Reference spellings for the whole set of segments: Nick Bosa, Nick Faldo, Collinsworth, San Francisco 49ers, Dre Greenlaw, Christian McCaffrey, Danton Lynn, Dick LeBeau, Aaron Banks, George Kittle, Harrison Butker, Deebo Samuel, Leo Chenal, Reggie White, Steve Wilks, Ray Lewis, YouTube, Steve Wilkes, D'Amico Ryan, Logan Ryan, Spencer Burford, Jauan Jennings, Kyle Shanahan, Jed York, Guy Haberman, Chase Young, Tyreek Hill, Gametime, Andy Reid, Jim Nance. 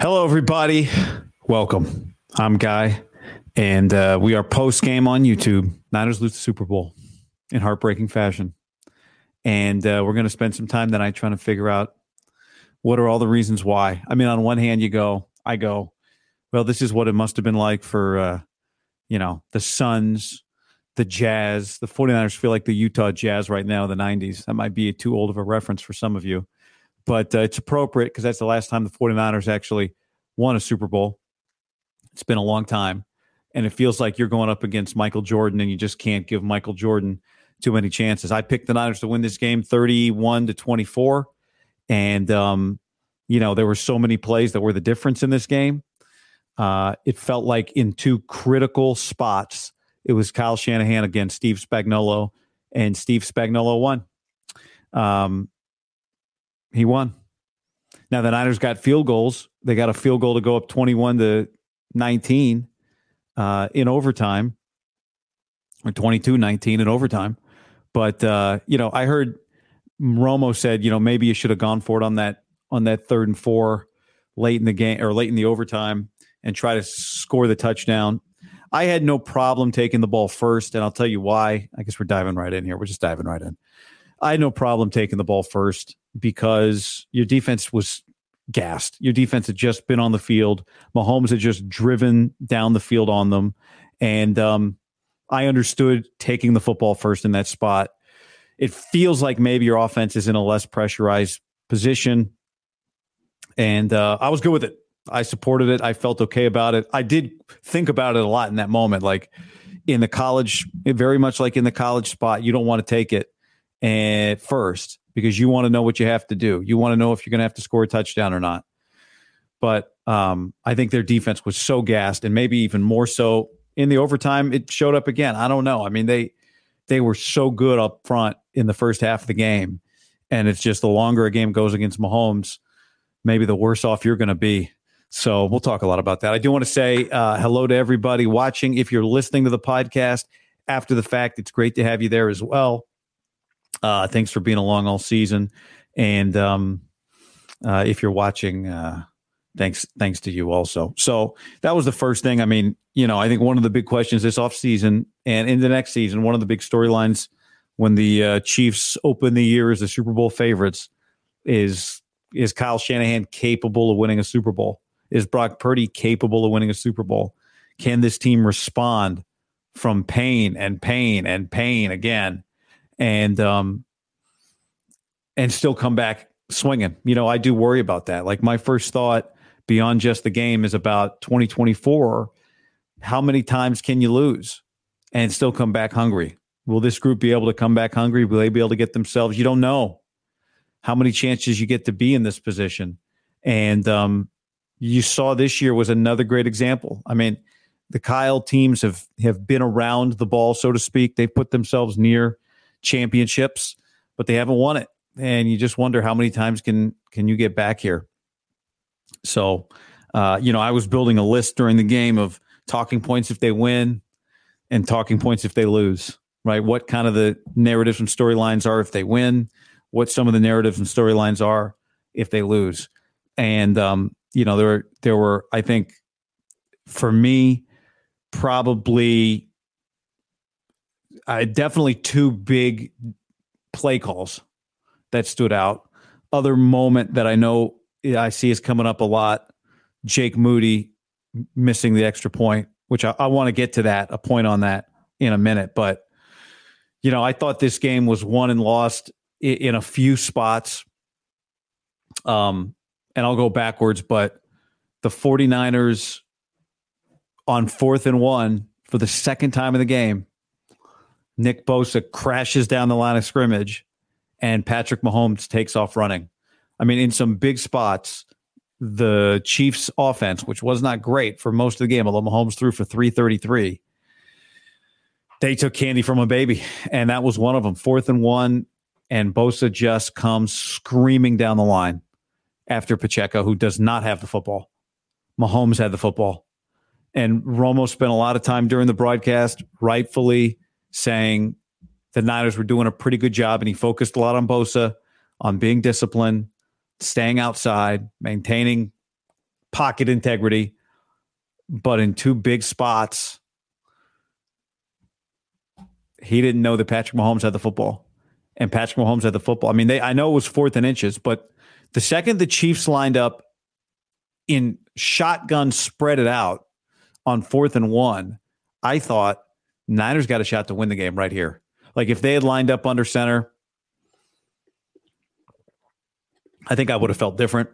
Hello, everybody. Welcome. I'm Guy, and we are post-game on YouTube. Niners lose the Super Bowl in heartbreaking fashion. And we're going to spend some time tonight trying to figure out what are all the reasons why. I mean, on one hand, I go, well, this is what it must have been like for, the Suns, the Jazz. The 49ers feel like the Utah Jazz right now, the 90s. That might be too old of a reference for some of you. But it's appropriate because that's the last time the 49ers actually won a Super Bowl. It's been a long time. And it feels like you're going up against Michael Jordan and you just can't give Michael Jordan too many chances. I picked the Niners to win this game 31-24. And, there were so many plays that were the difference in this game. It felt like in two critical spots, it was Kyle Shanahan against Steve Spagnuolo. And Steve Spagnuolo won. He won. Now the Niners got field goals. They got a field goal to go up 21-19 in overtime, or 22-19 in overtime. But I heard Romo said, maybe you should have gone for it on that 3rd and 4 late in the game or late in the overtime and try to score the touchdown. I had no problem taking the ball first, and I'll tell you why. I guess we're diving right in here. We're just diving right in. I had no problem taking the ball first, because your defense was gassed. Your defense had just been on the field. Mahomes had just driven down the field on them. And I understood taking the football first in that spot. It feels like maybe your offense is in a less pressurized position. And I was good with it. I supported it. I felt okay about it. I did think about it a lot in that moment. Like in the college, very much like in the college spot, you don't want to take it at first, because you want to know what you have to do. You want to know if you're going to have to score a touchdown or not. But I think their defense was so gassed, and maybe even more so in the overtime, it showed up again. I don't know. I mean, they were so good up front in the first half of the game, and it's just the longer a game goes against Mahomes, maybe the worse off you're going to be. So we'll talk a lot about that. I do want to say hello to everybody watching. If you're listening to the podcast after the fact, it's great to have you there as well. Thanks for being along all season. And if you're watching, thanks to you also. So that was the first thing. I mean, I think one of the big questions this offseason and in the next season, one of the big storylines when the Chiefs open the year as the Super Bowl favorites is Kyle Shanahan capable of winning a Super Bowl? Is Brock Purdy capable of winning a Super Bowl? Can this team respond from pain again? And still come back swinging. I do worry about that. Like my first thought beyond just the game is about 2024. How many times can you lose and still come back hungry? Will this group be able to come back hungry? Will they be able to get themselves? You don't know how many chances you get to be in this position. And you saw this year was another great example. I mean, the Kyle teams have been around the ball, so to speak. They put themselves near championships, but they haven't won it. And you just wonder how many times can you get back here? So, I was building a list during the game of talking points if they win and talking points if they lose, right? What kind of the narratives and storylines are if they win, what some of the narratives and storylines are if they lose. And, there were, I think for me, probably definitely two big play calls that stood out. Other moment that I know I see is coming up a lot, Jake Moody missing the extra point, which I want to get to that, a point on that in a minute. But, I thought this game was won and lost in a few spots. And I'll go backwards, but the 49ers on 4th and 1 for the second time in the game, Nick Bosa crashes down the line of scrimmage and Patrick Mahomes takes off running. I mean, in some big spots, the Chiefs offense, which was not great for most of the game, although Mahomes threw for 333, they took candy from a baby. And that was one of them. 4th and 1. And Bosa just comes screaming down the line after Pacheco, who does not have the football. Mahomes had the football. And Romo spent a lot of time during the broadcast, rightfully, saying the Niners were doing a pretty good job. And he focused a lot on Bosa, on being disciplined, staying outside, maintaining pocket integrity. But in two big spots, he didn't know that Patrick Mahomes had the football. And Patrick Mahomes had the football. I mean, I know it was 4th and inches, but the second the Chiefs lined up in shotgun, spread it out on 4th and 1, I thought Niners got a shot to win the game right here. Like if they had lined up under center, I think I would have felt different.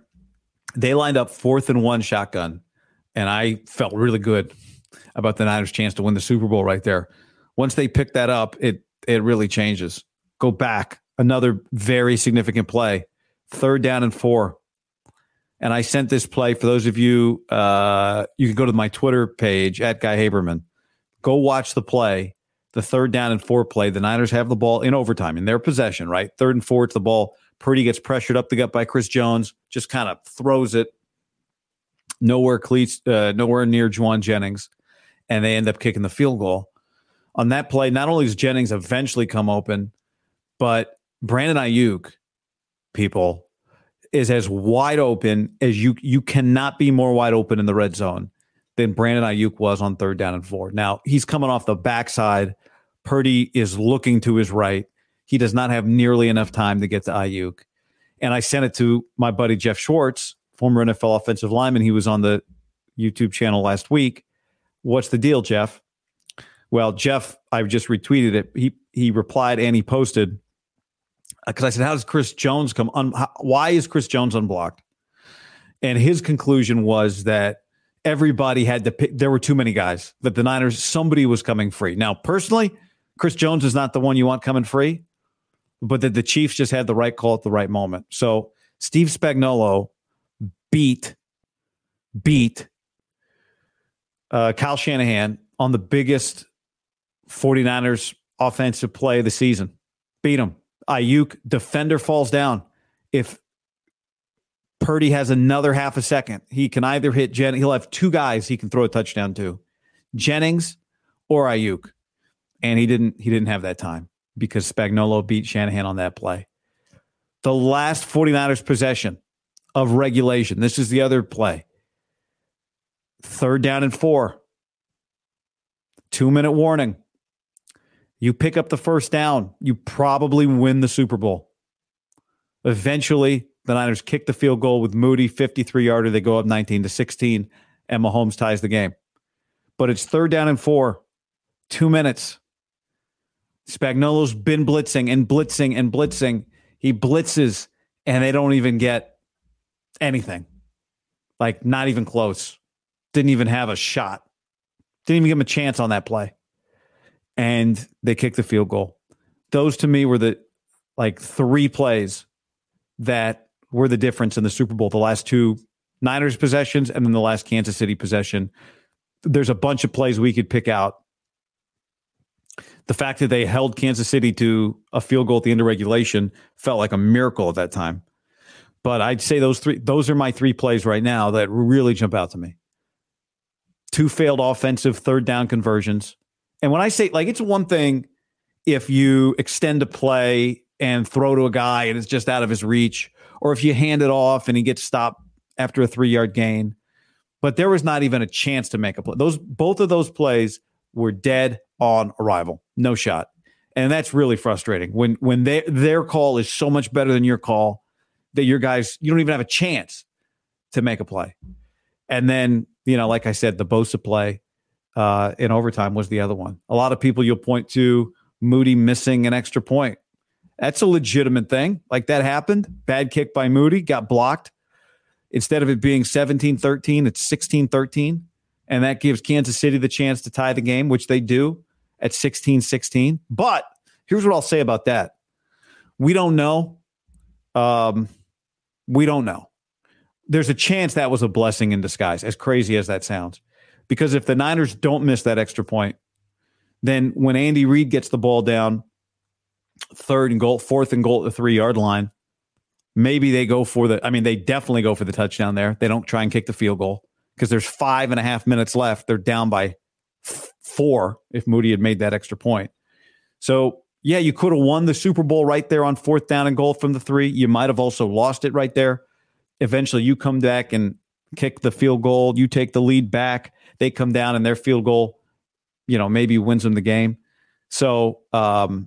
They lined up 4th and 1 shotgun, and I felt really good about the Niners' chance to win the Super Bowl right there. Once they picked that up, it really changes. Go back. Another very significant play. 3rd down and 4. And I sent this play for those of you. You can go to my Twitter page at Guy Haberman. Go watch the play. The 3rd down and 4 play. The Niners have the ball in overtime in their possession, right? 3rd and 4, it's the ball. Purdy gets pressured up the gut by Chris Jones. Just kind of throws it. Nowhere near Jauan Jennings. And they end up kicking the field goal. On that play, not only does Jennings eventually come open, but Brandon Ayuk, people, is as wide open as you cannot be more wide open in the red zone than Brandon Ayuk was on 3rd down and 4. Now, he's coming off the backside. Purdy is looking to his right. He does not have nearly enough time to get to Ayuk. And I sent it to my buddy Jeff Schwartz, former NFL offensive lineman. He was on the YouTube channel last week. What's the deal, Jeff? Well, Jeff, I just retweeted it. He replied and he posted. Because I said, how does Chris Jones come? Why is Chris Jones unblocked? And his conclusion was that everybody had to pick. There were too many guys that the Niners, somebody was coming free. Now, personally, Chris Jones is not the one you want coming free, but that the Chiefs just had the right call at the right moment. So Steve Spagnuolo beat Kyle Shanahan on the biggest 49ers offensive play of the season. Beat him. Ayuk, defender falls down. If Purdy has another half a second, he can either hit Jennings. He'll have two guys he can throw a touchdown to, Jennings or Ayuk. And he didn't have that time because Spagnuolo beat Shanahan on that play. The last 49ers possession of regulation. This is the other play. 3rd down and 4. 2-minute warning. You pick up the 1st down, you probably win the Super Bowl. Eventually, the Niners kick the field goal with Moody, 53-yarder. They go up 19-16, and Mahomes ties the game. But it's 3rd down and 4, 2 minutes. Spagnuolo's been blitzing. He blitzes, and they don't even get anything. Like, not even close. Didn't even have a shot. Didn't even give him a chance on that play. And they kicked the field goal. Those to me were the three plays that were the difference in the Super Bowl. The last two Niners possessions and then the last Kansas City possession. There's a bunch of plays we could pick out. The fact that they held Kansas City to a field goal at the end of regulation felt like a miracle at that time. But I'd say those are my three plays right now that really jump out to me. 2 failed offensive 3rd down conversions. And when I say, it's one thing if you extend a play and throw to a guy and it's just out of his reach, or if you hand it off and he gets stopped after a 3-yard gain, but there was not even a chance to make a play. Both of those plays were dead on arrival. No shot. And that's really frustrating when their call is so much better than your call that your guys, you don't even have a chance to make a play. And then, like I said, the Bosa play, in overtime was the other one. A lot of people you'll point to Moody missing an extra point. That's a legitimate thing. That happened. Bad kick by Moody, got blocked. Instead of it being 17-13, it's 16-13. And that gives Kansas City the chance to tie the game, which they do at 16-16. But here's what I'll say about that. We don't know. there's a chance that was a blessing in disguise, as crazy as that sounds. Because if the Niners don't miss that extra point, then when Andy Reid gets the ball down, fourth and goal at the 3-yard line, maybe they go for the, I mean, they definitely go for the touchdown there. They don't try and kick the field goal because there's 5.5 minutes left. They're down by 4 if Moody had made that extra point. So, yeah, you could have won the Super Bowl right there on 4th down and goal from the 3. You might have also lost it right there. Eventually, you come back and kick the field goal. You take the lead back. They come down and their field goal, you know, maybe wins them the game. So, well,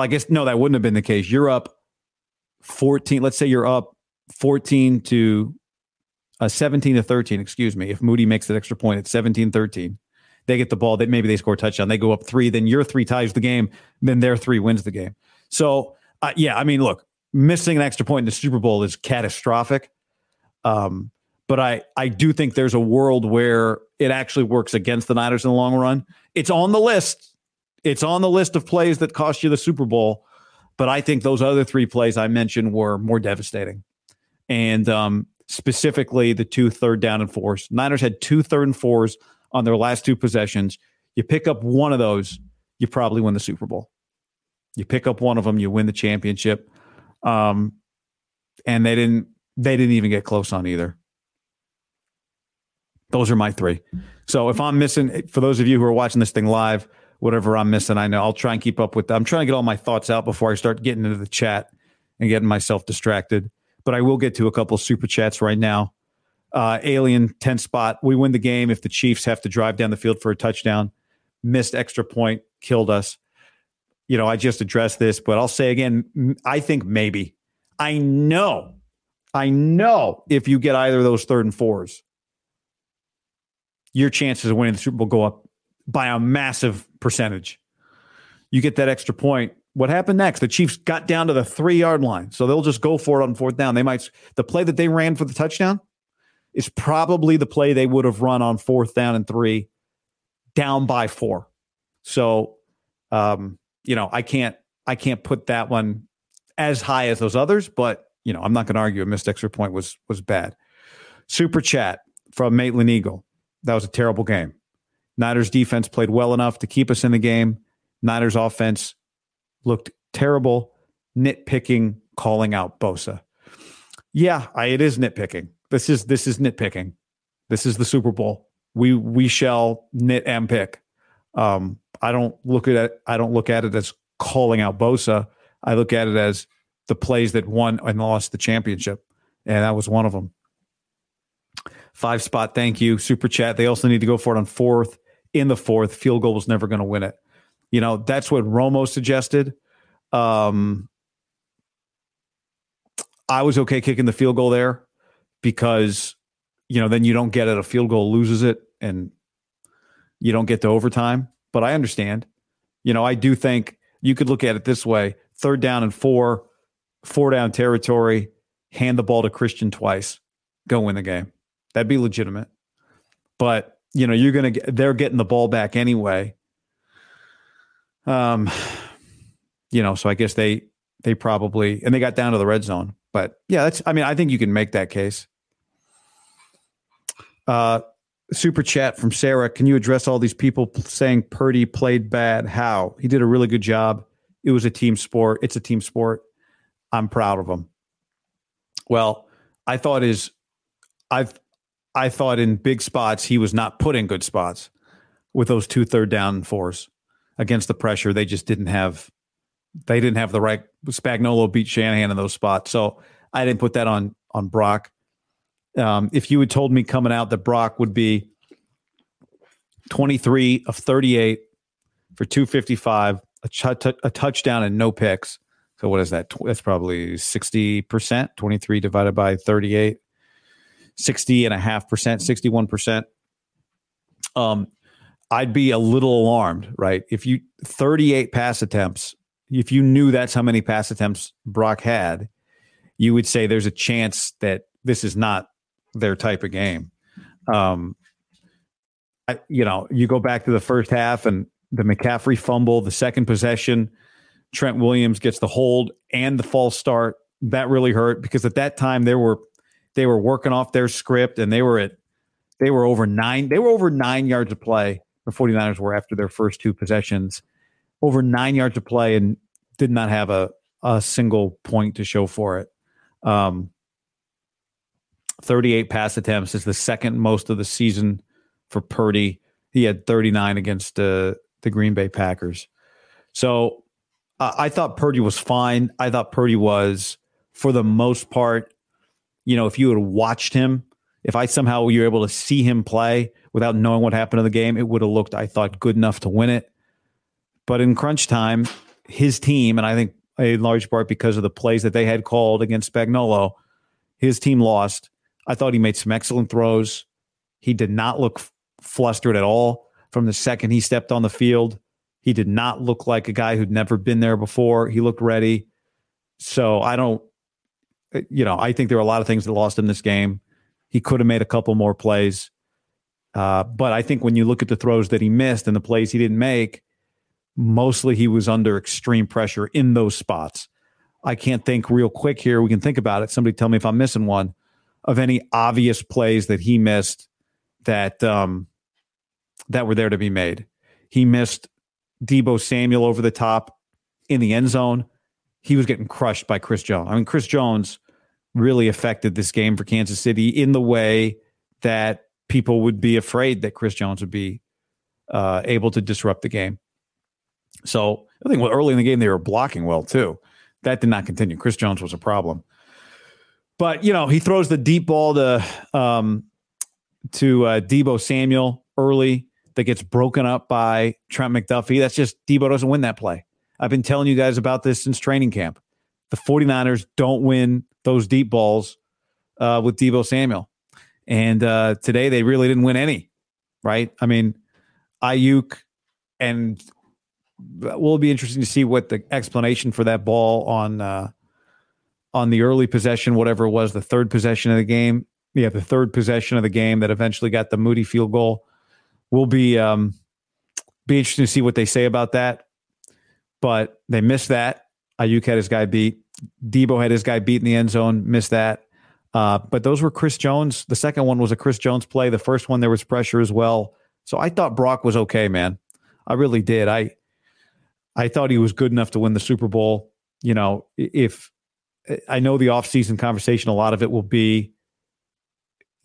I guess, no, that wouldn't have been the case. You're up 14. Let's say you're up 17 to 13, excuse me. If Moody makes that extra point, it's 17-13. They get the ball. That maybe they score a touchdown. They go up 3. Then your 3 ties the game. Then their 3 wins the game. So, yeah, I mean, look, missing an extra point in the Super Bowl is catastrophic. But I do think there's a world where it actually works against the Niners in the long run. It's on the list. It's on the list of plays that cost you the Super Bowl. But I think those other 3 plays I mentioned were more devastating. And specifically the 2 3rd down and 4s. Niners had 2 3rd and 4s on their last 2 possessions. You pick up one of those, you probably win the Super Bowl. You pick up one of them, you win the championship. And they didn't even get close on either. Those are my 3. So if I'm missing, for those of you who are watching this thing live, whatever I'm missing, I know I'll try and keep up with that. I'm trying to get all my thoughts out before I start getting into the chat and getting myself distracted. But I will get to a couple super chats right now. Alien 10 spot. We win the game if the Chiefs have to drive down the field for a touchdown. Missed extra point, killed us. You know, I just addressed this, but I'll say again, I think maybe. I know if you get either of those 3rd and 4s, your chances of winning the Super Bowl go up by a massive percentage. You get that extra point. What happened next? The Chiefs got down to the 3-yard line, so they'll just go for it on 4th down. They might, the play that they ran for the touchdown is probably the play they would have run on 4th down and 3, down by 4. So, you know, I can't put that one as high as those others, but you know, I'm not going to argue a missed extra point was bad. Super chat from Maitland Eagle. That was a terrible game. Niners defense played well enough to keep us in the game. Niners offense looked terrible, nitpicking, calling out Bosa. Yeah, it is nitpicking. This is nitpicking. This is the Super Bowl. We shall nit and pick. I don't look at it as calling out Bosa. I look at it as the plays that won and lost the championship, and that was one of them. 5 spot, thank you. Super chat. They also need to go for it on 4th. In the 4th, field goal was never going to win it. You know, that's what Romo suggested. I was okay kicking the field goal there because, you know, then you don't get it. A field goal loses it and you don't get to overtime. But I understand. You know, I do think you could look at it this way. 3rd down and 4, 4-down territory, hand the ball to Christian twice, go win the game. That'd be legitimate. But, you know, they're getting the ball back anyway. You know, so I guess they probably, and they got down to the red zone. But yeah, I think you can make that case. Super chat from Sarah. Can you address all these people saying Purdy played bad? How? He did a really good job. It was a team sport. It's a team sport. I'm proud of him. Well, I thought in big spots, he was not put in good spots with those 2 3rd down and 4s against the pressure. They just didn't have the right. Spagnuolo beat Shanahan in those spots. So I didn't put that on Brock. If you had told me coming out that Brock would be 23 of 38 for 255, a touchdown and no picks. So what is that? That's probably 60%, 23 divided by 38. 60.5%, 61%. I'd be a little alarmed, right? If you 38 pass attempts, if you knew that's how many pass attempts Brock had, you would say there's a chance that this is not their type of game. You know, you go back to the first half and the McCaffrey fumble, the second possession, Trent Williams gets the hold and the false start. That really hurt because at that time there were They were working off their script, and they were over nine yards of play. The 49ers were after their first two possessions, over 9 yards of play, and did not have a single point to show for it. 38 pass attempts is the second most of the season for Purdy. He had 39 against the Green Bay Packers. So I thought Purdy was fine. I thought Purdy was, for the most part, you know, if you had watched him, if I somehow you were able to see him play without knowing what happened in the game, it would have looked, I thought, good enough to win it. But in crunch time, his team, and I think in large part because of the plays that they had called against Spagnuolo, his team lost. I thought he made some excellent throws. He did not look flustered at all from the second he stepped on the field. He did not look like a guy who'd never been there before. He looked ready. So I think there were a lot of things that lost him this game. He could have made a couple more plays. But I think when you look at the throws that he missed and the plays he didn't make, mostly he was under extreme pressure in those spots. I can't think real quick here. We can think about it. Somebody tell me if I'm missing one of any obvious plays that he missed that were there to be made. He missed Deebo Samuel over the top in the end zone. He was getting crushed by Chris Jones. I mean, Chris Jones really affected this game for Kansas City in the way that people would be afraid that Chris Jones would be able to disrupt the game. So I think early in the game, they were blocking well, too. That did not continue. Chris Jones was a problem. But, you know, he throws the deep ball to Deebo Samuel early that gets broken up by Trent McDuffie. That's just, Deebo doesn't win that play. I've been telling you guys about this since training camp. The 49ers don't win those deep balls with Deebo Samuel. And today they really didn't win any, right? I mean, Ayuk, and will be interesting to see what the explanation for that ball on the early possession, whatever it was, the third possession of the game. Yeah, the third possession of the game that eventually got the Moody field goal. Will be interesting to see what they say about that. But they missed that. Ayuk had his guy beat. Deebo had his guy beat in the end zone, missed that. But those were Chris Jones. The second one was a Chris Jones play. The first one, there was pressure as well. So I thought Brock was okay, man. I really did. I thought he was good enough to win the Super Bowl. You know, if I know the offseason conversation, a lot of it will be,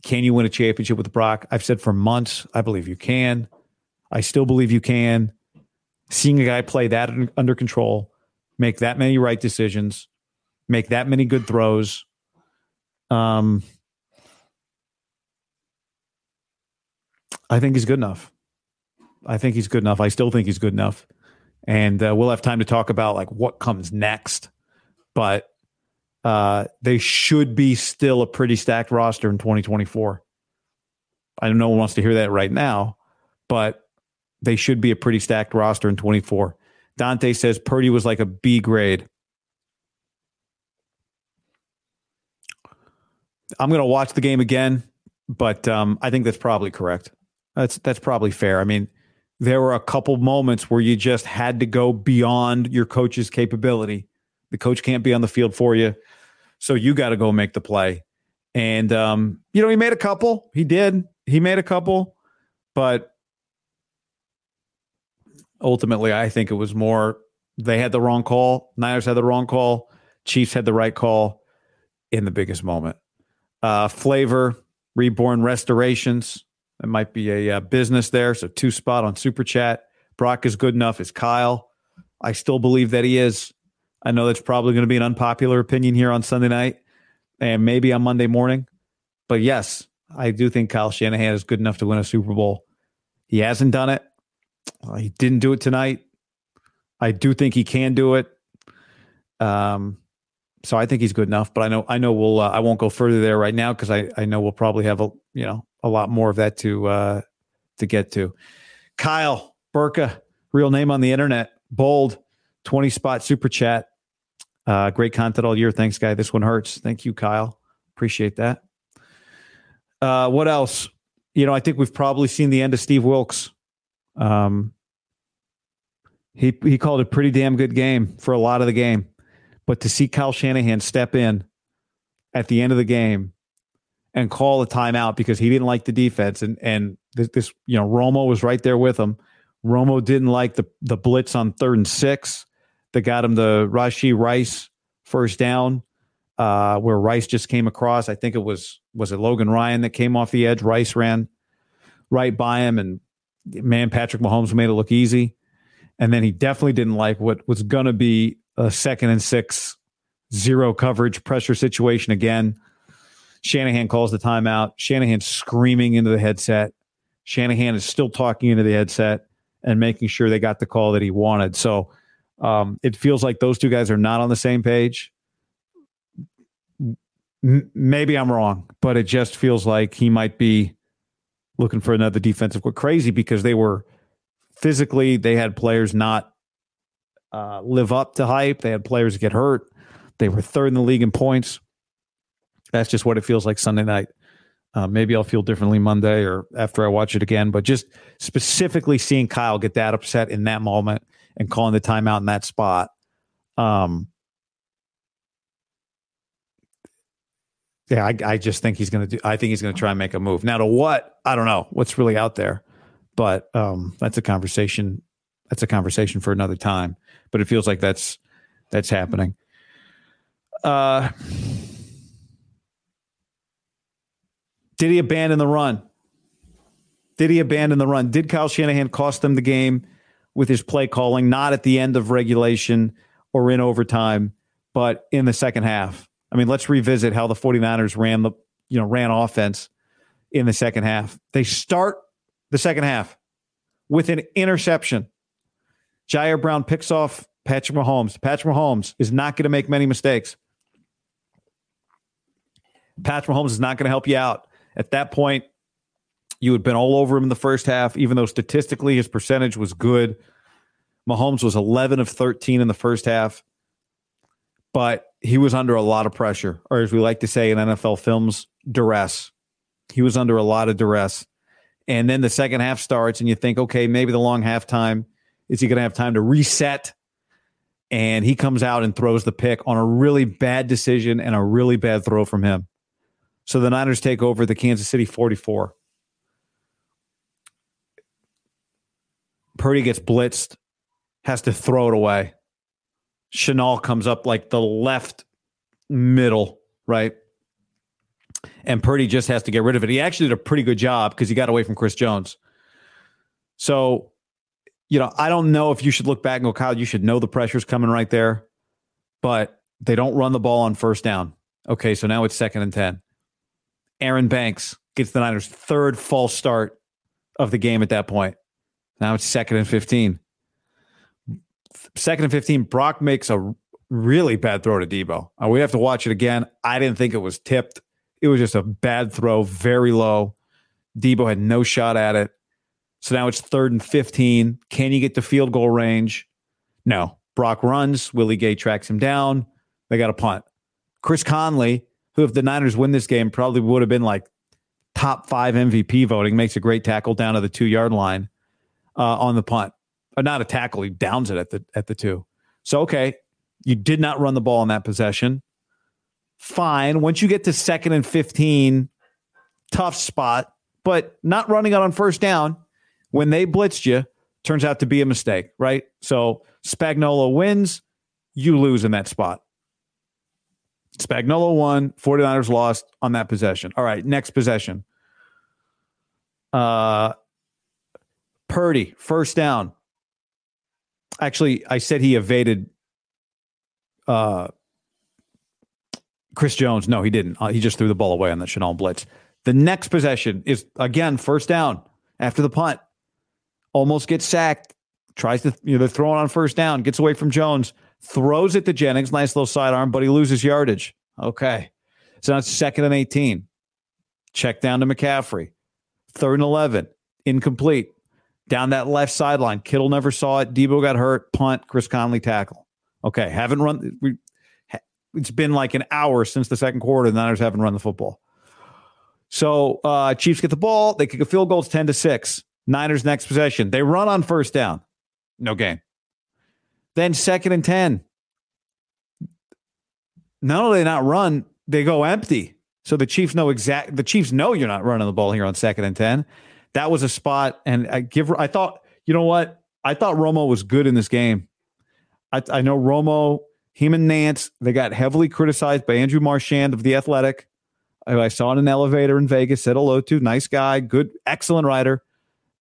can you win a championship with Brock? I've said for months, I believe you can. I still believe you can. Seeing a guy play that under control, make that many right decisions, make that many good throws. I think he's good enough. I still think he's good enough. And we'll have time to talk about like what comes next, but they should be still a pretty stacked roster in 2024. I know no one wants to hear that right now, but they should be a pretty stacked roster in 24. Dante says Purdy was like a B grade. I'm going to watch the game again, but I think that's probably correct. That's probably fair. I mean, there were a couple moments where you just had to go beyond your coach's capability. The coach can't be on the field for you, so you got to go make the play. And, you know, he made a couple. He did. He made a couple. But ultimately, I think it was more they had the wrong call. Niners had the wrong call. Chiefs had the right call in the biggest moment. Flavor, Reborn Restorations. It might be a business there. So $2 on Super Chat. Brock is good enough. Is Kyle? I still believe that he is. I know that's probably going to be an unpopular opinion here on Sunday night and maybe on Monday morning. But yes, I do think Kyle Shanahan is good enough to win a Super Bowl. He hasn't done it. He didn't do it tonight. I do think he can do it. So I think he's good enough. But I know we'll I won't go further there right now because I know we'll probably have a lot more of that to get to. Kyle Burka, real name on the internet, bold, 20-spot super chat. Great content all year. Thanks, guy. This one hurts. Thank you, Kyle. Appreciate that. What else? You know, I think we've probably seen the end of Steve Wilks. He called a pretty damn good game for a lot of the game. But to see Kyle Shanahan step in at the end of the game and call a timeout because he didn't like the defense. And this, you know, Romo was right there with him. Romo didn't like the blitz on 3rd and 6 that got him the Rashee Rice first down, where Rice just came across. I think it was it Logan Ryan that came off the edge. Rice ran right by him, and man, Patrick Mahomes made it look easy. And then he definitely didn't like what was going to be a 2nd and 6 zero coverage pressure situation again. Shanahan calls the timeout. Shanahan's screaming into the headset. Shanahan is still talking into the headset and making sure they got the call that he wanted. So it feels like those two guys are not on the same page. Maybe I'm wrong, but it just feels like he might be looking for another defensive coach. Crazy, because they were physically, they had players not live up to hype. They had players get hurt. They were 3rd in the league in points. That's just what it feels like Sunday night. Maybe I'll feel differently Monday or after I watch it again, but just specifically seeing Kyle get that upset in that moment and calling the timeout in that spot. Yeah, I just think he's going to try and make a move. Now to what? I don't know what's really out there, but that's a conversation. That's a conversation for another time, but it feels like that's happening. Did he abandon the run? Did Kyle Shanahan cost them the game with his play calling, not at the end of regulation or in overtime, but in the second half? I mean, let's revisit how the 49ers ran offense in the second half. They start the second half with an interception. Ji'Ayir Brown picks off Patrick Mahomes. Patrick Mahomes is not going to make many mistakes. Patrick Mahomes is not going to help you out. At that point, you had been all over him in the first half, even though statistically his percentage was good. Mahomes was 11 of 13 in the first half, but he was under a lot of pressure, or as we like to say in NFL films, duress. He was under a lot of duress. And then the second half starts, and you think, okay, maybe the long halftime, is he going to have time to reset? And he comes out and throws the pick on a really bad decision and a really bad throw from him. So the Niners take over the Kansas City 44. Purdy gets blitzed, has to throw it away. Chenault comes up like the left middle, right? And Purdy just has to get rid of it. He actually did a pretty good job because he got away from Chris Jones. So, you know, I don't know if you should look back and go, Kyle, you should know the pressure's coming right there, but they don't run the ball on first down. Okay, so now it's 2nd and 10. Aaron Banks gets the Niners' 3rd false start of the game at that point. Now it's 2nd and 15. 2nd and 15, Brock makes a really bad throw to Deebo. We have to watch it again. I didn't think it was tipped. It was just a bad throw, very low. Deebo had no shot at it. So now it's 3rd and 15. Can you get to field goal range? No. Brock runs. Willie Gay tracks him down. They got a punt. Chris Conley, who if the Niners win this game, probably would have been like top 5 MVP voting, makes a great tackle down to the 2-yard line on the punt. Or not a tackle, he downs it at the 2. So, okay, you did not run the ball in that possession. Fine. Once you get to 2nd and 15, tough spot, but not running it on first down when they blitzed you turns out to be a mistake, right? So Spagnuolo wins, you lose in that spot. Spagnuolo won, 49ers lost on that possession. All right, next possession. Purdy, first down. Actually, I said he evaded Chris Jones. No, he didn't. He just threw the ball away on that Chenault blitz. The next possession is, again, first down after the punt. Almost gets sacked. Tries to, they're throwing on first down. Gets away from Jones. Throws it to Jennings, nice little sidearm, but he loses yardage. Okay. So now it's 2nd and 18. Check down to McCaffrey. 3rd and 11. Incomplete. Down that left sideline. Kittle never saw it. Deebo got hurt. Punt. Chris Conley tackle. Okay. Haven't run. It's been like an hour since the second quarter. The Niners haven't run the football. So Chiefs get the ball. They kick a field goal. It's 10-6. Niners next possession. They run on first down. No gain. Then 2nd and 10. Not only not run, they go empty. So the Chiefs know the Chiefs know you're not running the ball here on 2nd and 10. That was a spot, and I thought, you know what? I thought Romo was good in this game. I know Romo, him and Nance, they got heavily criticized by Andrew Marchand of The Athletic, who I saw in an elevator in Vegas, said hello to, nice guy, good, excellent writer.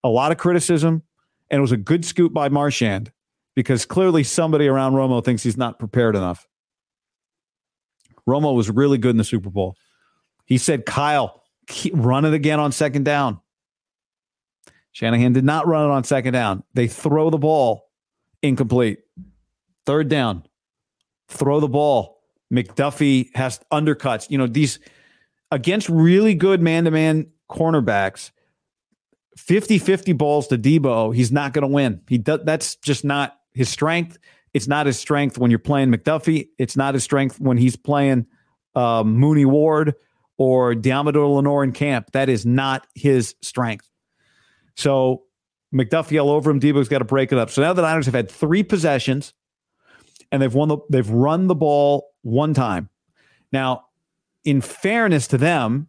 A lot of criticism, and it was a good scoop by Marchand because clearly somebody around Romo thinks he's not prepared enough. Romo was really good in the Super Bowl. He said, Kyle, run it again on 2nd down. Shanahan did not run it on 2nd down. They throw the ball incomplete. 3rd down, throw the ball. McDuffie has undercuts. You know, these against really good man-to-man cornerbacks, 50-50 balls to Deebo, he's not going to win. That's just not his strength. It's not his strength when you're playing McDuffie. It's not his strength when he's playing Mooney Ward or Diamador Lenore in camp. That is not his strength. So McDuffie all over him. Deebo's got to break it up. So now the Niners have had 3 possessions, and they've run the ball 1 time. Now, in fairness to them,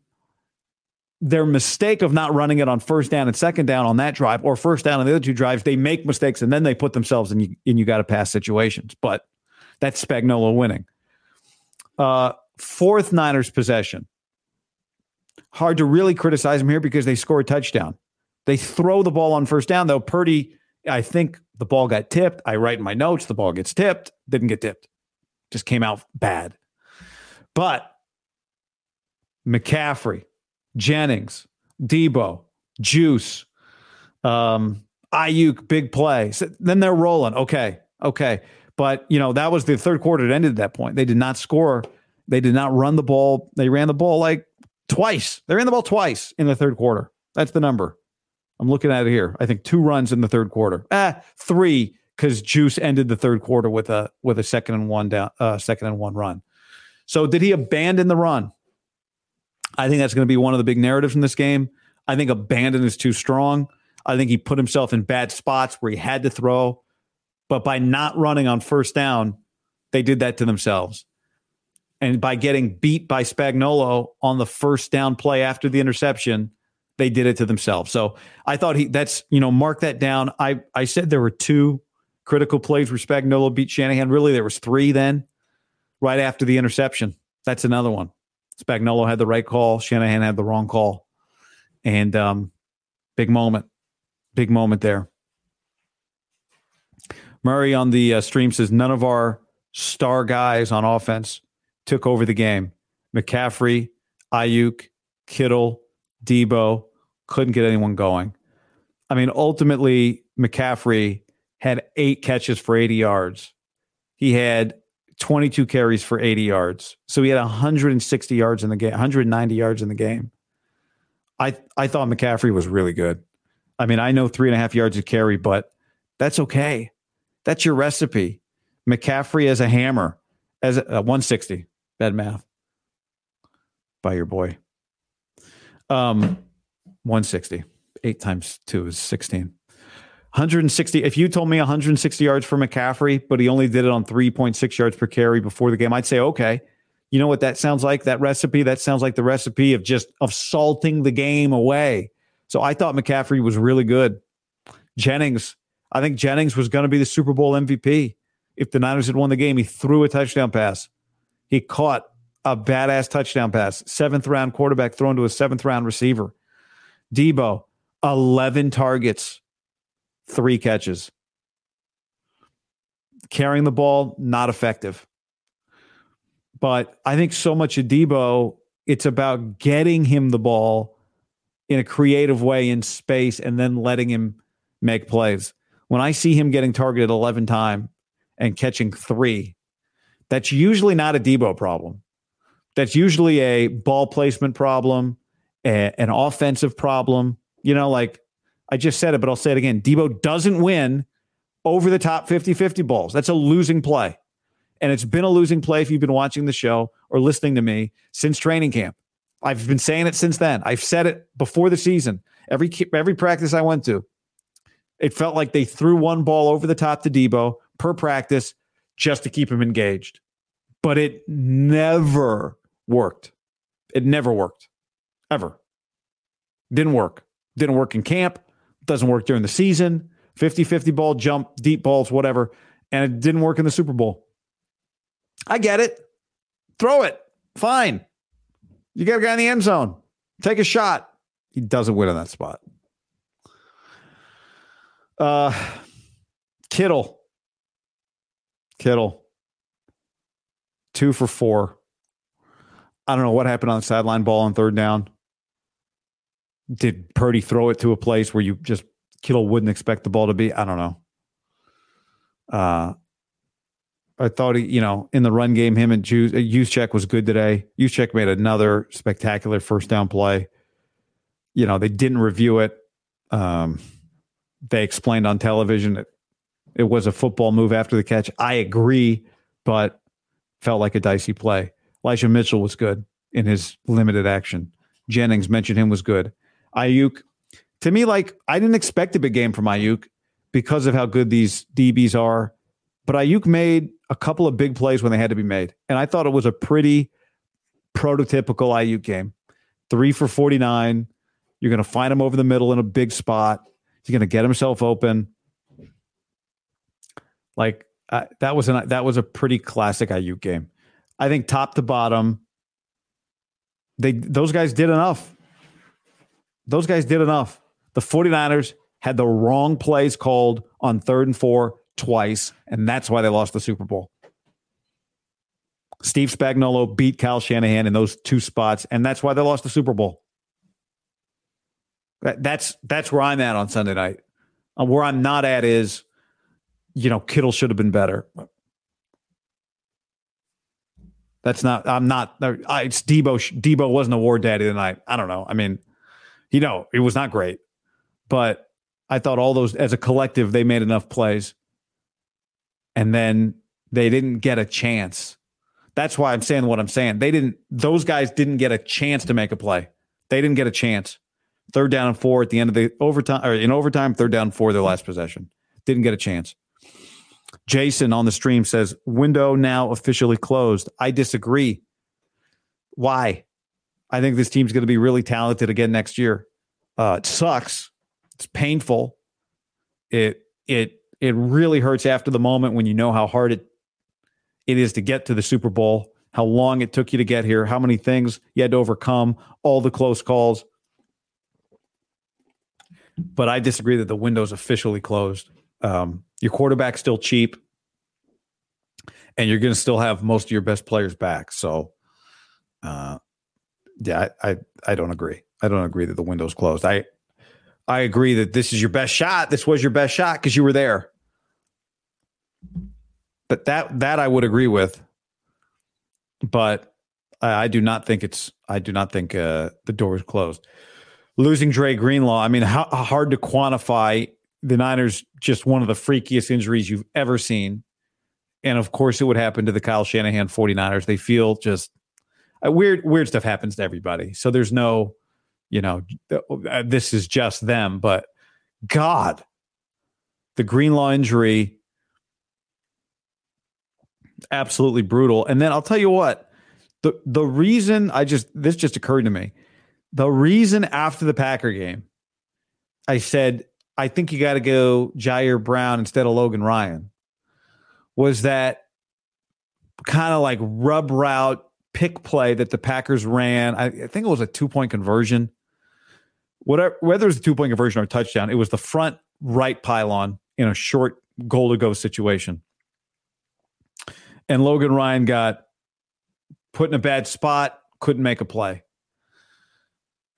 their mistake of not running it on 1st down and 2nd down on that drive, or 1st down on the other 2 drives, they make mistakes and then they put themselves in you got to pass situations. But that's Spagnuolo winning. 4th Niners possession. Hard to really criticize them here because they score a touchdown. They throw the ball on 1st down, though. Purdy, I think the ball got tipped. I write in my notes, the ball gets tipped. Didn't get tipped. Just came out bad. But McCaffrey, Jennings, Deebo, Juice, Ayuk, big play. So then they're rolling. Okay. But, you know, that was the 3rd quarter. It ended at that point. They did not score. They did not run the ball. They ran the ball like twice. They ran the ball twice in the 3rd quarter. That's the number. I'm looking at it here. I think 2 runs in the 3rd quarter. 3 because Juice ended the 3rd quarter with a 2nd and 1 down, 2nd and 1 run. So did he abandon the run? I think that's going to be one of the big narratives in this game. I think abandon is too strong. I think he put himself in bad spots where he had to throw, but by not running on 1st down, they did that to themselves. And by getting beat by Spagnuolo on the 1st down play after the interception, they did it to themselves. So I thought mark that down. I said there were 2 critical plays where Spagnuolo beat Shanahan. Really, there was 3 then, right after the interception. That's another one. Spagnuolo had the right call. Shanahan had the wrong call. And big moment there. Murray on the stream says, none of our star guys on offense took over the game. McCaffrey, Ayuk, Kittle, Deebo, couldn't get anyone going. I mean, ultimately, McCaffrey had 8 catches for 80 yards. He had 22 carries for 80 yards. So he had 160 yards in the game, 190 yards in the game. I thought McCaffrey was really good. I mean, I know 3.5 yards a carry, but that's okay. That's your recipe. McCaffrey as a hammer, as a 160. Bad math by your boy. 160. 8 times 2 is 16. 160. If you told me 160 yards for McCaffrey, but he only did it on 3.6 yards per carry before the game, I'd say, okay, you know what that sounds like? That recipe, that sounds like the recipe of just of salting the game away. So I thought McCaffrey was really good. Jennings, I think Jennings was going to be the Super Bowl MVP. If the Niners had won the game, he threw a touchdown pass. He caught a badass touchdown pass. 7th round quarterback thrown to a 7th round receiver. Deebo, 11 targets. 3 catches. Carrying the ball, not effective. But I think so much of Deebo, it's about getting him the ball in a creative way in space and then letting him make plays. When I see him getting targeted 11 times and catching 3, that's usually not a Deebo problem. That's usually a ball placement problem, an offensive problem. You know, like, I just said it, but I'll say it again. Deebo doesn't win over the top 50-50 balls. That's a losing play. And it's been a losing play if you've been watching the show or listening to me since training camp. I've been saying it since then. I've said it before the season. Every practice I went to, it felt like they threw one ball over the top to Deebo per practice just to keep him engaged. But it never worked. It never worked, ever. Didn't work. Didn't work in camp. Doesn't work during the season. 50-50 ball, jump, deep balls, whatever. And it didn't work in the Super Bowl. I get it. Throw it. Fine. You got a guy in the end zone. Take a shot. He doesn't win on that spot. Kittle. 2 for 4. I don't know what happened on the sideline ball on third down. Did Purdy throw it to a place where you just Kittle wouldn't expect the ball to be? I don't know. I thought he, in the run game, him and Juszczyk was good today. Juszczyk made another spectacular first down play. They didn't review it. They explained on television it was a football move after the catch. I agree, but felt like a dicey play. Elijah Mitchell was good in his limited action. Jennings, mentioned him, was good. Ayuk, to me, I didn't expect a big game from Ayuk because of how good these DBs are. But Ayuk made a couple of big plays when they had to be made. And I thought it was a pretty prototypical Ayuk game. 3 for 49. You're going to find him over the middle in a big spot. He's going to get himself open. That was a pretty classic Ayuk game. I think top to bottom, those guys did enough. The 49ers had the wrong plays called on 3rd and 4 twice, and that's why they lost the Super Bowl. Steve Spagnuolo beat Kyle Shanahan in those two spots, and that's why they lost the Super Bowl. That's where I'm at on Sunday night. Where I'm not at is, Kittle should have been better. It's Deebo. Deebo wasn't a war daddy tonight. I don't know. I mean, it was not great. But I thought all those, as a collective, they made enough plays. And then they didn't get a chance. That's why I'm saying what I'm saying. Those guys didn't get a chance to make a play. They didn't get a chance. 3rd down and 4 at the end of the overtime, or in overtime, 3rd down and 4, their last possession. Didn't get a chance. Jason on the stream says, window now officially closed. I disagree. Why? I think this team's going to be really talented again next year. It sucks. It's painful. It really hurts after the moment when you know how hard it is to get to the Super Bowl, how long it took you to get here, how many things you had to overcome, all the close calls. But I disagree that the window's officially closed. Your quarterback's still cheap, and you're going to still have most of your best players back. So, I don't agree. I don't agree that the window's closed. I agree that this is your best shot. This was your best shot because you were there. But that I would agree with. But I do not think the door is closed. Losing Dre Greenlaw. I mean, how hard to quantify. The Niners, just one of the freakiest injuries you've ever seen. And of course it would happen to the Kyle Shanahan 49ers. They feel just weird stuff happens to everybody. So there's no, this is just them, but God, the Greenlaw injury, absolutely brutal. And then I'll tell you what, the reason this just occurred to me, the reason after the Packer game, I said, I think you got to go Ji'Ayir Brown instead of Logan Ryan, was that kind of rub route pick play that the Packers ran. I think it was a 2-point conversion. Whether it was a 2-point conversion or a touchdown, it was the front right pylon in a short goal to go situation. And Logan Ryan got put in a bad spot, couldn't make a play.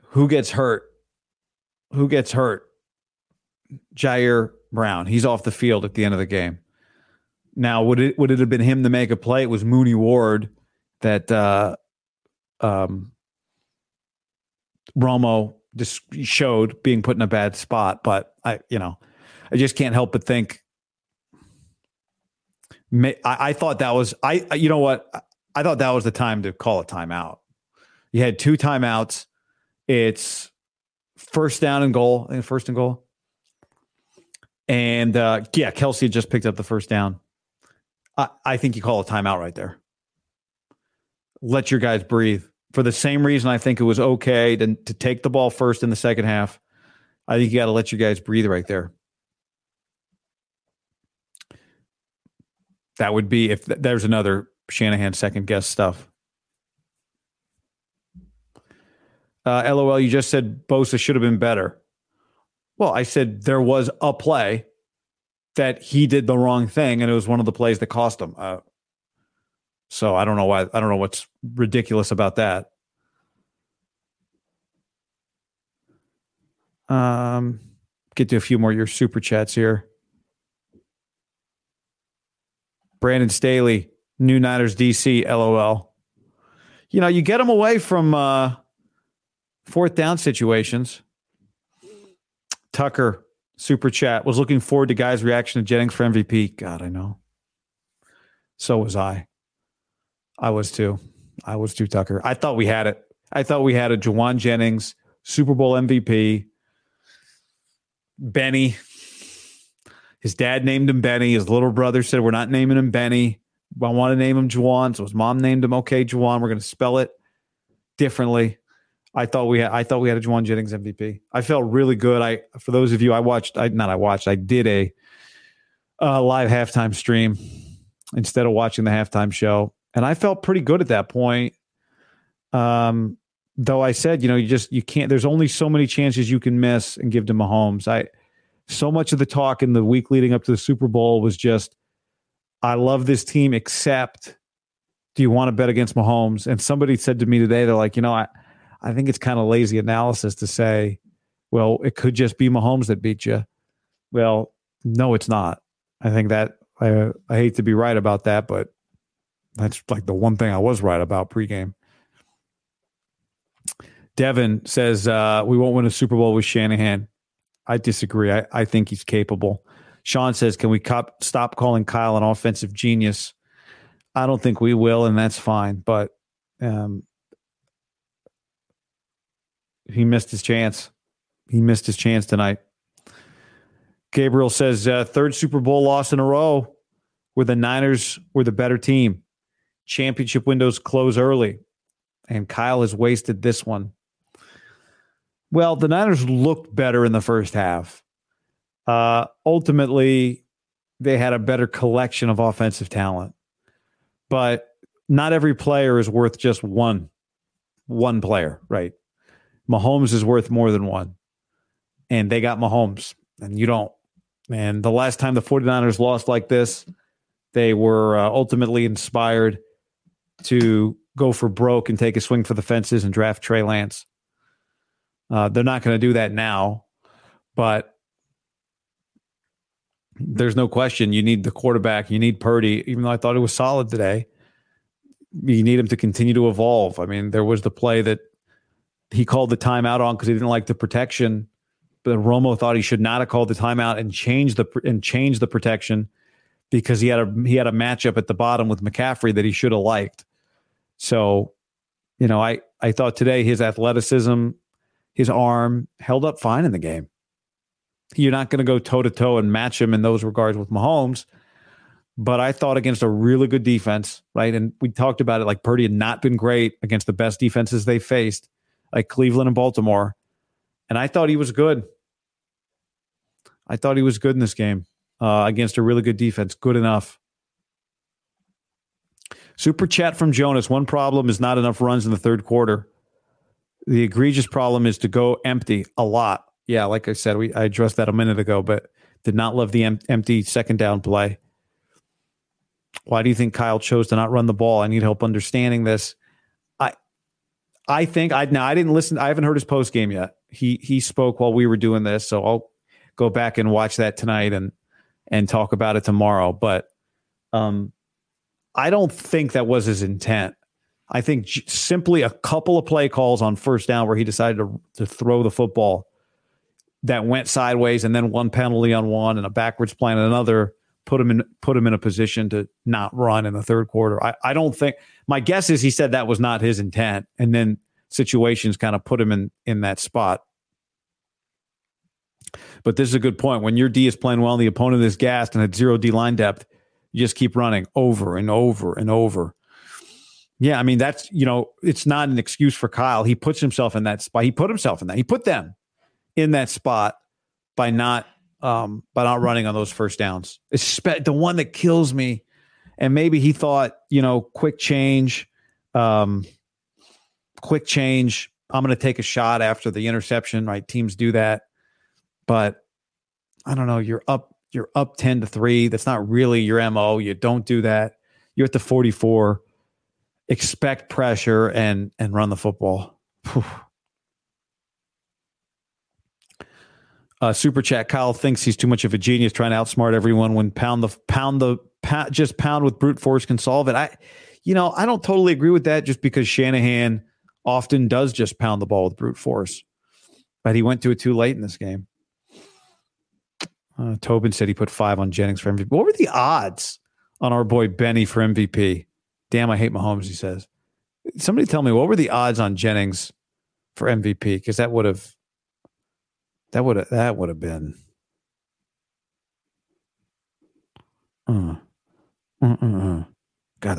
Who gets hurt? Ja'Ayir Brown. He's off the field at the end of the game. Now, would it have been him to make a play? It was Mooney Ward that Romo just showed being put in a bad spot. But I just can't help but think. I thought that was I thought that was the time to call a timeout. You had 2 timeouts. It's 1st down and goal. I think 1st and goal. And Kelce had just picked up the 1st down. I think you call a timeout right there. Let your guys breathe. for the same reason I think it was okay to take the ball first in the second half. I think you got to let your guys breathe right there. That would be if there's another Shanahan second guess stuff. LOL, you just said Bosa should have been better. Well, I said there was a play that he did the wrong thing, and it was one of the plays that cost him. So I don't know why. I don't know what's ridiculous about that. Get to a few more of your super chats here. Brandon Staley, New Niners DC, LOL. You know, you get them away from fourth down situations. Tucker, super chat, was looking forward to Guy's reaction to Jennings for MVP. God, I know. So was I. I was too. I was too, Tucker. I thought we had it. I thought we had a Jauan Jennings, Super Bowl MVP. Benny. His dad named him Benny. His little brother said, we're not naming him Benny. I want to name him Jauan. So his mom named him, okay, Jauan. We're going to spell it differently. I thought we had a Jauan Jennings MVP. I felt really good. For those of you, I did a live halftime stream instead of watching the halftime show. And I felt pretty good at that point. Though I said, you know, you can't, there's only so many chances you can miss and give to Mahomes. So much of the talk in the week leading up to the Super Bowl was just, I love this team, except do you want to bet against Mahomes? And somebody said to me today, they're like, you know, I think it's kind of lazy analysis to say, well, it could just be Mahomes that beat you. Well, no, it's not. I think that I hate to be right about that, but that's like the one thing I was right about pregame. Devin says, we won't win a Super Bowl with Shanahan. I disagree. I think he's capable. Sean says, can we stop calling Kyle an offensive genius? I don't think we will, and that's fine. But he missed his chance. He missed his chance tonight. Gabriel says, third Super Bowl loss in a row where the Niners were the better team. Championship windows close early, and Kyle has wasted this one. Well, the Niners looked better in the first half. Ultimately, they had a better collection of offensive talent. But not every player is worth just one player, right? Mahomes is worth more than one. And they got Mahomes, and you don't. And the last time the 49ers lost like this, they were ultimately inspired to go for broke and take a swing for the fences and draft Trey Lance. They're not going to do that now, but there's no question you need the quarterback. You need Purdy, even though I thought it was solid today. You need him to continue to evolve. I mean, there was the play that he called the timeout on because he didn't like the protection, but Romo thought he should not have called the timeout and changed the protection because he had a matchup at the bottom with McCaffrey that he should have liked. So, you know, I thought today his athleticism, his arm held up fine in the game. You're not going to go toe-to-toe and match him in those regards with Mahomes, but I thought against a really good defense, right? And we talked about it, like Purdy had not been great against the best defenses they faced, like Cleveland and Baltimore, and I thought he was good. I thought he was good in this game against a really good defense, good enough. Super chat from Jonas. One problem is not enough runs in the third quarter. The egregious problem is to go empty a lot. Yeah, like I said, I addressed that a minute ago, but did not love the empty second down play. Why do you think Kyle chose to not run the ball? I need help understanding this. I think I didn't listen. I haven't heard his post game yet. He spoke while we were doing this, so I'll go back and watch that tonight and talk about it tomorrow. But I don't think that was his intent. I think simply a couple of play calls on first down where he decided to throw the football that went sideways, and then one penalty on one and a backwards play on another put him in a position to not run in the third quarter. I don't think, my guess is he said that was not his intent, and then situations kind of put him in that spot. But this is a good point. When your D is playing well and the opponent is gassed and at zero D line depth, you just keep running over and over and over. Yeah, I mean, that's, you know, it's not an excuse for Kyle. He puts himself in that spot. He put himself in that. He put them in that spot by not running on those first downs. It's the one that kills me. And maybe he thought, you know, quick change. I'm going to take a shot after the interception. Right? Teams do that, but I don't know. You're up 10-3. That's not really your MO. You don't do that. You're at the 44. Expect pressure and run the football. Super chat. Kyle thinks he's too much of a genius trying to outsmart everyone when pound with brute force can solve it. I don't totally agree with that just because Shanahan often does just pound the ball with brute force, but he went to it too late in this game. Tobin said he put 5 on Jennings for MVP. What were the odds on our boy Benny for MVP? Damn, I hate Mahomes, he says. Somebody tell me, what were the odds on Jennings for MVP? Because that would have been. God, that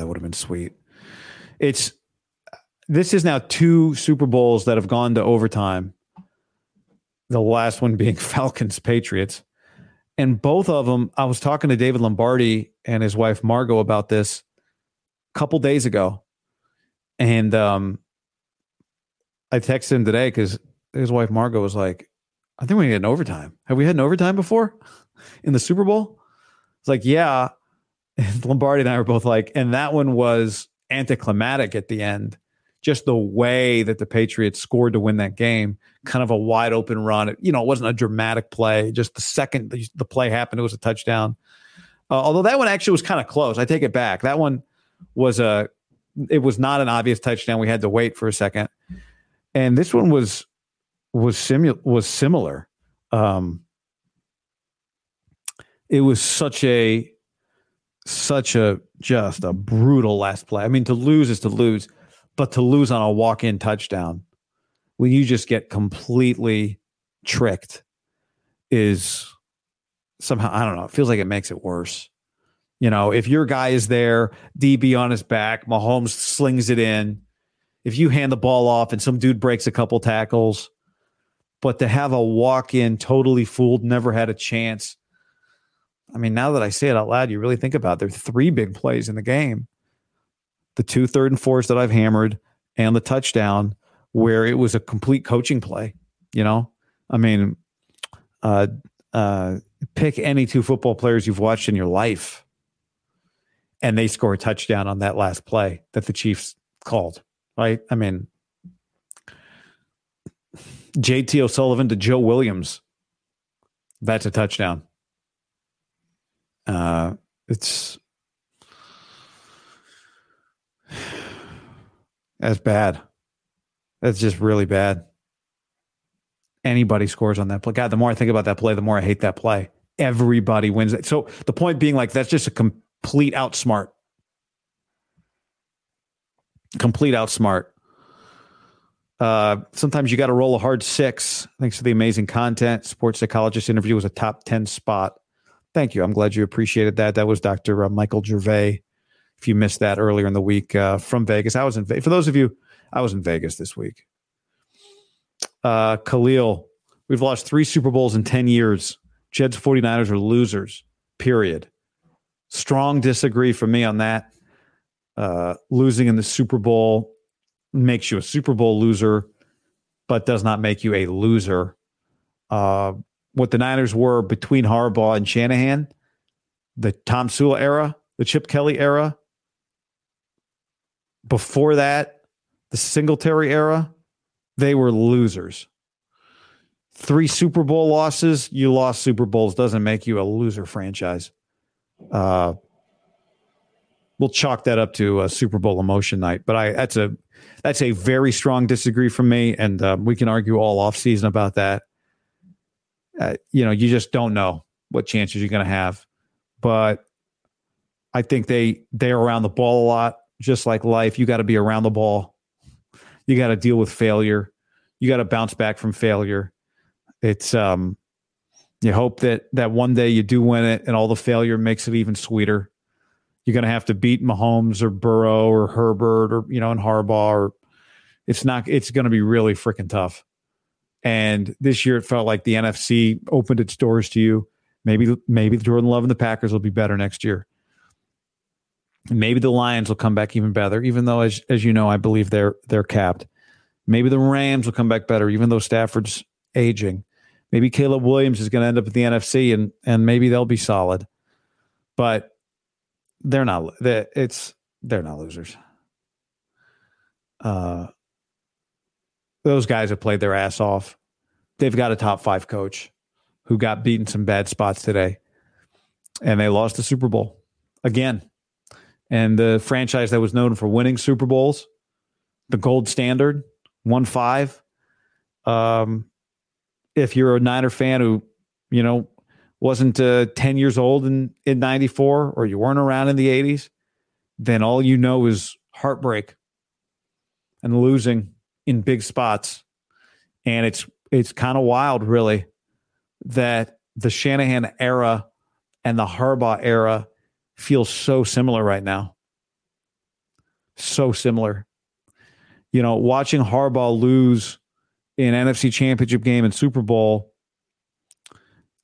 would have been sweet. This is now 2 Super Bowls that have gone to overtime. The last one being Falcons-Patriots. And both of them, I was talking to David Lombardi and his wife Margot about this a couple days ago. And I texted him today because his wife Margot was like, I think we need an overtime. Have we had an overtime before in the Super Bowl? It's like, yeah. And Lombardi and I were both like, and that one was anticlimactic at the end. Just the way that the Patriots scored to win that game, kind of a wide open run. It wasn't a dramatic play. Just the second the play happened, it was a touchdown. Although that one actually was kind of close. I take it back. That one was not an obvious touchdown. We had to wait for a second. And this one was similar. It was such a just a brutal last play. I mean, to lose is to lose. But to lose on a walk-in touchdown when you just get completely tricked is somehow, I don't know, it feels like it makes it worse. You know, if your guy is there, DB on his back, Mahomes slings it in. If you hand the ball off and some dude breaks a couple tackles, but to have a walk-in totally fooled, never had a chance. I mean, now that I say it out loud, you really think about it. There are 3 big plays in the game. The 2 third and fours that I've hammered and the touchdown where it was a complete coaching play. You know, I mean, pick any 2 football players you've watched in your life and they score a touchdown on that last play that the Chiefs called, right? I mean, JT O'Sullivan to Joe Williams. That's a touchdown. It's that's bad. That's just really bad. Anybody scores on that play. God, the more I think about that play, the more I hate that play. Everybody wins it. So the point being, like, that's just a complete outsmart. Complete outsmart. Sometimes you got to roll a hard 6. Thanks to the amazing content. Sports psychologist interview was a top 10 spot. Thank you. I'm glad you appreciated that. That was Dr. Michael Gervais. If you missed that earlier in the week from Vegas, I was in Vegas. For those of you, I was in Vegas this week. Khalil, we've lost 3 Super Bowls in 10 years. Jed's 49ers are losers, period. Strong disagree from me on that. Losing in the Super Bowl makes you a Super Bowl loser, but does not make you a loser. What the Niners were between Harbaugh and Shanahan, the Tom Sula era, the Chip Kelly era, before that, the Singletary era, they were losers. 3 Super Bowl losses, you lost Super Bowls, doesn't make you a loser franchise. We'll chalk that up to a Super Bowl emotion night, but that's a very strong disagree from me, and we can argue all offseason about that. You just don't know what chances you're going to have, but I think they're around the ball a lot, just like life. You got to be around the ball. You got to deal with failure. You got to bounce back from failure. It's you hope that one day you do win it, and all the failure makes it even sweeter. You're going to have to beat Mahomes or Burrow or Herbert or, you know, and Harbaugh. Or, it's going to be really freaking tough. And this year it felt like the NFC opened its doors to you. Maybe Jordan Love and the Packers will be better next year. Maybe the Lions will come back even better, even though, as you know, I believe they're capped. Maybe the Rams will come back better, even though Stafford's aging. Maybe Caleb Williams is going to end up at the NFC, and maybe they'll be solid. But they're not losers. Those guys have played their ass off. They've got a top five coach who got beaten some bad spots today, and they lost the Super Bowl again. And the franchise that was known for winning Super Bowls, the gold standard, won 5. If you're a Niner fan who, you know, wasn't 10 years old in 94, or you weren't around in the 80s, then all you know is heartbreak and losing in big spots. And it's kind of wild, really, that the Shanahan era and the Harbaugh era feels so similar right now. So similar. You know, watching Harbaugh lose in NFC Championship game and Super Bowl,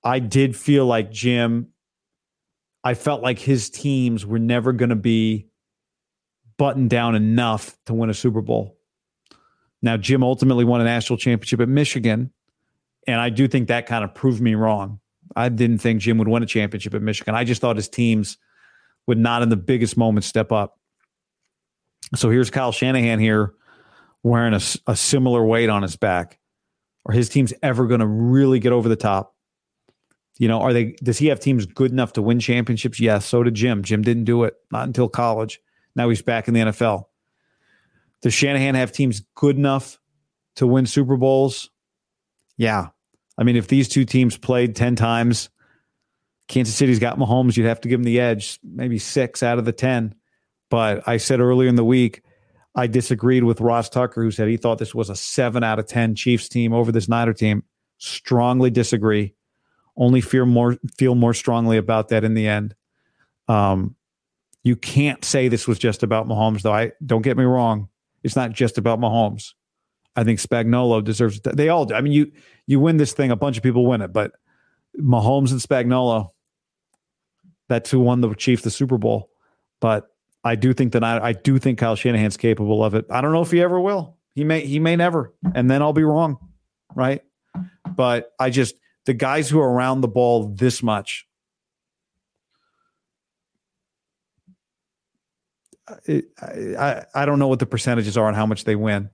I did feel like I felt like his teams were never going to be buttoned down enough to win a Super Bowl. Now, Jim ultimately won a national championship at Michigan, and I do think that kind of proved me wrong. I didn't think Jim would win a championship at Michigan. I just thought his teams would not in the biggest moments step up. So here's Kyle Shanahan here wearing a similar weight on his back. Are his teams ever going to really get over the top? You know, does he have teams good enough to win championships? Yes. So did Jim. Jim didn't do it. Not until college. Now he's back in the NFL. Does Shanahan have teams good enough to win Super Bowls? Yeah. I mean, if these two teams played 10 times, Kansas City's got Mahomes, you'd have to give him the edge, maybe 6 out of the 10. But I said earlier in the week, I disagreed with Ross Tucker, who said he thought this was a 7 out of 10 Chiefs team over this Niner team. Strongly disagree. Only feel more strongly about that in the end. You can't say this was just about Mahomes, though. Don't get me wrong. It's not just about Mahomes. I think Spagnuolo deserves it. They all do. I mean, you win this thing, a bunch of people win it, but Mahomes and Spagnuolo, that's who won the Chiefs the Super Bowl. But I do think that I do think Kyle Shanahan's capable of it. I don't know if he ever will. He may never, and then I'll be wrong, right? But the guys who are around the ball this much, I don't know what the percentages are and how much they win.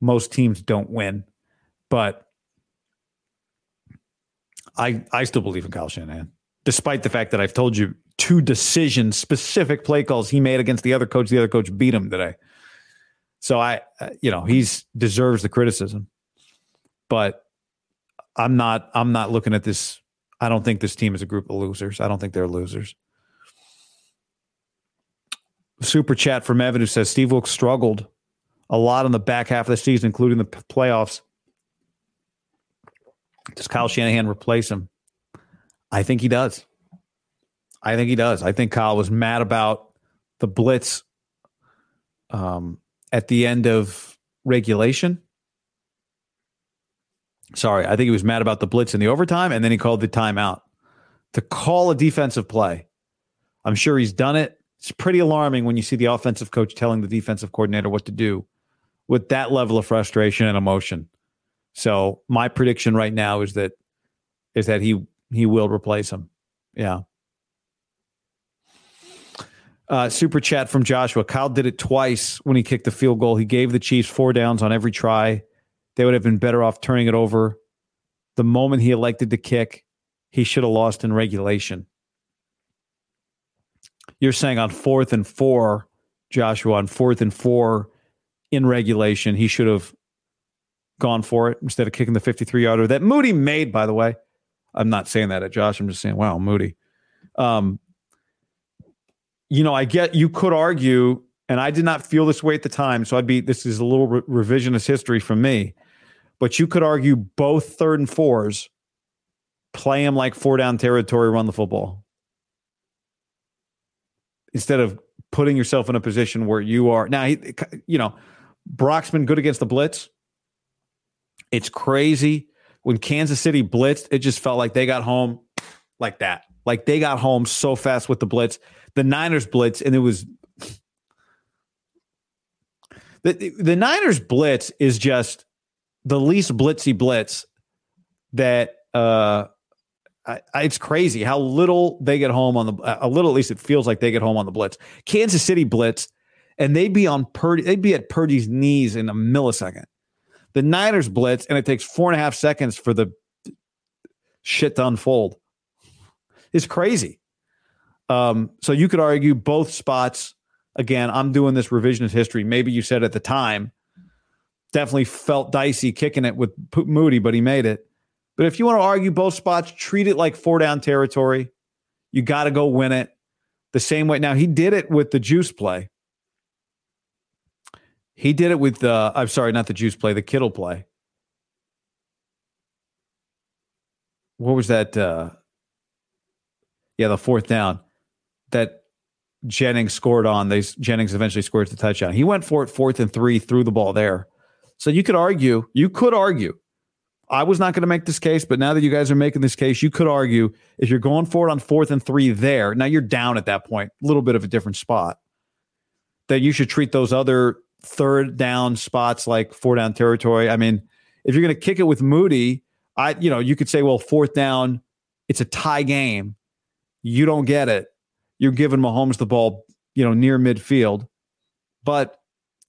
Most teams don't win, but I still believe in Kyle Shanahan, despite the fact that I've told you 2 decisions, specific play calls he made against the other coach. The other coach beat him today. So he's deserves the criticism, but I'm not looking at this. I don't think this team is a group of losers. I don't think they're losers. Super chat from Evan, who says Steve Wilks struggled a lot in the back half of the season, including the playoffs. Does Kyle Shanahan replace him? I think he does. I think Kyle was mad about the blitz at the end of regulation. Sorry, I think he was mad about the blitz in the overtime, and then he called the timeout to call a defensive play. I'm sure he's done it. It's pretty alarming when you see the offensive coach telling the defensive coordinator what to do with that level of frustration and emotion. So my prediction right now is that he will replace him. Yeah. Super chat from Joshua. Kyle did it twice when he kicked the field goal. He gave the Chiefs 4 downs on every try. They would have been better off turning it over. The moment he elected to kick, he should have lost in regulation. You're saying on 4th and 4, Joshua, on 4th and 4 in regulation, he should have gone for it instead of kicking the 53-yarder that Moody made, by the way. I'm not saying that at Josh. I'm just saying, wow, Moody. I get you could argue, and I did not feel this way at the time, so this is a little revisionist history from me, but you could argue both 3rd and 4s play him like 4 down territory, run the football. instead of putting yourself in a position where you are now, you know, Brock's been good against the blitz. It's crazy. When Kansas City blitzed, it just felt like they got home like that. Like they got home so fast with the blitz. The Niners blitz, and it was the Niners blitz is just the least blitzy blitz that it's crazy how little they get home on the, a little, at least it feels like they get home on the blitz. Kansas City blitz, and they'd be on Purdy, they'd be at Purdy's knees in a millisecond. The Niners blitz, and it takes 4.5 seconds for the shit to unfold. It's crazy. So you could argue both spots. Again, I'm doing this revisionist history. Maybe you said at the time, definitely felt dicey kicking it with Moody, but he made it. But if you want to argue both spots, treat it like 4-down territory. You got to go win it the same way. Now, he did it with the juice play. He did it with the, I'm sorry, not the juice play, the Kittle play. What was that? Yeah, the 4th down that Jennings scored on. Jennings eventually scores the touchdown. He went for it 4th and 3, threw the ball there. So you could argue. I was not going to make this case, but now that you guys are making this case, you could argue if you're going for it on 4th and 3 there, now you're down at that point, a little bit of a different spot, that you should treat those other 3rd down spots like 4-down territory. I mean, if you're going to kick it with Moody, you could say, well, 4th down, it's a tie game. You don't get it. You're giving Mahomes the ball, near midfield. But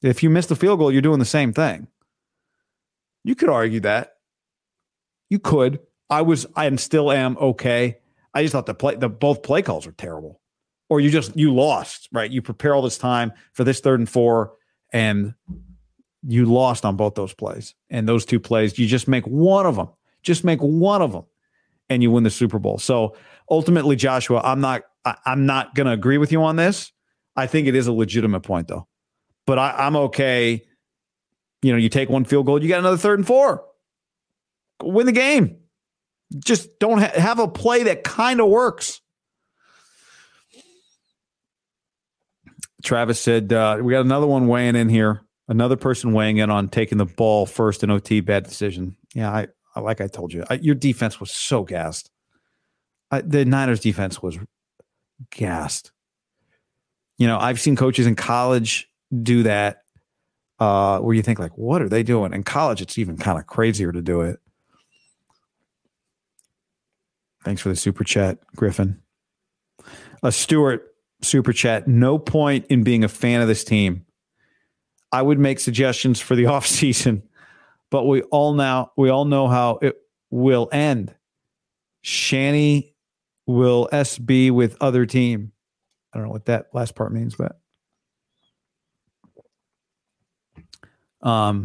if you miss the field goal, you're doing the same thing. You could argue that. You could. I still am okay. I just thought both play calls were terrible. Or you lost, right? You prepare all this time for this 3rd and 4. And you lost on both those plays. And those two plays, you just make one of them. Just make one of them, and you win the Super Bowl. So ultimately, Joshua, I'm not going to agree with you on this. I think it is a legitimate point, though. But I'm okay. You take one field goal, you got another 3rd and 4. Win the game. Just don't have a play that kind of works. Travis said, we got another one weighing in here. Another person weighing in on taking the ball first in OT, bad decision. Yeah, I told you, your defense was so gassed. The Niners defense was gassed. I've seen coaches in college do that where you think, like, what are they doing? In college, it's even kind of crazier to do it. Thanks for the super chat, Griffin. Stewart. Super chat. No point in being a fan of this team. I would make suggestions for the offseason, but we all know how it will end. Shanny will SB with other team. I don't know what that last part means, but I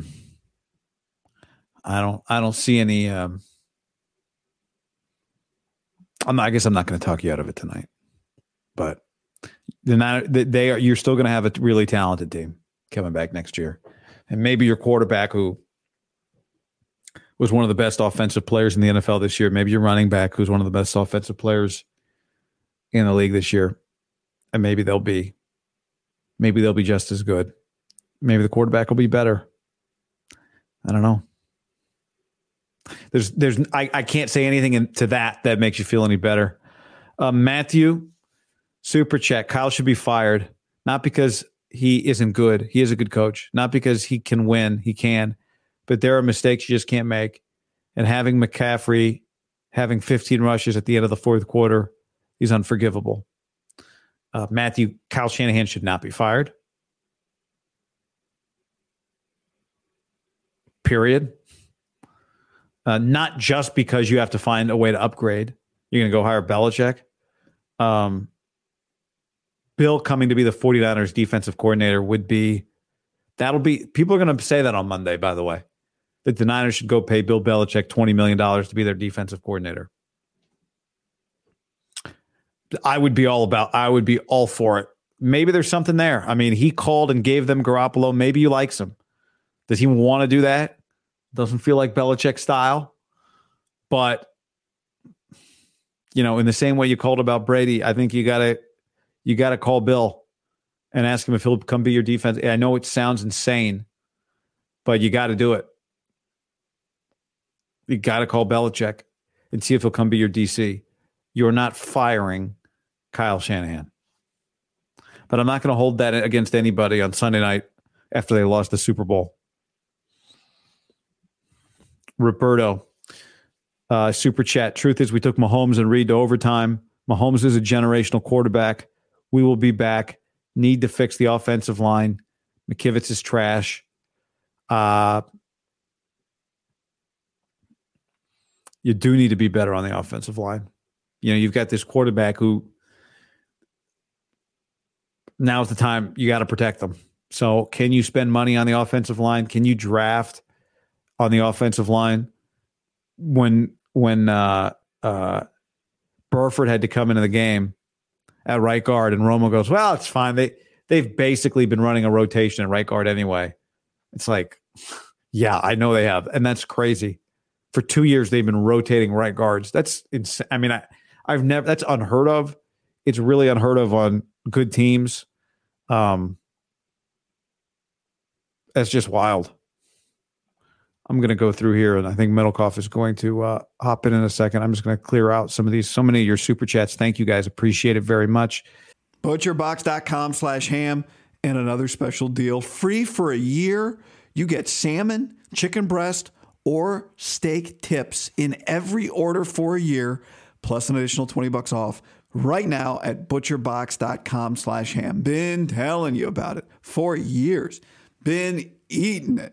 don't see any. I guess I'm not going to talk you out of it tonight, but. You're still going to have a really talented team coming back next year. And maybe your quarterback, who was one of the best offensive players in the NFL this year, maybe your running back, who's one of the best offensive players in the league this year, and maybe they'll be just as good. Maybe the quarterback will be better. I don't know. I can't say anything to that makes you feel any better. Matthew. Super chat. Kyle should be fired, not because he isn't good. He is a good coach. Not because he can win. He can. But there are mistakes you just can't make. And having McCaffrey, having 15 rushes at the end of the 4th quarter, he's unforgivable. Matthew, Kyle Shanahan should not be fired. Period. Not just because you have to find a way to upgrade. You're going to go hire Belichick. Bill coming to be the 49ers defensive coordinator people are going to say that on Monday, by the way, that the Niners should go pay Bill Belichick $20 million to be their defensive coordinator. I would be all for it. Maybe there's something there. I mean, he called and gave them Garoppolo. Maybe he likes him. Does he want to do that? Doesn't feel like Belichick style, but in the same way you called about Brady, I think you got to, you got to call Bill and ask him if he'll come be your defense. I know it sounds insane, but you got to do it. You got to call Belichick and see if he'll come be your DC. You're not firing Kyle Shanahan. But I'm not going to hold that against anybody on Sunday night after they lost the Super Bowl. Roberto, Super Chat. Truth is we took Mahomes and Reid to overtime. Mahomes is a generational quarterback. We will be back. Need to fix the offensive line. McKivitz is trash. You do need to be better on the offensive line. You know, you've got this quarterback who now's the time you got to protect them. So can you spend money on the offensive line? Can you draft on the offensive line? When Burford had to come into the game at right guard and Romo goes, well, it's fine. They've basically been running a rotation at right guard anyway. It's like, yeah, I know they have. And that's crazy. For 2 years, they've been rotating right guards. That's insane. I mean, I've never, that's unheard of. It's really unheard of on good teams. That's just wild. I'm going to go through here, and I think Middlecoff is going to hop in a second. I'm just going to clear out some of these. So many of your Super Chats. Thank you, guys. Appreciate it very much. Butcherbox.com/ham and another special deal. Free for a year. You get salmon, chicken breast, or steak tips in every order for a year, plus an additional $20 off right now at butcherbox.com/ham. Been telling you about it for years. Been eating it.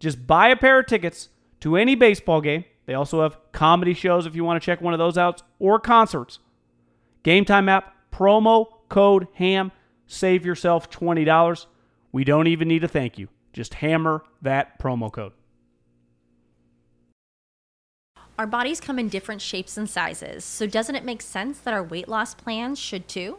Just buy a pair of tickets to any baseball game. They also have comedy shows if you want to check one of those out, or concerts. Game Time app, promo code HAM, save yourself $20. We don't even need a thank you. Just hammer that promo code. Our bodies come in different shapes and sizes, so doesn't it make sense that our weight loss plans should too?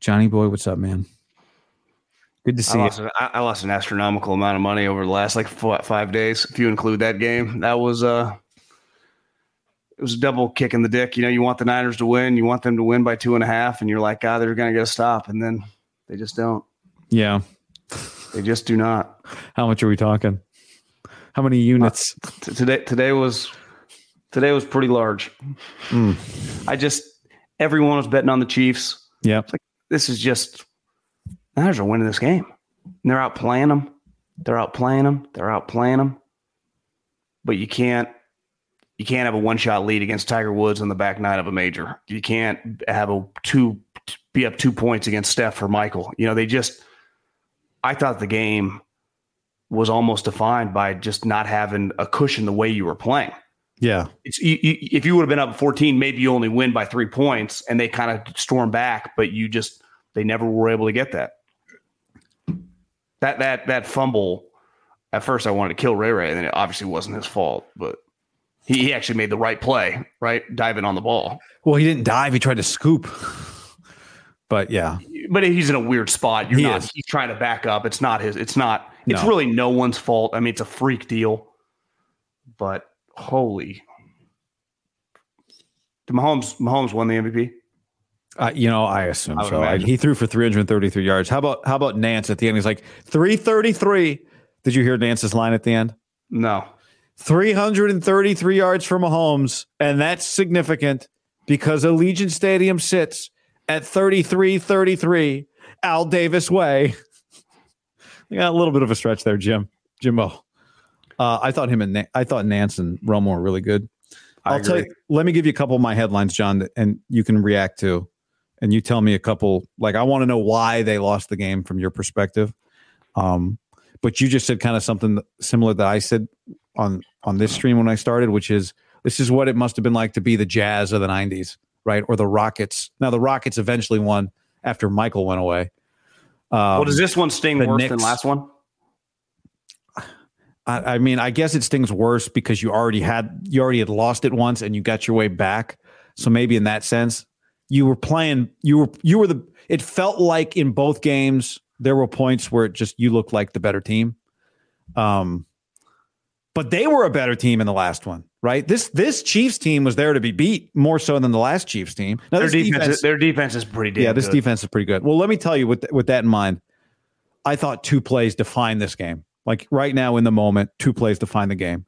Johnny boy, what's up, man? Good to see you. I lost an astronomical amount of money over the last like 5 days. If you include that game, that was it was a double kick in the dick. You know, you want the Niners to win. You want them to win by 2.5, and you're like, God, they're going to get a stop, and then they just don't. Yeah. They just do not. How much are we talking? How many units? Today was pretty large. Everyone was betting on the Chiefs. Yeah. Like, this is just, the Niners are winning this game. And they're outplaying them. But you can't have a one-shot lead against Tiger Woods on the back nine of a major. You can't have be up 2 points against Steph or Michael. You know, I thought the game was almost defined by just not having a cushion the way you were playing. Yeah. If you would have been up 14, maybe you only win by 3 points and they kind of storm back, but they never were able to get that. That fumble, at first I wanted to kill Ray Ray, and then it obviously wasn't his fault, but he actually made the right play, right? Diving on the ball. Well, he didn't dive. He tried to scoop. But yeah. But he's in a weird spot. He's trying to back up. It's not his. It's really no one's fault. I mean, it's a freak deal. But holy. Did Mahomes won the MVP? I assume so. He threw for 333 yards. How about Nance at the end? He's like 333. Did you hear Nance's line at the end? No. 333 yards for Mahomes, and that's significant because Allegiant Stadium sits at 3333 Al Davis Way. You got a little bit of a stretch there, Jimbo. I thought Nance and Romo were really good. I'll tell you. Let me give you a couple of my headlines, John, and you can react to, and you tell me a couple. Like, I want to know why they lost the game from your perspective. But you just said kind of something similar that I said on this stream when I started, which is this is what it must have been like to be the Jazz of the 90s, right? Or the Rockets. Now, the Rockets eventually won after Michael went away. Does this one sting worse than last one? I mean, I guess it stings worse because you already had lost it once and you got your way back. So maybe in that sense, it felt like in both games, there were points where you looked like the better team. But they were a better team in the last one, right? This Chiefs team was there to be beat more so than the last Chiefs team. Now, their defense is pretty damn good. Yeah, this defense is pretty good. Well, let me tell you, with that in mind, I thought two plays defined this game. Like right now in the moment, two plays define the game.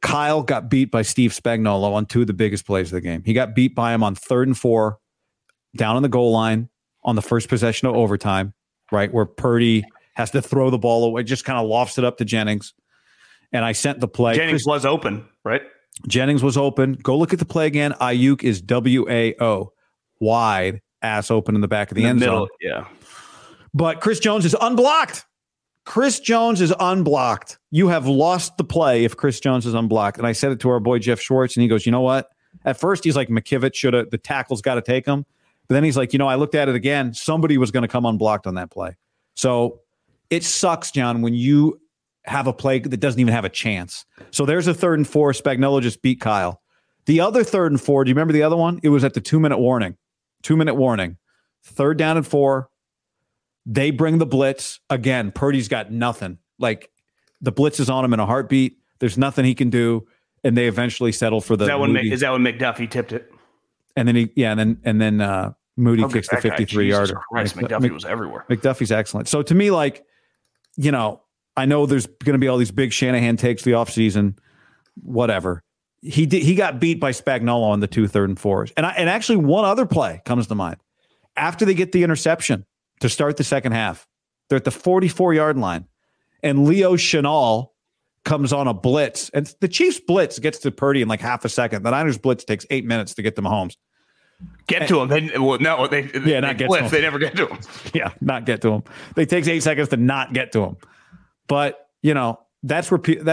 Kyle got beat by Steve Spagnuolo on two of the biggest plays of the game. He got beat by him on 3rd and 4, down on the goal line on the first possession of overtime, right, where Purdy has to throw the ball away, just kind of lofts it up to Jennings. And I sent the play. Jennings was open, right? Jennings was open. Go look at the play again. Ayuk is W-A-O, wide, ass open in the back of the end zone. Yeah. But Chris Jones is unblocked. You have lost the play if Chris Jones is unblocked. And I said it to our boy Jeff Schwartz, and he goes, you know what? At first, he's like, McKivitt the tackle's got to take him. But then he's like, I looked at it again. Somebody was going to come unblocked on that play. So it sucks, John, when you have a play that doesn't even have a chance. So there's a 3rd and 4. Spagnuolo just beat Kyle. The other 3rd and 4, do you remember the other one? It was at the 2-minute warning. 3rd down and 4. They bring the blitz. Again, Purdy's got nothing. Like, the blitz is on him in a heartbeat. There's nothing he can do. And they eventually settle for the... Is that when McDuffie tipped it? And then he Moody kicks the 53-yarder. Christ, McDuffie was everywhere. McDuffie's excellent. So to me, I know there's going to be all these big Shanahan takes the offseason, whatever. He got beat by Spagnuolo on the 2 3rd and 4s. And actually one other play comes to mind. After they get the interception, to start the second half, they're at the 44-yard line, and Leo Chenal comes on a blitz. And the Chiefs' blitz gets to Purdy in like half a second. The Niners' blitz takes 8 minutes to get to Mahomes. Get to him. They never get to him. Yeah, not get to him. They takes 8 seconds to not get to him. But, that's where people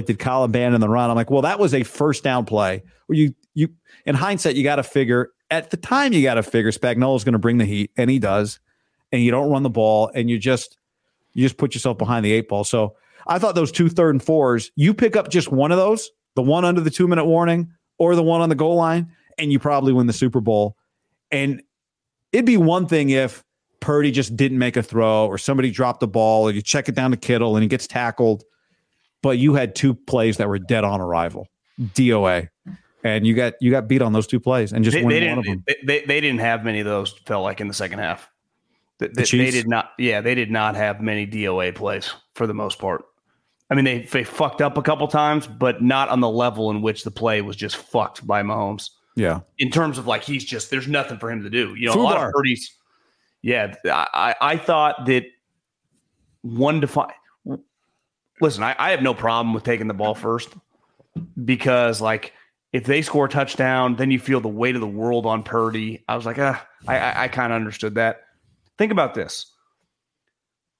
did Kyle abandon the run. I'm like, well, that was a first down play. Where you in hindsight, you got to figure, at the time you got to figure Spagnuolo's going to bring the heat, and he does. And you don't run the ball, and you just put yourself behind the 8 ball. So I thought those 2 3rd and 4s, you pick up just one of those, the one under the 2-minute warning or the one on the goal line, and you probably win the Super Bowl. And it'd be one thing if Purdy just didn't make a throw or somebody dropped the ball or you check it down to Kittle and he gets tackled. But you had two plays that were dead on arrival, DOA. And you got beat on those two plays and just won one of them. They didn't have many of those, felt like, in the second half. They did not. Yeah, they did not have many DOA plays for the most part. I mean, they fucked up a couple times, but not on the level in which the play was just fucked by Mahomes. Yeah. In terms of like, he's just, there's nothing for him to do. You know, Fubar. A lot of Purdy's. Yeah. I thought that one define. Listen, I have no problem with taking the ball first because, like, if they score a touchdown, then you feel the weight of the world on Purdy. I was like, I kind of understood that. Think about this.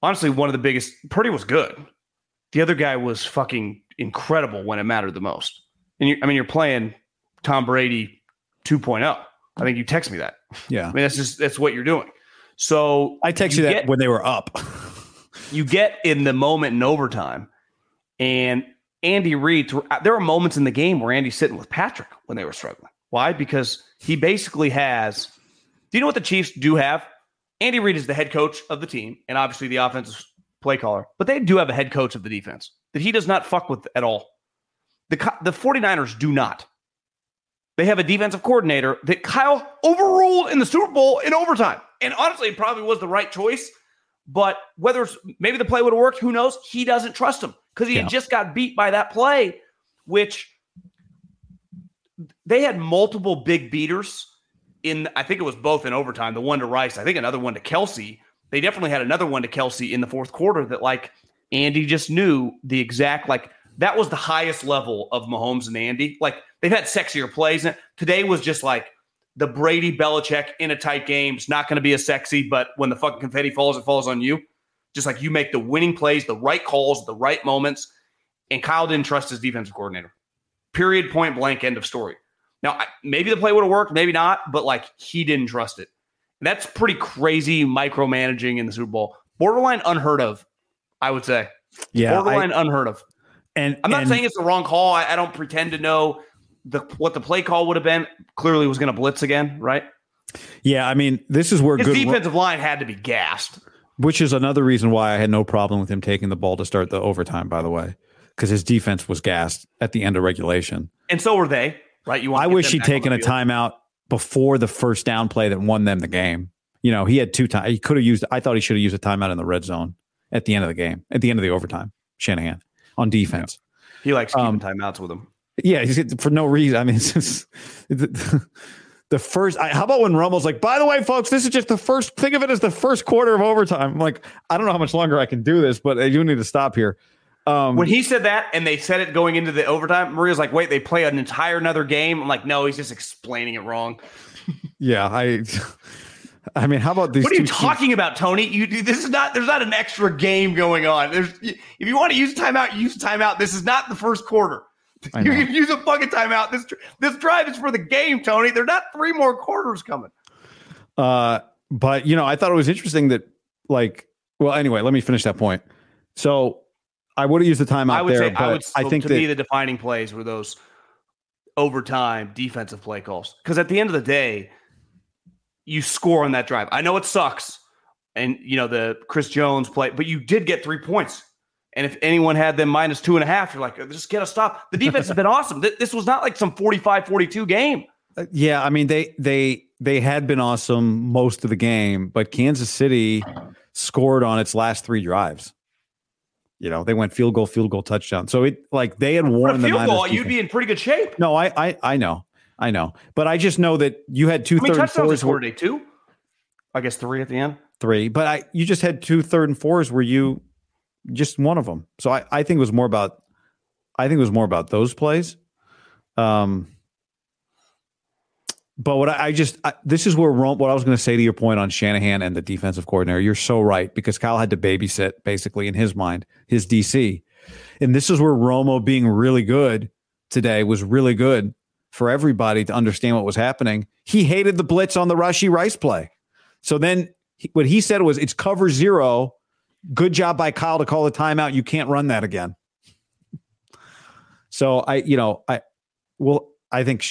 Honestly, one of the biggest, Purdy was good. The other guy was fucking incredible when it mattered the most. And you're playing Tom Brady 2.0. I think you text me that. Yeah. I mean, that's what you're doing. So I text you that when they were up. You get in the moment in overtime, and Andy Reid, there are moments in the game where Andy's sitting with Patrick when they were struggling. Why? Because he basically has, do you know what the Chiefs do have? Andy Reid is the head coach of the team and obviously the offensive play caller, but they do have a head coach of the defense that he does not fuck with at all. The 49ers do not. They have a defensive coordinator that Kyle overruled in the Super Bowl in overtime. And honestly, it probably was the right choice, but whether it's, maybe the play would have worked, who knows? He doesn't trust him because he had just got beat by that play, which they had multiple big beaters in, I think it was both in overtime, the one to Rice, I think another one to Kelce. They definitely had another one to Kelce in the fourth quarter that, like, Andy just knew the exact, like, that was the highest level of Mahomes and Andy. Like, they've had sexier plays. Today was just like the Brady Belichick in a tight game. It's not going to be as sexy, but when the fucking confetti falls, it falls on you. Just like you make the winning plays, the right calls, the right moments. And Kyle didn't trust his defensive coordinator. Period, point blank, end of story. Now, maybe the play would have worked, maybe not, but, like, he didn't trust it. That's pretty crazy micromanaging in the Super Bowl. Borderline unheard of, I would say. Yeah. Borderline unheard of. And I'm not saying it's the wrong call. I don't pretend to know what the play call would have been. Clearly was going to blitz again, right? Yeah, I mean, this is where his defensive line had to be gassed. Which is another reason why I had no problem with him taking the ball to start the overtime, by the way. Because his defense was gassed at the end of regulation. And so were they, right? I wish he'd taken a timeout before the first down play that won them the game. You know, he had two times. He could have used, I thought he should have used a timeout in the red zone at the end of the game, at the end of the overtime, Shanahan, on defense. Yeah. He likes keeping timeouts with him. Yeah, he's for no reason. I mean, it's just, the first, how about when Romo's like, by the way, folks, this is just the first, think of it as the first quarter of overtime. I'm like, I don't know how much longer I can do this, but I do need to stop here. When he said that and they said it going into the overtime, Maria's like, wait, they play another game. I'm like, no, he's just explaining it wrong. Yeah. I mean, how about these? What are you talking about, Tony? There's not an extra game going on. If you want to use timeout, use timeout. This is not the first quarter. You can use a fucking timeout. This drive is for the game, Tony. There's not three more quarters coming. But you know, I thought it was interesting that, like, well, anyway, let me finish that point. So, I would have used the timeout I think the defining plays were those overtime defensive play calls. Because at the end of the day, you score on that drive. I know it sucks. And, you know, the Chris Jones play, but you did get 3 points. And if anyone had them minus 2.5, you're like, just get a stop. The defense has been awesome. This was not like some 45-42 game. Yeah, I mean, they had been awesome most of the game, but Kansas City scored on its last three drives. You know, they went field goal, touchdown. So it, like, they had won the field goal. You'd be in pretty good shape. No, I know, but I just know that you had two third and fours. Were they two? I guess three at the end. Three, but you just had two third and fours. Were you just one of them? So I think it was more about those plays. But what this is where what I was going to say to your point on Shanahan and the defensive coordinator. You're so right, because Kyle had to babysit, basically, in his mind, his DC. And this is where Romo being really good today was really good for everybody to understand what was happening. He hated the blitz on the Rashee Rice play. So then what he said was, it's cover zero. Good job by Kyle to call a timeout. You can't run that again. So I don't think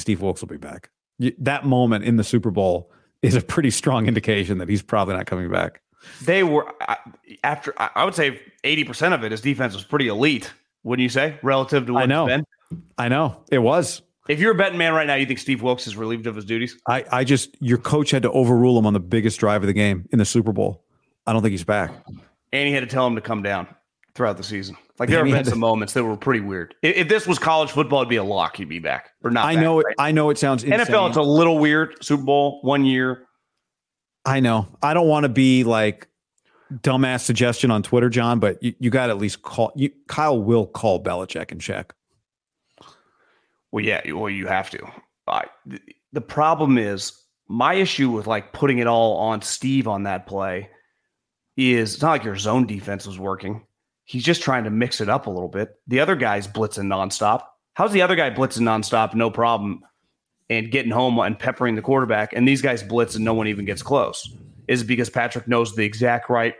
Steve Wilkes will be back. That moment in the Super Bowl is a pretty strong indication that he's probably not coming back. They were after. I would say 80% of it. His defense was pretty elite, wouldn't you say? Relative to what it's been, I know it was. If you're a betting man right now, you think Steve Wilkes is relieved of his duties? I just, your coach had to overrule him on the biggest drive of the game in the Super Bowl. I don't think he's back. And he had to tell him to come down throughout the season. Like, there have been some moments that were pretty weird. If this was college football, it'd be a lock. He'd be back or not. I know it sounds insane. NFL, it's a little weird. Super Bowl, 1 year. I know. I don't want to be like dumbass suggestion on Twitter, John, but you got to at least call. Kyle will call Belichick and check. Well, yeah. Well, you have to. The problem is, my issue with like putting it all on Steve on that play is it's not like your zone defense was working. He's just trying to mix it up a little bit. The other guy's blitzing nonstop. How's the other guy blitzing nonstop? No problem. And getting home and peppering the quarterback. And these guys blitz and no one even gets close. Is it because Patrick knows the exact right?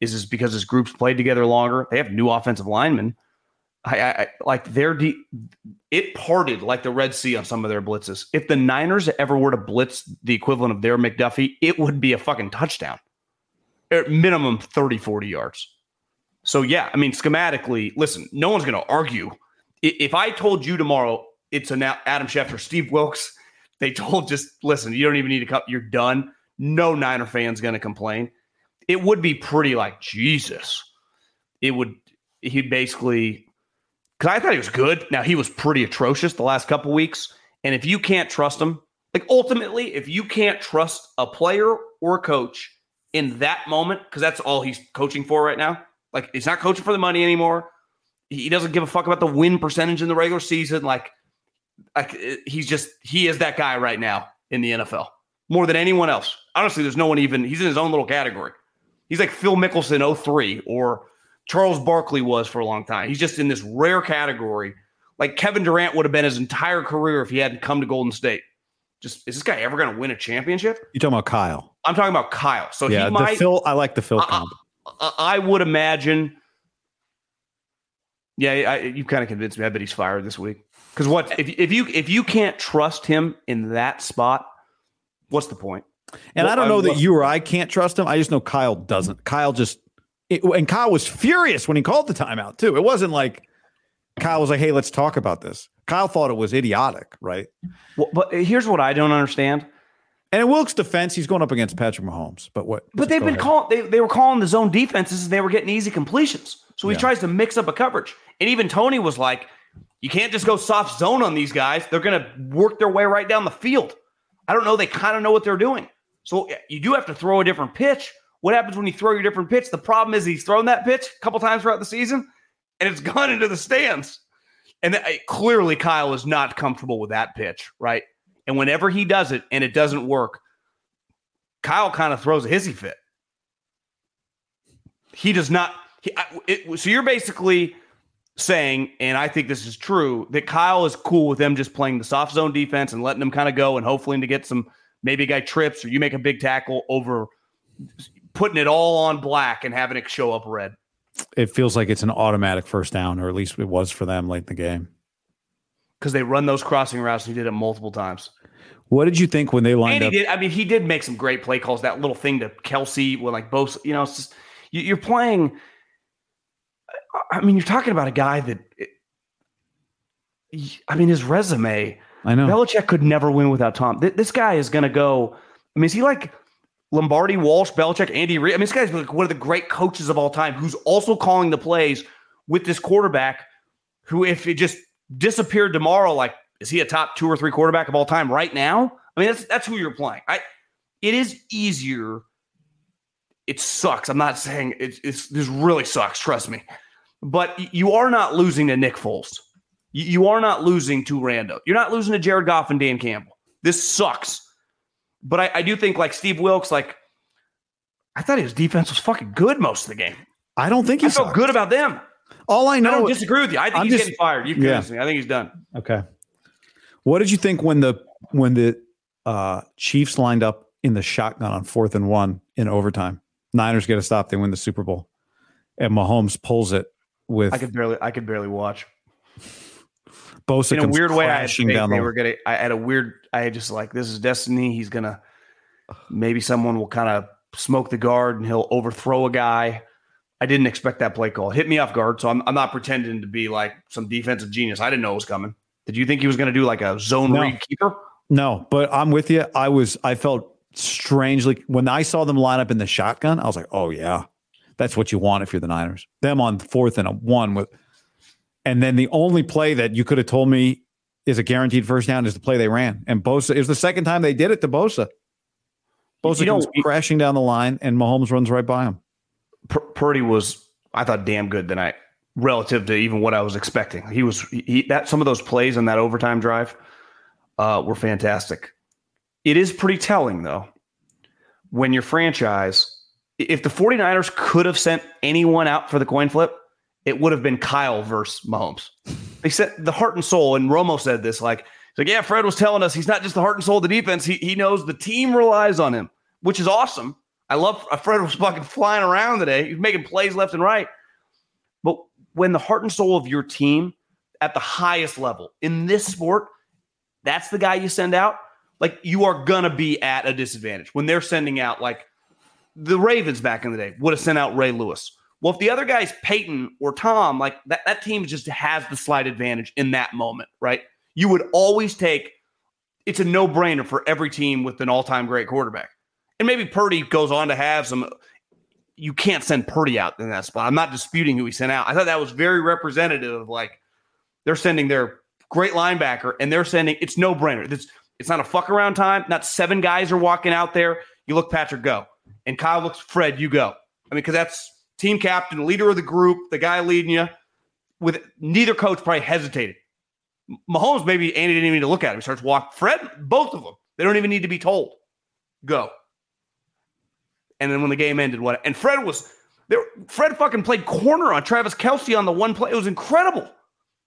Is this because his group's played together longer? They have new offensive linemen. I like their it parted like the Red Sea on some of their blitzes. If the Niners ever were to blitz the equivalent of their McDuffie, it would be a fucking touchdown. At minimum 30, 40 yards. So, yeah, I mean, schematically, listen, no one's going to argue. If I told you tomorrow it's an Adam Schefter, Steve Wilkes, they told just, listen, you don't even need to cut. You're done. No Niner fan's going to complain. It would be pretty like, Jesus. It would, he basically, because I thought he was good. Now, he was pretty atrocious the last couple weeks. And if you can't trust him, like ultimately, if you can't trust a player or a coach in that moment, because that's all he's coaching for right now. Like, he's not coaching for the money anymore. He doesn't give a fuck about the win percentage in the regular season. Like he's just, he is that guy right now in the NFL more than anyone else. Honestly, there's no one even, he's in his own little category. He's like Phil Mickelson 03 or Charles Barkley was for a long time. He's just in this rare category. Like Kevin Durant would have been his entire career if he hadn't come to Golden State. Just, is this guy ever going to win a championship? You're talking about Kyle. I'm talking about Kyle. So yeah, he might. I like the Phil comp. I would imagine. Yeah, you kind of convinced me. I bet he's fired this week. Because what if you can't trust him in that spot, what's the point? And well, I don't know that you or I can't trust him. I just know Kyle doesn't. And Kyle was furious when he called the timeout too. It wasn't like Kyle was like, "Hey, let's talk about this." Kyle thought it was idiotic, right? Well, but here's what I don't understand. And in Wilkes' defense, he's going up against Patrick Mahomes. But they've been calling. They were calling the zone defenses, and they were getting easy completions. So he tries to mix up a coverage. And even Tony was like, "You can't just go soft zone on these guys. They're going to work their way right down the field." I don't know. They kind of know what they're doing. So you do have to throw a different pitch. What happens when you throw your different pitch? The problem is he's thrown that pitch a couple times throughout the season, and it's gone into the stands. And clearly, Kyle is not comfortable with that pitch, right? And whenever he does it and it doesn't work, Kyle kind of throws a hissy fit. He does not. So you're basically saying, and I think this is true, that Kyle is cool with them just playing the soft zone defense and letting them kind of go and hopefully to get some, maybe a guy trips or you make a big tackle over putting it all on black and having it show up red. It feels like it's an automatic first down, or at least it was for them late in the game. Because they run those crossing routes, and he did it multiple times. What did you think when they lined up? He did make some great play calls. That little thing to Kelce, when like both, you know, it's just you're playing. I mean, you're talking about a guy that, his resume. I know Belichick could never win without Tom. This guy is going to go. I mean, is he like Lombardi, Walsh, Belichick, Andy Reid? I mean, this guy's like one of the great coaches of all time, who's also calling the plays with this quarterback, who if it just disappeared tomorrow, like, is he a top 2 or 3 quarterback of all time right now? I mean, that's who you're playing. It is easier. It sucks. I'm not saying this really sucks. Trust me. But you are not losing to Nick Foles. You are not losing to Rando. You're not losing to Jared Goff and Dan Campbell. This sucks. But I do think like Steve Wilkes, like, I thought his defense was fucking good most of the game. I don't think he felt good about them. All I know, I don't disagree with you. I think he's getting fired. You convinced me. I think he's done. Okay. What did you think when the Chiefs lined up in the shotgun on 4th and 1 in overtime? Niners get a stop. They win the Super Bowl, and Mahomes pulls it with. I could barely watch. Bosa in a weird way. I had just like, this is destiny. He's gonna. Maybe someone will kind of smoke the guard and he'll overthrow a guy. I didn't expect that play call. It hit me off guard, so I'm not pretending to be like some defensive genius. I didn't know it was coming. Did you think he was going to do like a zone read keeper? No, but I'm with you. I felt strangely when I saw them line up in the shotgun. I was like, oh yeah, that's what you want if you're the Niners. Them on 4th and 1 with, and then the only play that you could have told me is a guaranteed first down is the play they ran. And Bosa, it was the second time they did it to Bosa. Bosa comes crashing down the line and Mahomes runs right by him. Purdy was, I thought, damn good tonight relative to even what I was expecting. He was that some of those plays in that overtime drive were fantastic. It is pretty telling, though, when your franchise, if the 49ers could have sent anyone out for the coin flip, it would have been Kyle versus Mahomes. They said the heart and soul, and Romo said this, like, yeah, Fred was telling us he's not just the heart and soul of the defense. He knows the team relies on him, which is awesome. I love Fred was fucking flying around today. He's making plays left and right. But when the heart and soul of your team at the highest level in this sport, that's the guy you send out. Like, you are going to be at a disadvantage when they're sending out, like the Ravens back in the day would have sent out Ray Lewis. Well, if the other guy's Peyton or Tom, like that team just has the slight advantage in that moment, right? You would always take, it's a no-brainer for every team with an all-time great quarterback. And maybe Purdy goes on to have some, you can't send Purdy out in that spot. I'm not disputing who he sent out. I thought that was very representative of, like, they're sending their great linebacker and they're sending, it's no-brainer. It's not a fuck-around time. Not seven guys are walking out there. You look, Patrick, go. And Kyle looks, Fred, you go. I mean, because that's team captain, leader of the group, the guy leading you. With neither coach probably hesitated. Mahomes, maybe Andy didn't even need to look at him. He starts walking. Fred, both of them. They don't even need to be told. Go. And then when the game ended, what? And Fred was there. Fred fucking played corner on Travis Kelce on the one play. It was incredible.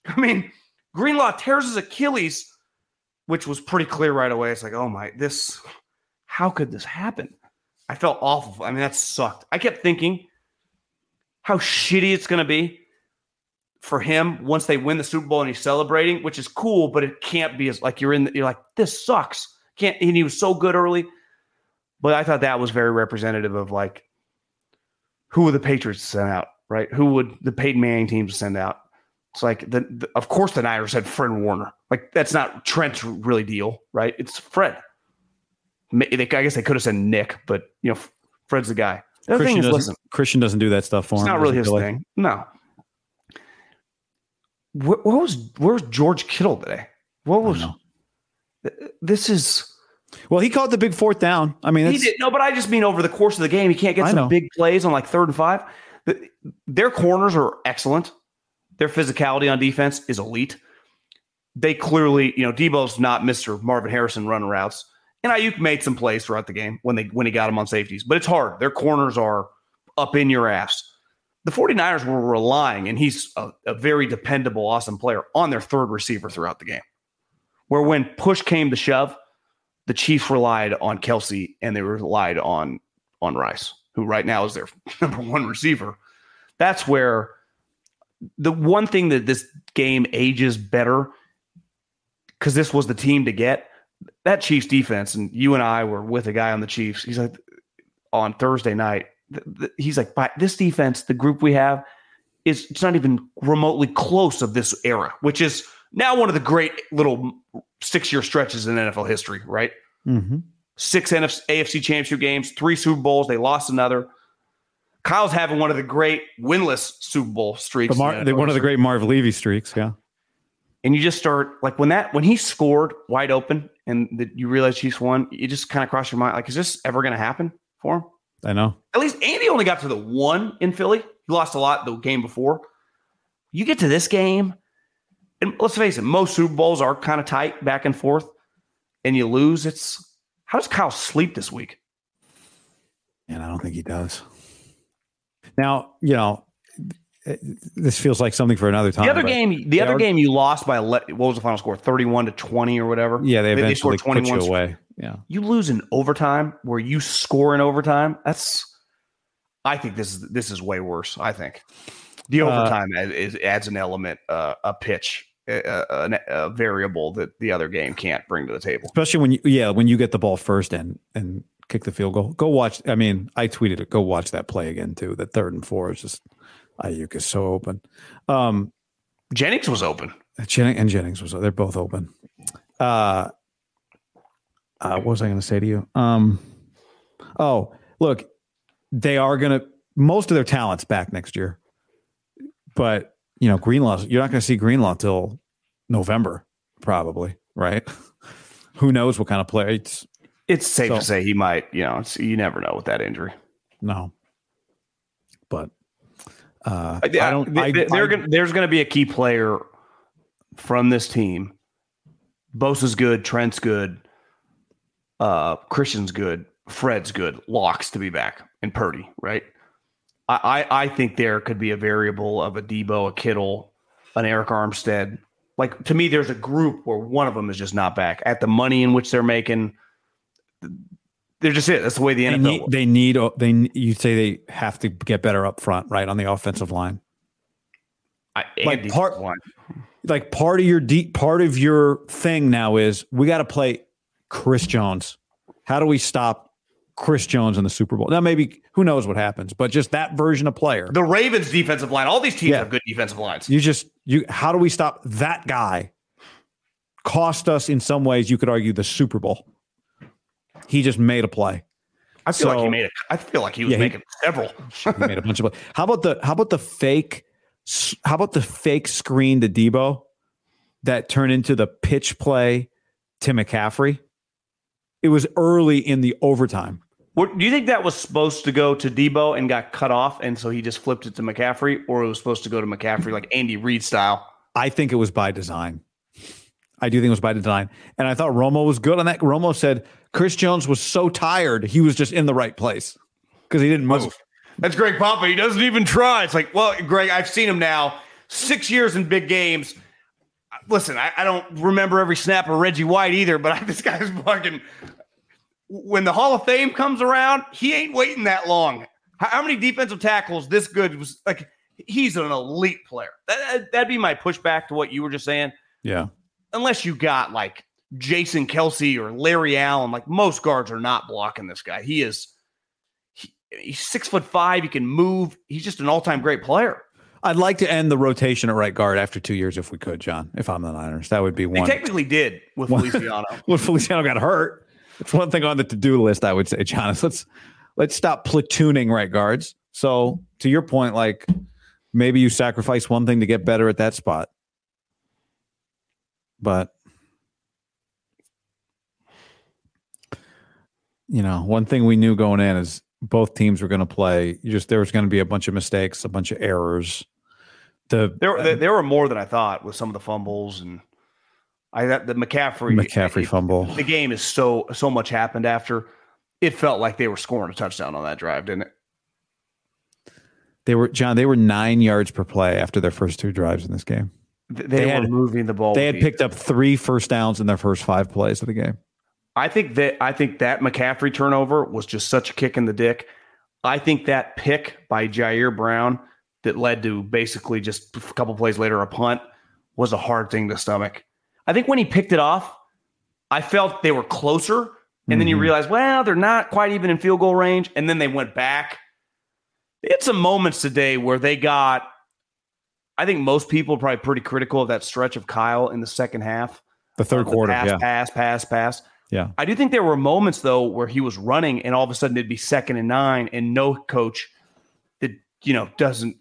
I mean, Greenlaw tears his Achilles, which was pretty clear right away. It's like, oh my, this, how could this happen? I felt awful. I mean, that sucked. I kept thinking how shitty it's going to be for him once they win the Super Bowl and he's celebrating, which is cool, but it can't be as like you're like, this sucks. Can't, and he was so good early. But I thought that was very representative of, like, who would the Patriots send out, right? Who would the Peyton Manning teams send out? It's like, of course the Niners had Fred Warner. Like, that's not Trent's really deal, right? It's Fred. I guess they could have sent Nick, but, you know, Fred's the guy. The other thing is, listen, Christian doesn't do that stuff for him. It's not really his thing. No. Where was George Kittle today? What was this is? Well, he caught the big 4th down. I mean, he did. No, but I just mean over the course of the game, he can't get some big plays on like 3rd and 5. Their corners are excellent. Their physicality on defense is elite. They clearly, you know, Deebo's not Mr. Marvin Harrison running routes, and Ayuk made some plays throughout the game when he got him on safeties. But it's hard. Their corners are up in your ass. The 49ers were relying, and he's a very dependable, awesome player, on their 3rd receiver throughout the game. Where when push came to shove, the Chiefs relied on Kelce and they relied on Rice, who right now is their number 1 receiver. That's where the one thing that this game ages better, because this was the team to get, that Chiefs defense, and you and I were with a guy on the Chiefs. He's like, on Thursday night, he's like, by this defense, the group we have, it's not even remotely close of this era, which is now one of the great little 6-year stretches in NFL history, right? Mm-hmm. 6 AFC championship games, 3 Super Bowls. They lost another. Kyle's having one of the great winless Super Bowl streaks. One of the great Marv Levy streaks, yeah. And you just start, like, when he scored wide open and you realize Chiefs won, you just kind of cross your mind, like, is this ever going to happen for him? I know. At least Andy only got to the 1 in Philly. He lost a lot the game before. You get to this game, and let's face it, most Super Bowls are kind of tight back and forth, and you lose. It's, how does Kyle sleep this week? And I don't think he does. Now, you know, this feels like something for another time. The other game you lost by, what was the final score? 31-20 or whatever. Yeah, they scored 21 away. Yeah, you lose in overtime where you score in overtime. That's, I think this is way worse. I think the overtime adds an element, a pitch, a variable that the other game can't bring to the table. Especially when you get the ball first and kick the field goal. Go watch. I mean, I tweeted it. Go watch that play again too. The 3rd and 4 is just. Ayuk is so open. Jennings was open. Jennings was, they're both open. What was I going to say to you? Oh, look, they are going to, most of their talent's back next year, but you know, Greenlaw, you're not going to see Greenlaw till November, probably. Right. Who knows what kind of player it's safe to say he might, you know, you never know with that injury. No, but I don't, there's going to be a key player from this team. Bosa's good. Trent's good. Christian's good. Fred's good. Locks to be back, and Purdy. Right. I think there could be a variable of a Deebo, a Kittle, an Eric Armstead. Like, to me, there's a group where one of them is just not back at the money in which they're making. They're just it. That's the way the NFL works. They need. You say they have to get better up front, right, on the offensive line. Part of your thing now is we got to play Chris Jones. How do we stop Chris Jones in the Super Bowl? Now, maybe who knows what happens, but just that version of player. The Ravens' defensive line. All these teams have good defensive lines. How do we stop that guy? Cost us in some ways. You could argue the Super Bowl. He just made a play. I feel like he was making several. He made a bunch of plays. How about the fake screen to Deebo that turned into the pitch play to McCaffrey? It was early in the overtime. Do you think that was supposed to go to Deebo and got cut off, and so he just flipped it to McCaffrey, or it was supposed to go to McCaffrey like Andy Reid style? I think it was by design. I do think it was by design. And I thought Romo was good on that. Romo said Chris Jones was so tired, he was just in the right place because he didn't move. That's Greg Papa. He doesn't even try. It's like, well, Greg, I've seen him now 6 years in big games. Listen, I don't remember every snap of Reggie White either, but this guy's fucking... When the Hall of Fame comes around, he ain't waiting that long. How many defensive tackles this good was like? He's an elite player. That'd be my pushback to what you were just saying. Yeah. Unless you got like Jason Kelce or Larry Allen, like most guards are not blocking this guy. He's 6'5". He can move. He's just an all-time great player. I'd like to end the rotation at right guard after 2 years if we could, John. If I'm the Niners, that would be one. They technically did with Feliciano. When Feliciano got hurt, it's one thing on the to-do list. I would say, John, is let's stop platooning right guards. So to your point, like maybe you sacrifice one thing to get better at that spot, but you know, one thing we knew going in is both teams were going to play. There was going to be a bunch of mistakes, a bunch of errors. There were more than I thought with some of the fumbles, and the McCaffrey fumble. The game is so much happened after. It felt like they were scoring a touchdown on that drive, didn't it? They were 9 yards per play after their first two drives in this game. They were moving the ball. They had picked up 3 first downs in their first 5 plays of the game. I think that McCaffrey turnover was just such a kick in the dick. I think that pick by Ji'Ayir Brown that led to basically just a couple plays later a punt was a hard thing to stomach. I think when he picked it off, I felt they were closer, and then you realize, well, they're not quite even in field goal range, and then they went back. They had some moments today where they got, I think most people probably pretty critical of that stretch of Kyle in the second half. The third quarter, pass. Yeah, I do think there were moments, though, where he was running and all of a sudden it'd be 2nd and 9, and no coach that, you know, doesn't,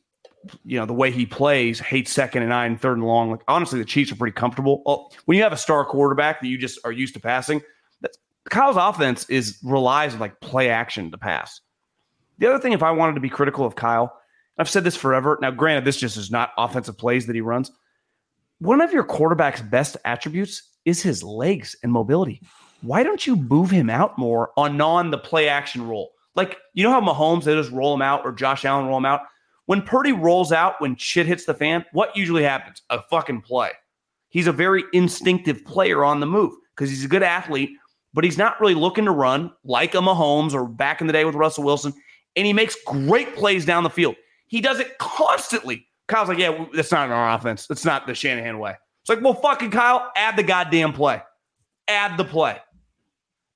you know, the way he plays, hates 2nd and 9, 3rd and long. Like, honestly, the Chiefs are pretty comfortable. When you have a star quarterback that you just are used to passing, Kyle's offense relies on like play action to pass. The other thing, if I wanted to be critical of Kyle, I've said this forever. Now, granted, this just is not offensive plays that he runs. One of your quarterback's best attributes is his legs and mobility. Why don't you move him out more on the play action roll? Like, you know how Mahomes, they just roll him out, or Josh Allen roll him out? When Purdy rolls out, when shit hits the fan, what usually happens? A fucking play. He's a very instinctive player on the move because he's a good athlete, but he's not really looking to run like a Mahomes or back in the day with Russell Wilson, and he makes great plays down the field. He does it constantly. Kyle's like, yeah, that's not in our offense. It's not the Shanahan way. It's like, well, fucking Kyle, add the goddamn play. Add the play.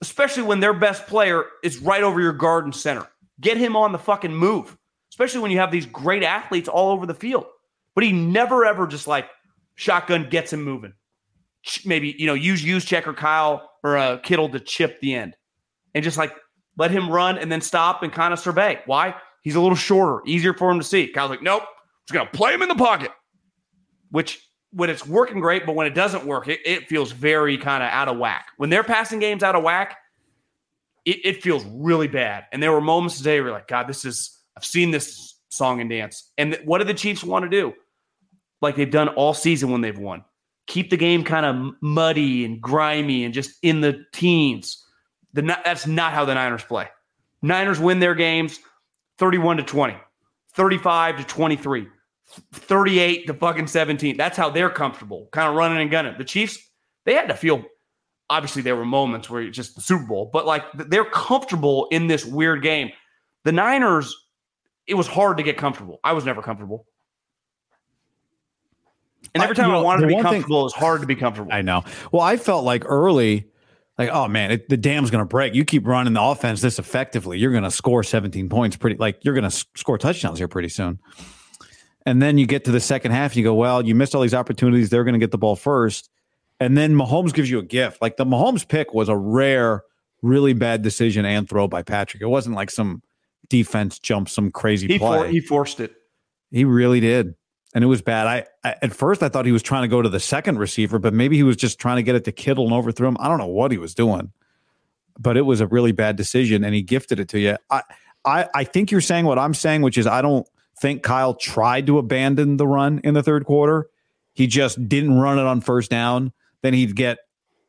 Especially when their best player is right over your guard and center. Get him on the fucking move, especially when you have these great athletes all over the field. But he never, ever just like, Shotgun gets him moving. Maybe, you know, use Juszczyk or Kyle or Kittle to chip the end. And just like let him run and then stop and kind of survey. Why? He's a little shorter, easier for him to see. Kyle's like, nope, just going to play him in the pocket. Which, when it's working great, but when it doesn't work, it feels very kind of out of whack. When their passing game's out of whack, it feels really bad. And there were moments today where you're like, God, I've seen this song and dance. And what do the Chiefs want to do? Like they've done all season when they've won. Keep the game kind of muddy and grimy and just in the teens. That's not how the Niners play. Niners win their games 31-20, 35-23. 38-17. That's how they're comfortable, kind of running and gunning. The Chiefs, they had to feel, obviously there were moments where it's just the Super Bowl, but like they're comfortable in this weird game. The Niners, it was hard to get comfortable. I was never comfortable. And every time I wanted to be comfortable, it was hard to be comfortable. I know. Well, I felt like early, like, oh man, the dam's going to break. You keep running the offense this effectively, you're going to score 17 points pretty, like you're going to score touchdowns here pretty soon. And then you get to the second half, and you go, well, you missed all these opportunities. They're going to get the ball first. And then Mahomes gives you a gift. Like the Mahomes pick was a rare, really bad decision and throw by Patrick. It wasn't like some defense jump, some crazy play. He forced it. He really did. And it was bad. I at first, I thought he was trying to go to the second receiver, but maybe he was just trying to get it to Kittle and overthrow him. I don't know what he was doing, but it was a really bad decision, and he gifted it to you. I think you're saying what I'm saying, which is I don't think Kyle tried to abandon the run in the third quarter. He just didn't run it on first down. Then he'd get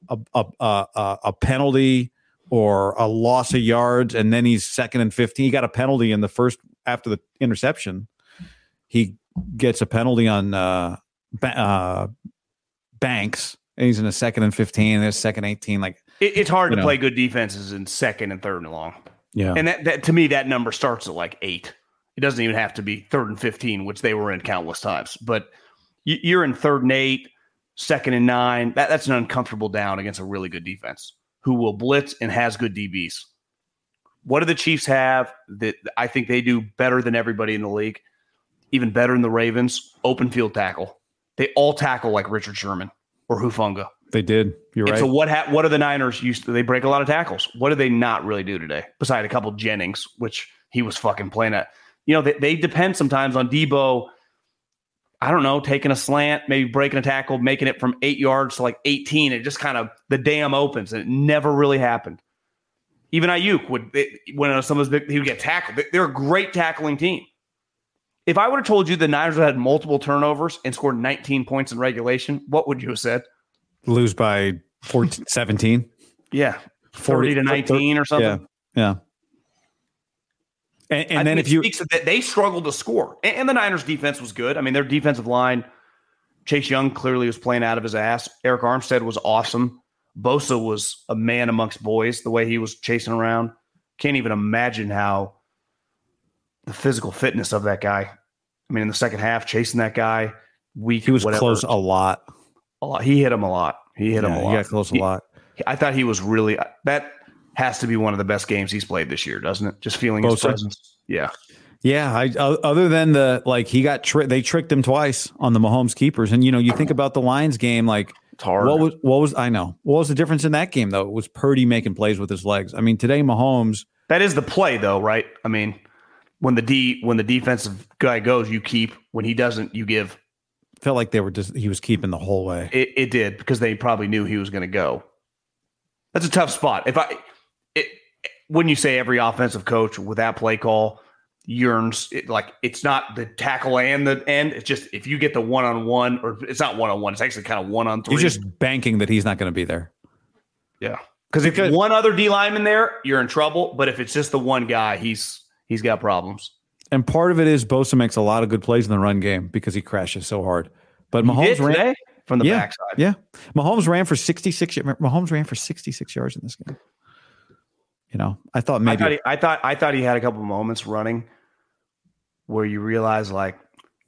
a penalty or a loss of yards, and then he's second and 15. He got a penalty in the first after the interception. He gets a penalty on Banks, and he's in a second and 15. And there's second 18. Like it's hard to play good defenses in second and third and long. Yeah, and that to me that number starts at like 8. It doesn't even have to be 3rd and 15, which they were in countless times. But you're in 3rd and 8, 2nd and 9. That's an uncomfortable down against a really good defense who will blitz and has good DBs. What do the Chiefs have that I think they do better than everybody in the league, even better than the Ravens? Open field tackle. They all tackle like Richard Sherman or Hufanga. They did. You're right. So what are the Niners used to? They break a lot of tackles. What do they not really do today? Besides a couple Jennings, which he was fucking playing at. You know, they depend sometimes on Deebo, I don't know, taking a slant, maybe breaking a tackle, making it from 8 yards to like 18. It just kind of, the dam opens, and it never really happened. Even Ayuk, when someone's big, he would get tackled. They're a great tackling team. If I would have told you the Niners had multiple turnovers and scored 19 points in regulation, what would you have said? Lose by 14, 17? Yeah. 40-19 or something? Yeah. And then they struggled to score, and the Niners' defense was good. I mean, their defensive line, Chase Young clearly was playing out of his ass. Eric Armstead was awesome. Bosa was a man amongst boys, the way he was chasing around. Can't even imagine how the physical fitness of that guy. I mean, in the second half, chasing that guy, he was whatever. Close a lot. He hit him a lot. He got close a lot. I thought he was really that. Has to be one of the best games he's played this year, doesn't it? Just feeling his presence. Yeah. Yeah. Other than he got tricked. They tricked him twice on the Mahomes keepers. And, you know, you think about the Lions game, like it's hard. What was the difference in that game though? It was Purdy making plays with his legs. I mean, today Mahomes. That is the play though, right? I mean, when the defensive guy goes, you keep. When he doesn't, you give. Felt like he was keeping the whole way. It did, because they probably knew he was going to go. That's a tough spot. Wouldn't you say every offensive coach with that play call yearns? It's not the tackle and the end. It's just if you get the one-on-one, or it's not one-on-one. It's actually kind of 1-on-3. He's just banking that he's not going to be there. Yeah. Because if there's one other D lineman there, you're in trouble. But if it's just the one guy, he's got problems. And part of it is Bosa makes a lot of good plays in the run game because he crashes so hard. But Mahomes ran from the backside. Yeah. Mahomes ran for 66 yards in this game. You know, I thought maybe I thought he had a couple moments running where you realize like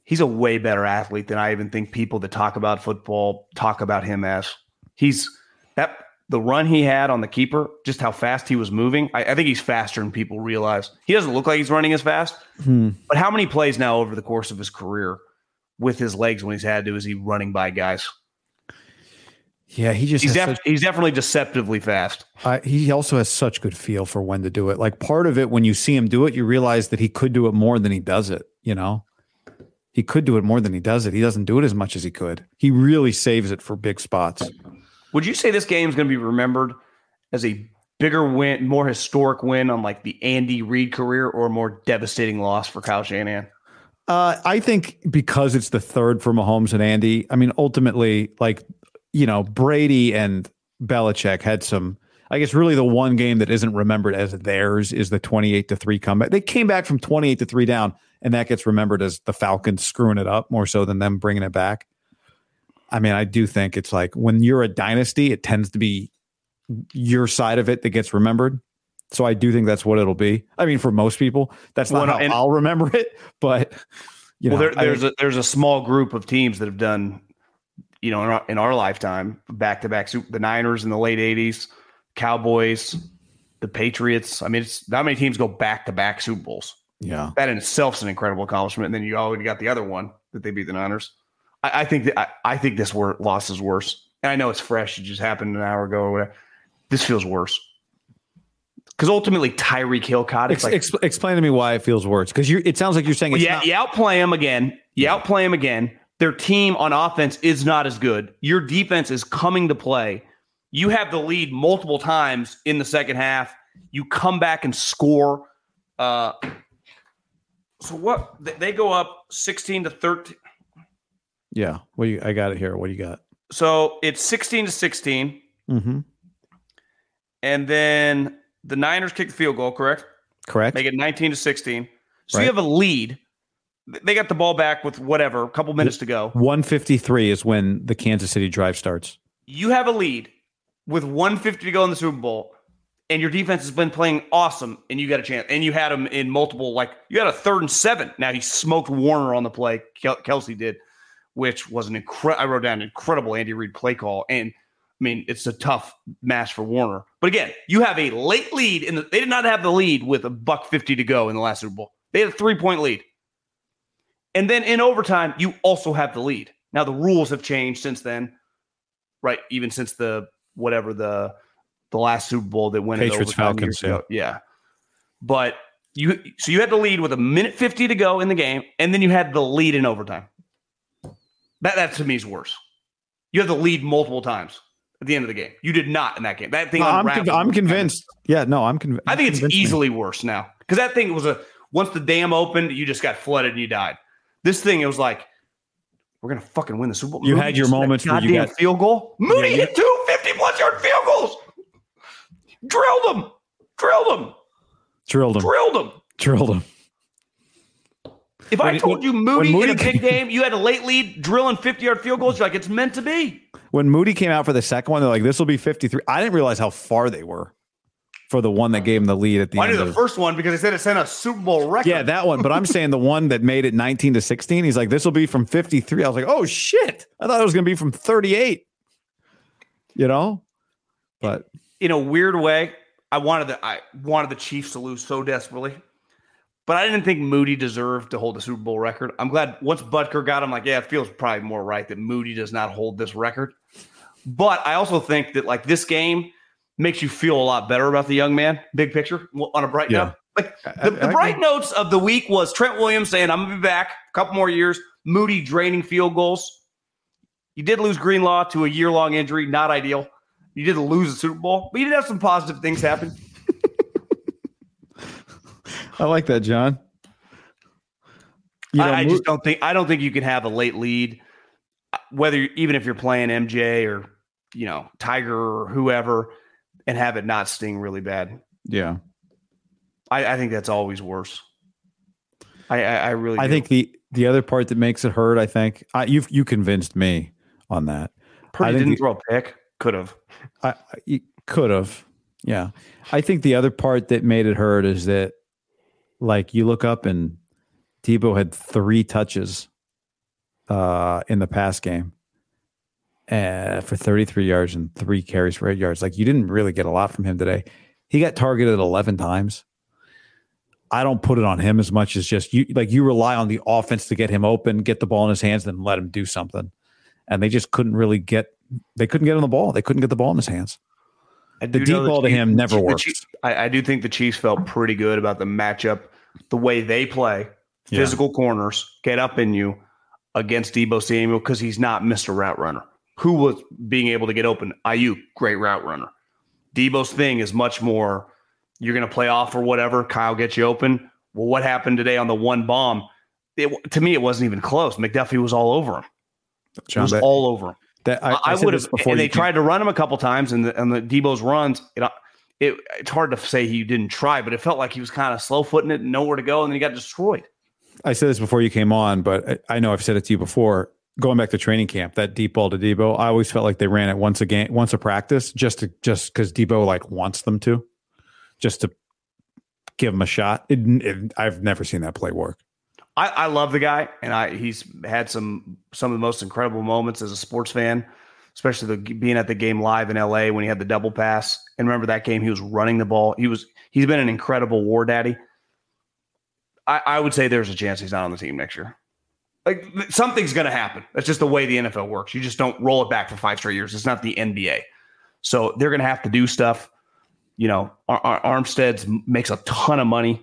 he's a way better athlete than I even think people that talk about football talk about him as. The run he had on the keeper, just how fast he was moving. I think he's faster than people realize. He doesn't look like he's running as fast, but how many plays now over the course of his career with his legs when he's had to is he running by guys. Yeah, he's definitely deceptively fast. He also has such good feel for when to do it. Like part of it, when you see him do it, you realize that he could do it more than he does it. You know, he could do it more than he does it. He doesn't do it as much as he could. He really saves it for big spots. Would you say this game is going to be remembered as a bigger win, more historic win on like the Andy Reid career, or a more devastating loss for Kyle Shanahan? I think because it's the third for Mahomes and Andy. I mean, ultimately, like, you know, Brady and Belichick had some, I guess really the one game that isn't remembered as theirs is the 28-3 comeback. They came back from 28-3 down, and that gets remembered as the Falcons screwing it up more so than them bringing it back. I mean, I do think it's like when you're a dynasty, it tends to be your side of it that gets remembered. So I do think that's what it'll be. I mean, for most people, that's not how I'll remember it, but you know, there's a small group of teams that have done, you know, in our lifetime, back-to-back, the Niners in the late 80s, Cowboys, the Patriots. I mean, it's not many teams go back-to-back Super Bowls. Yeah. That in itself is an incredible accomplishment. And then you already got the other one that they beat the Niners. I think this loss is worse. And I know it's fresh. It just happened an hour ago or whatever. This feels worse. Because ultimately, Tyreek Hill caught it. Explain to me why it feels worse. Because it sounds like you're saying it's not. You outplay him again. Outplay him again. Their team on offense is not as good. Your defense is coming to play. You have the lead multiple times in the second half. You come back and score. So what? They go up 16-13. Yeah. Well, I got it here. What do you got? So it's 16-16. Mm-hmm. And then the Niners kick the field goal, correct? Correct. They get 19-16. So right. You have a lead. They got the ball back with whatever, a couple minutes to go. 1:53 is when the Kansas City drive starts. You have a lead with 1:50 to go in the Super Bowl, and your defense has been playing awesome, and you got a chance. And you had them in multiple, like you had a 3rd and 7. Now he smoked Warner on the play, Kelce did, which was an incredible, I wrote down an incredible Andy Reid play call. And I mean, it's a tough match for Warner. But again, you have a late lead. They did not have the lead with a $1.50 to go in the last Super Bowl. They had a 3-point lead. And then in overtime, you also have the lead. Now, the rules have changed since then, right? Even since the last Super Bowl that went Patriots Falcons. Yeah. But you had the lead with 1:50 to go in the game, and then you had the lead in overtime. That to me is worse. You had the lead multiple times at the end of the game. You did not in that game. That thing. No, I'm convinced. Yeah, no, I'm convinced. I think it's easily worse now because that thing was once the dam opened, you just got flooded and you died. This thing, it was like, we're going to fucking win the Super Bowl. You Moody had your moments where you got field goal. Moody hit 2 50-plus-yard field goals. Drilled them. If I told you Moody in a big game, you had a late lead drilling 50-yard field goals, you're like, it's meant to be. When Moody came out for the second one, they're like, this will be 53. I didn't realize how far they were for the one that gave him the lead at the end. I knew the first one because they said it sent a Super Bowl record. Yeah, that one. But I'm saying the one that made it 19-16. He's like, this will be from 53. I was like, oh shit! I thought it was going to be from 38. You know, but in a weird way, I wanted the Chiefs to lose so desperately, but I didn't think Moody deserved to hold the Super Bowl record. I'm glad once Butker got him, like, yeah, it feels probably more right that Moody does not hold this record. But I also think that like this game makes you feel a lot better about the young man, big picture, on a bright note. Like the bright notes of the week was Trent Williams saying, I'm going to be back a couple more years, Moody draining field goals. You did lose Greenlaw to a year-long injury, not ideal. You did lose the Super Bowl, but you did have some positive things happen. I like that, John. I don't think you can have a late lead, even if you're playing MJ or, you know, Tiger or whoever, and have it not sting really bad. Yeah. I think that's always worse. I really do. I think the other part that makes it hurt, you convinced me on that. Purdy didn't throw a pick. Could have. Could have. Yeah. I think the other part that made it hurt is that, like, you look up and Deebo had 3 touches in the pass game. For 33 yards and 3 carries for 8 yards. Like, you didn't really get a lot from him today. He got targeted 11 times. I don't put it on him as much as just you. Like, you rely on the offense to get him open, get the ball in his hands, then let him do something. And they just couldn't really get. They couldn't get on the ball. They couldn't get the ball in his hands. The deep ball to him never works. I do think the Chiefs felt pretty good about the matchup, the way they play, physical corners, get up in you against Deebo Samuel, because he's not Mr. Route Runner. Who was being able to get open? Ayuk, great route runner. Deebo's thing is much more, you're going to play off or whatever, Kyle gets you open. Well, what happened today on the one bomb? To me, it wasn't even close. McDuffie was all over him. John, was all over him. That I would have, and they tried to run him a couple times, and the Deebo's runs. It's hard to say he didn't try, but it felt like he was kind of slow footing it, and nowhere to go, and then he got destroyed. I said this before you came on, but I know I've said it to you before. Going back to training camp, that deep ball to Deebo, I always felt like they ran it once a game, once a practice, just because Deebo like wants them to, just to give him a shot. I've never seen that play work. I love the guy, and he's had some of the most incredible moments as a sports fan, especially being at the game live in L.A. when he had the double pass. And remember that game, he was running the ball. He's been an incredible war daddy. I would say there's a chance he's not on the team next year. Like, something's going to happen. That's just the way the NFL works. You just don't roll it back for 5 straight years. It's not the NBA. So they're going to have to do stuff. You know, Armstead makes a ton of money.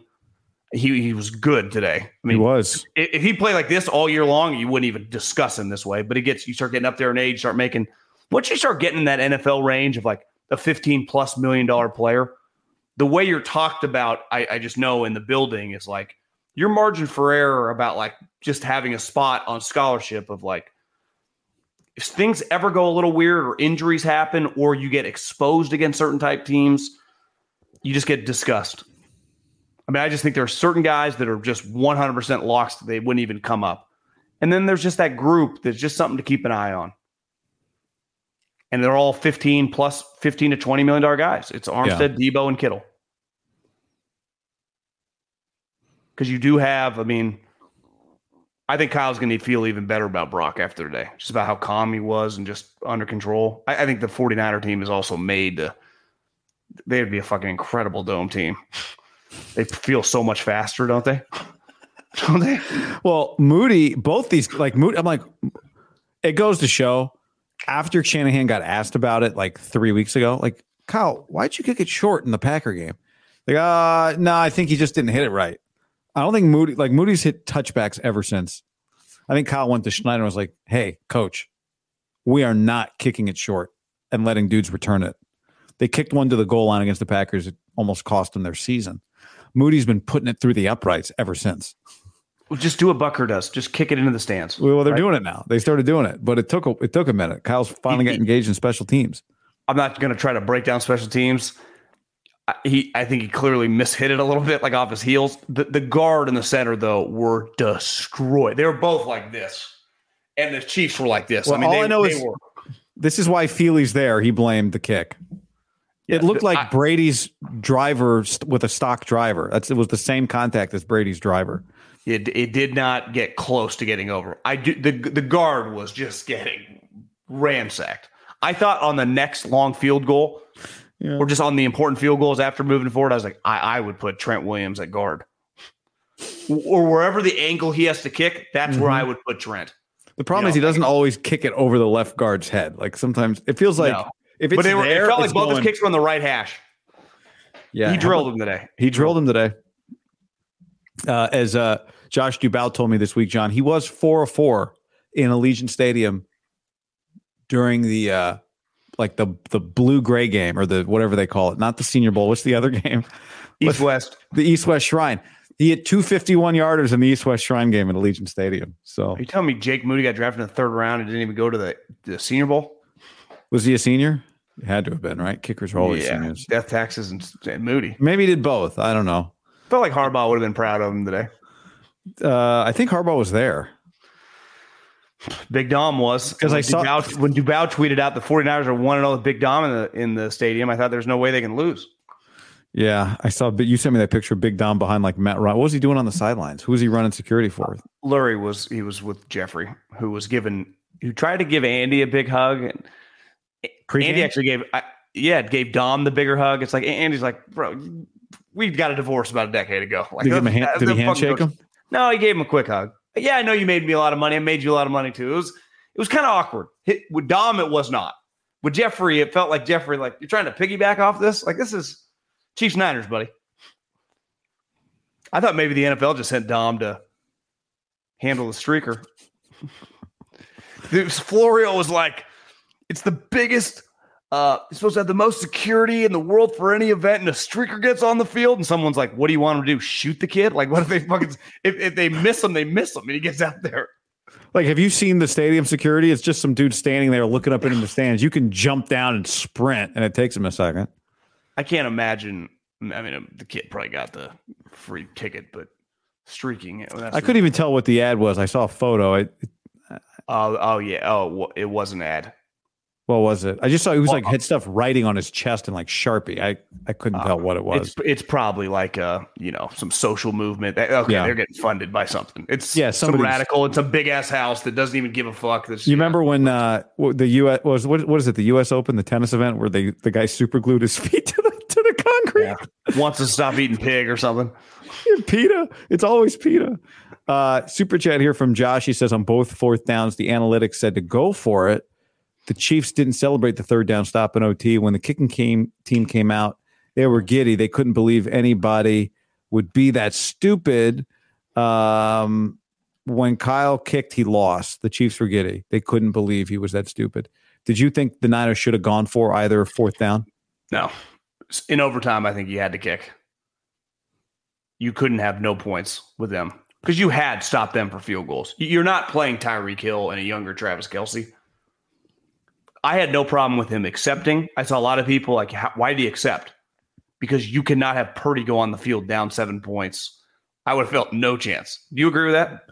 He was good today. I mean, he was. If he played like this all year long, you wouldn't even discuss him this way. But you start getting up there in age, once you start getting in that NFL range of like a $15+ million player, the way you're talked about, I just know in the building is like your margin for error about like just having a spot on scholarship of like, if things ever go a little weird or injuries happen or you get exposed against certain type teams, you just get discussed. I mean, I just think there are certain guys that are just 100% locks. They wouldn't even come up. And then there's just that group that's just something to keep an eye on. And they're all $15 to $20 million guys. It's Armstead, Deebo, and Kittle. Because you do have, I think Kyle's going to feel even better about Brock after today. Just about how calm he was and just under control. I think the 49er team is also made to, they'd be a fucking incredible dome team. They feel so much faster, don't they? Don't they? Well, Moody, both these, like, Moody, I'm like, it goes to show, after Shanahan got asked about it like 3 weeks ago, like, Kyle, why'd you kick it short in the Packer game? Like, no, I think he just didn't hit it right. I don't think Moody's hit touchbacks ever since. I think Kyle went to Schneider and was like, hey, coach, we are not kicking it short and letting dudes return it. They kicked one to the goal line against the Packers. It almost cost them their season. Moody's been putting it through the uprights ever since. Well, just do what Bucker does. Just kick it into the stands. Well, they're doing it now. They started doing it, but it took a minute. Kyle's finally got engaged in special teams. I'm not going to try to break down special teams. I think he clearly mishit it a little bit, like off his heels. The guard and the center, though, were destroyed. They were both like this, and the Chiefs were like this. Well, I know this is why Feely's there. He blamed the kick. It looked like Brady's driver with a stock driver. It was the same contact as Brady's driver. It did not get close to getting over. The guard was just getting ransacked. I thought on the next long field goal or just on the important field goals after moving forward, I was like, I would put Trent Williams at guard. Or wherever the angle he has to kick, that's where I would put Trent. The problem is he doesn't always kick it over the left guard's head. Like sometimes it feels like... No. It felt like both his kicks were on the right hash. Yeah, he drilled him today. As Josh Dubow told me this week, John, he was 4-4 in Allegiant Stadium during the the blue gray game or the whatever they call it, not the Senior Bowl. What's the other game? East West. The East West Shrine. He hit 251 yarders in the East West Shrine game at Allegiant Stadium. So are you telling me Jake Moody got drafted in the third round and didn't even go to the Senior Bowl? Was he a senior? It had to have been, right? Kickers are always seniors. Death taxes and Moody. Maybe he did both. I don't know. Felt like Harbaugh would have been proud of him today. I think Harbaugh was there. Big Dom was. Because I saw when Dubow tweeted out the 49ers are 1-0 with Big Dom in the stadium, I thought there's no way they can lose. Yeah, I saw, but you sent me that picture of Big Dom behind like Matt Ryan. What was he doing on the sidelines? Who was he running security for? Lurie was with Jeffrey, who tried to give Andy a big hug and Andy actually gave yeah, gave Dom the bigger hug. It's like, Andy's like, bro, we got a divorce about a decade ago. Like, did he handshake him? No, he gave him a quick hug. Yeah, I know you made me a lot of money. I made you a lot of money too. It was kind of awkward. With Dom, it was not. With Jeffrey, it felt like Jeffrey, like, you're trying to piggyback off this? Like, this is Chiefs Niners, buddy. I thought maybe the NFL just sent Dom to handle the streaker. Florio was like, it's the biggest, it's supposed to have the most security in the world for any event, and a streaker gets on the field, and someone's like, what do you want him to do, shoot the kid? Like, what if they fucking, if they miss him, they miss him, and he gets out there. Like, have you seen the stadium security? It's just some dude standing there looking up into the stands. You can jump down and sprint, and it takes him a second. I can't imagine. I mean, the kid probably got the free ticket, but streaking. I couldn't even tell what the ad was. I saw a photo. Oh, yeah. Oh, it was an ad. What was it? I just saw he was had stuff writing on his chest and like Sharpie. I couldn't tell what it was. It's probably like some social movement. Okay, yeah. They're getting funded by something. It's some radical. It's a big ass house that doesn't even give a fuck. This, remember when the U.S. was what is it? The U.S. Open, the tennis event where the guy super glued his feet to the concrete. Yeah. Wants to stop eating pig or something. PETA. It's always PETA. Super chat here from Josh. He says on both fourth downs, the analytics said to go for it. The Chiefs didn't celebrate the third down stop in OT. When the kicking team came out, they were giddy. They couldn't believe anybody would be that stupid. When Kyle kicked, he lost. The Chiefs were giddy. They couldn't believe he was that stupid. Did you think the Niners should have gone for either fourth down? No. In overtime, I think you had to kick. You couldn't have no points with them because you had stopped them for field goals. You're not playing Tyreek Hill and a younger Travis Kelce. I had no problem with him accepting. I saw a lot of people like, why did he accept? Because you cannot have Purdy go on the field down 7 points. I would have felt no chance. Do you agree with that?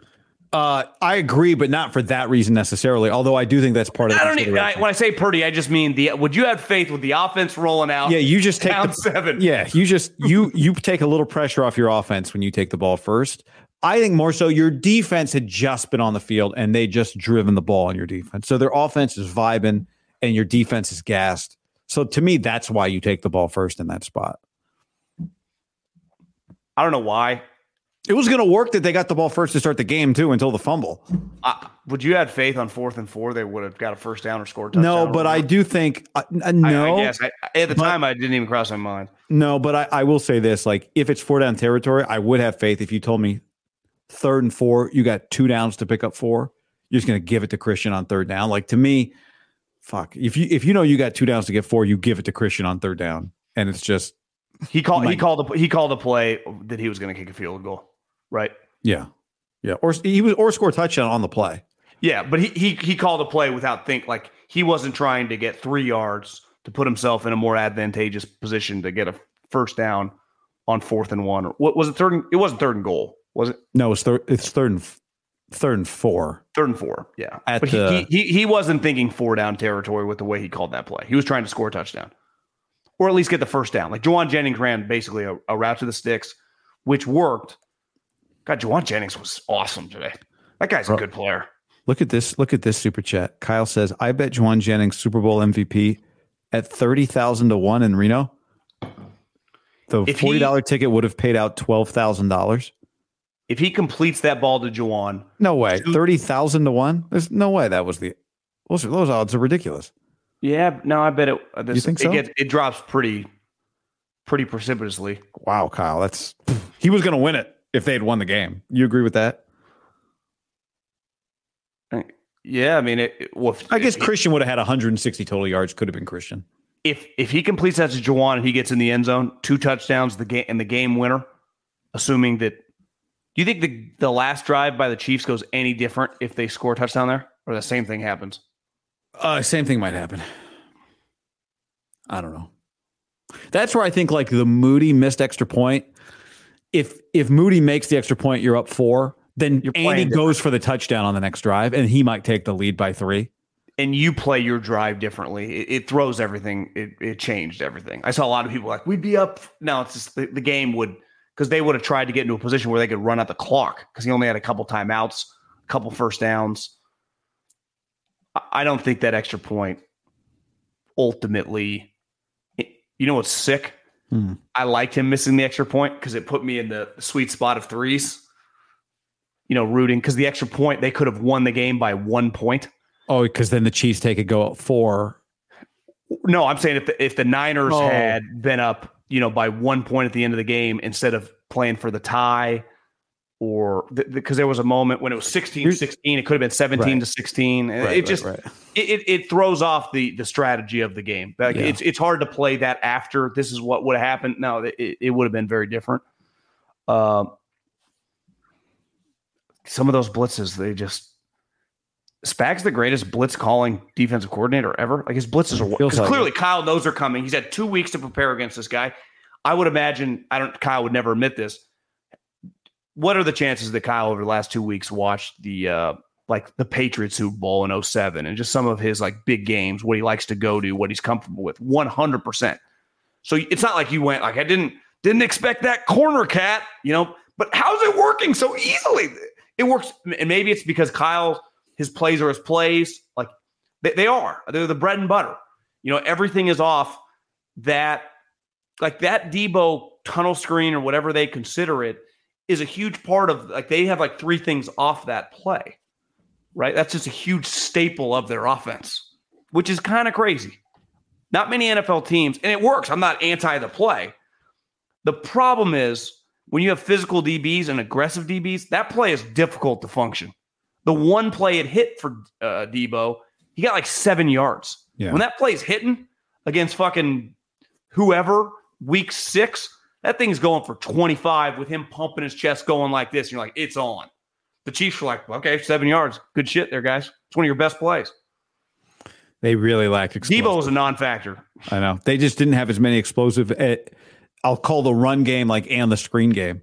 I agree, but not for that reason necessarily. Although I do think that's part of it. When I say Purdy, I just mean would you have faith with the offense rolling out? Yeah, you just take down seven. Yeah, you just you take a little pressure off your offense when you take the ball first. I think more so your defense had just been on the field and they just driven the ball on your defense. So their offense is vibing. And your defense is gassed. So to me, that's why you take the ball first in that spot. I don't know why. It was going to work that they got the ball first to start the game, too, until the fumble. Would you have faith on 4th and 4 they would have got a first down or scored a touchdown? No, but I do think no. I guess. At the time, I didn't even cross my mind. No, but I will say this. Like, if it's 4-down territory, I would have faith. If you told me 3rd and 4, you got 2 downs to pick up 4, you're just going to give it to Christian on 3rd down. Like, to me... Fuck. If you know you got 2 downs to get 4, you give it to Christian on 3rd down, and it's just he called a play that he was going to kick a field goal, right? Yeah. Or score a touchdown on the play. Yeah, but he called a play without think. Like he wasn't trying to get 3 yards to put himself in a more advantageous position to get a first down on 4th and 1. Or what was it? It wasn't 3rd and goal, was it? No, it's 3rd and 4. 3rd and 4. Yeah. But he wasn't thinking 4-down territory with the way he called that play. He was trying to score a touchdown or at least get the first down. Like Jauan Jennings ran basically a route to the sticks, which worked. God, Jauan Jennings was awesome today. That guy's a good player. Look at this super chat. Kyle says, I bet Jauan Jennings Super Bowl MVP at 30,000 to 1 in Reno. The $40 ticket would have paid out $12,000. If he completes that ball to Jauan, no way, 30,000 to 1. There's no way that was those odds are ridiculous. Yeah, no, I bet it. You think so? It drops pretty precipitously. Wow, Kyle, he was going to win it if they had won the game. You agree with that? Yeah, I mean, I guess Christian would have had 160 total yards. Could have been Christian. If he completes that to Jauan and he gets in the end zone, 2 touchdowns, the game winner, assuming that. Do you think the last drive by the Chiefs goes any different if they score a touchdown there? Or the same thing happens? Same thing might happen. I don't know. That's where I think like the Moody missed extra point. If Moody makes the extra point, you're up 4. Then Andy goes for the touchdown on the next drive, and he might take the lead by 3. And you play your drive differently. It throws everything. It changed everything. I saw a lot of people like, we'd be up. No, it's just the game would... Because they would have tried to get into a position where they could run out the clock because he only had a couple timeouts, a couple first downs. I don't think that extra point ultimately You know what's sick? I liked him missing the extra point because it put me in the sweet spot of threes. You know, rooting because the extra point, they could have won the game by 1 point. Oh, because then the Chiefs take a go at four. No, I'm saying if the Niners had been up, you know, by 1 point at the end of the game instead of playing for the tie, or because there was a moment when it was 16-16, it could have been 17-16. It throws off the strategy of the game. Like, it's hard to play that after this is what would have happened. No, it would have been very different. Some of those blitzes, they just. Spag's the greatest blitz calling defensive coordinator ever. Like his blitzes are because clearly Kyle knows they're coming. He's had 2 weeks to prepare against this guy. I would imagine Kyle would never admit this. What are the chances that Kyle over the last 2 weeks watched the Patriots Super Bowl in 2007 and just some of his like big games, what he likes to go to, what he's comfortable with? 100%. So it's not like you went like I didn't expect that corner cat, you know. But how's it working so easily? It works, and maybe it's because Kyle. His plays are his plays. Like they are. They're the bread and butter. You know, everything is off that. Like that Deebo tunnel screen or whatever they consider it is a huge part of like they have like three things off that play. Right. That's just a huge staple of their offense, which is kind of crazy. Not many NFL teams. And it works. I'm not anti the play. The problem is when you have physical DBs and aggressive DBs, that play is difficult to function. The one play it hit for Deebo, he got like 7 yards. Yeah. When that play's hitting against fucking whoever, week 6, that thing's going for 25 with him pumping his chest going like this. And you're like, it's on. The Chiefs were like, okay, 7 yards. Good shit there, guys. It's one of your best plays. They really lack explosive. Deebo was a non-factor. I know. They just didn't have as many explosive. I'll call the run game like and the screen game.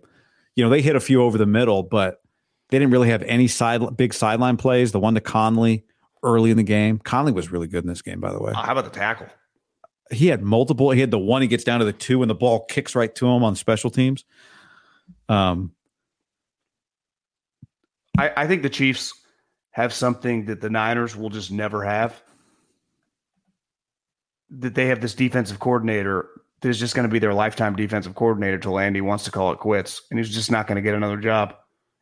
You know, they hit a few over the middle, but they didn't really have any big sideline plays. The one to Conley early in the game. Conley was really good in this game, by the way. How about the tackle? He had multiple. He had the one. He gets down to the 2, and the ball kicks right to him on special teams. I think the Chiefs have something that the Niners will just never have. That they have this defensive coordinator that is just going to be their lifetime defensive coordinator till Andy wants to call it quits, and he's just not going to get another job.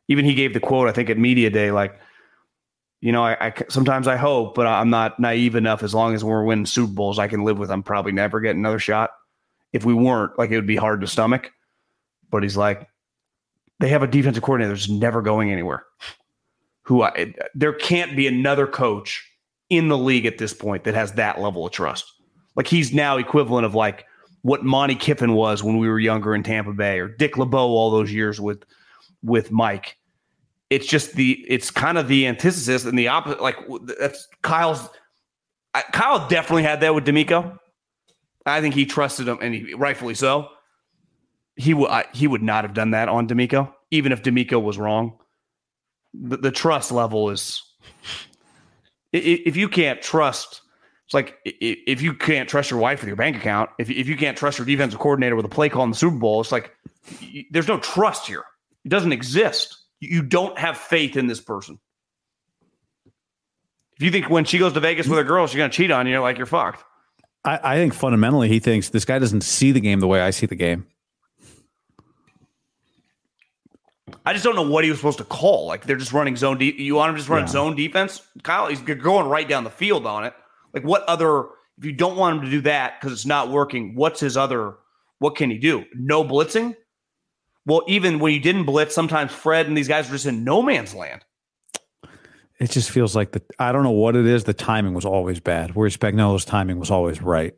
Even he gave the quote, I think, at Media Day, like, you know, I sometimes I hope, but I'm not naive enough. As long as we're winning Super Bowls, I can live with. I'm probably never getting another shot. If we weren't, like, it would be hard to stomach. But he's like, they have a defensive coordinator that's never going anywhere. There can't be another coach in the league at this point that has that level of trust. Like, he's now equivalent of, like, what Monty Kiffin was when we were younger in Tampa Bay or Dick LeBeau all those years with Mike. It's just it's kind of the antithesis and the opposite. Like that's Kyle definitely had that with D'Amico. I think he trusted him and rightfully so. He would not have done that on D'Amico, even if D'Amico was wrong. The trust level is, if you can't trust, it's like if you can't trust your wife with your bank account, if you can't trust your defensive coordinator with a play call in the Super Bowl, it's like there's no trust here. It doesn't exist. You don't have faith in this person. If you think when she goes to Vegas with her girl, she's going to cheat on you, like, you're fucked. I think fundamentally he thinks this guy doesn't see the game the way I see the game. I just don't know what he was supposed to call. Like, they're just running zone. You want him just running zone defense? Kyle, he's going right down the field on it. Like, what other – if you don't want him to do that because it's not working, what's his other – what can he do? No blitzing? Well, even when you didn't blitz, sometimes Fred and these guys were just in no man's land. It just feels like I don't know what it is. The timing was always bad, whereas Spagnuolo's timing was always right.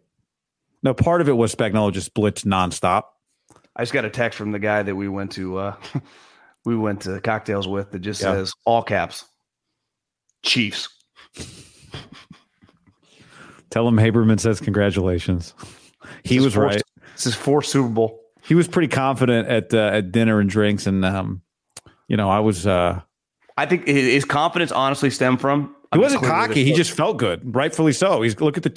Now, part of it was Spagnuolo just blitzed nonstop. I just got a text from the guy that we went to cocktails with that just says all caps Chiefs. Tell him Haberman says congratulations. He was right. This is 4th Super Bowl. He was pretty confident at dinner and drinks, and you know, I was. I think his confidence honestly stemmed from he wasn't cocky. He just felt good, rightfully so. He's look at the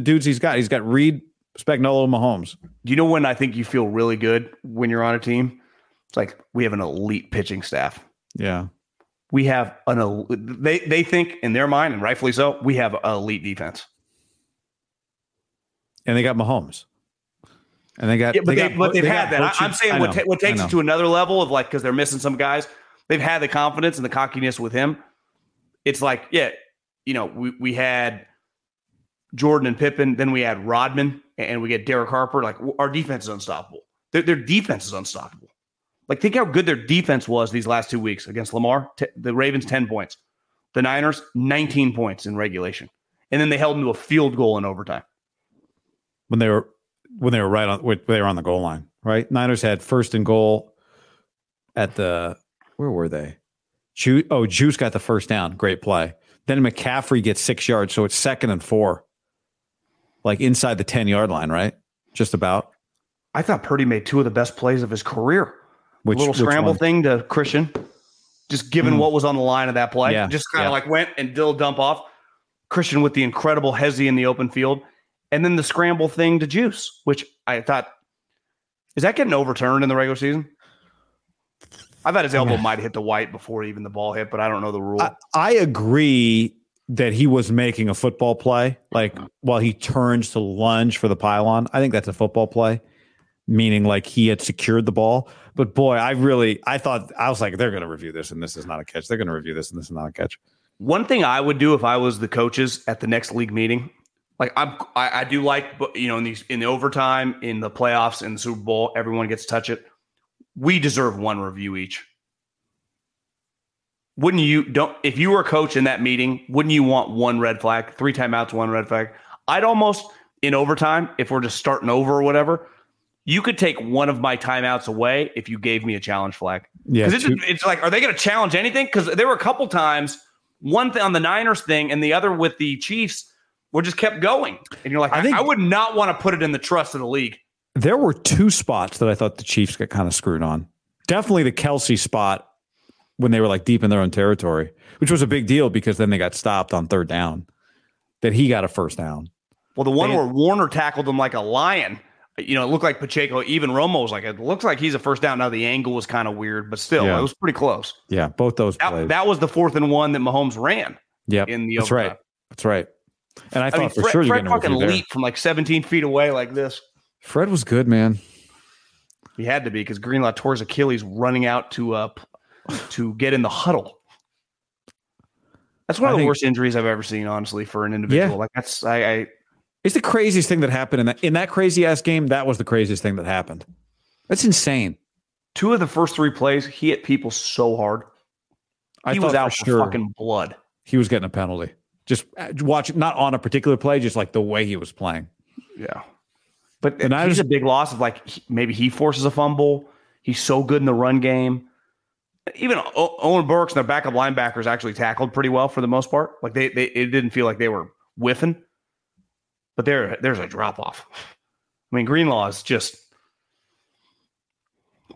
dudes he's got. He's got Reid, Spagnuolo, Mahomes. Do you know when I think you feel really good when you're on a team? It's like we have an elite pitching staff. Yeah, we have They think in their mind, and rightfully so, we have an elite defense, and they got Mahomes. And they got, but they've had that. I'm saying what takes it to another level of like, because they're missing some guys. They've had the confidence and the cockiness with him. It's like, yeah, you know, we had Jordan and Pippen, then we had Rodman, and we get Derek Harper. Like, our defense is unstoppable. Their defense is unstoppable. Like, think how good their defense was these last 2 weeks against Lamar. The Ravens, 10 points. The Niners, 19 points in regulation. And then they held them to a field goal in overtime. When they were right on, when they were on the goal line, right? Niners had first and goal at the, where were they? Juice got the first down. Great play. Then McCaffrey gets 6 yards, so it's 2nd and 4. Like inside the 10-yard line, right? Just about. I thought Purdy made 2 of the best plays of his career. Which thing to Christian, just given what was on the line of that play, just kind of like went and dill dump off. Christian with the incredible hezzy in the open field. And then the scramble thing to Juice, which I thought, is that getting overturned in the regular season? I thought his elbow might hit the white before even the ball hit, but I don't know the rule. I agree that he was making a football play, like while he turns to lunge for the pylon. I think that's a football play, meaning like he had secured the ball. But boy, I was like, they're going to review this and this is not a catch. They're going to review this and this is not a catch. One thing I would do if I was the coaches at the next league meeting. Like I do like, you know, in the overtime, in the playoffs, in the Super Bowl, everyone gets to touch it. We deserve one review each. Wouldn't you? If you were a coach in that meeting, wouldn't you want one red flag, 3 timeouts, 1 red flag? I'd almost in overtime, if we're just starting over or whatever, you could take one of my timeouts away if you gave me a challenge flag. Yeah, it's like, are they going to challenge anything? Because there were a couple times, one thing on the Niners thing and the other with the Chiefs. We just kept going. And you're like, I would not want to put it in the trust of the league. There were 2 spots that I thought the Chiefs got kind of screwed on. Definitely the Kelce spot when they were like deep in their own territory, which was a big deal because then they got stopped on 3rd down. That he got a first down. Well, the one where Warner tackled him like a lion. You know, it looked like Pacheco, even Romo was like, it looks like he's a first down. Now the angle was kind of weird, but still, it was pretty close. Yeah, both those plays. That was the 4th and 1 that Mahomes ran. Yeah, in the overtime. That's right. And I thought for sure Fred fucking leaped from like 17 feet away like this. Fred was good, man. He had to be because Greenlaw tore his Achilles running out to get in the huddle. That's one of the worst injuries I've ever seen, honestly, for an individual. Yeah. Like that's it's the craziest thing that happened in that crazy ass game. That was the craziest thing that happened. That's insane. 2 of the first 3 plays, he hit people so hard. He was out for fucking blood. He was getting a penalty. Just watch, not on a particular play, just like the way he was playing. Yeah. But there's a big loss of like, maybe he forces a fumble. He's so good in the run game. Even Owen Burks and their backup linebackers actually tackled pretty well for the most part. Like it didn't feel like they were whiffing. But there's a drop-off. I mean, Greenlaw is just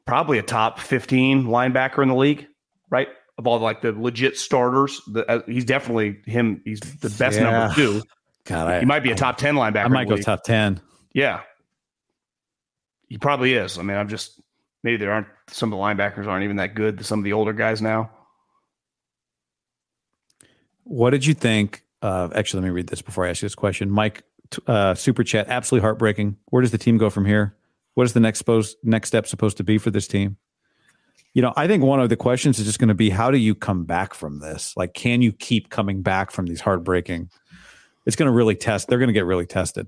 probably a top 15 linebacker in the league, right? Of all like the legit starters, he's definitely him. He's the best number 2. God, he might be a top 10 linebacker. I might go top 10. Yeah, he probably is. I mean, I'm just maybe some of the linebackers aren't even that good. Some of the older guys now. What did you think? Actually, let me read this before I ask you this question. Mike, super chat, absolutely heartbreaking. Where does the team go from here? What is the next step supposed to be for this team? You know, I think one of the questions is just going to be, how do you come back from this? Like, can you keep coming back from these heartbreaking? It's going to really test. They're going to get really tested.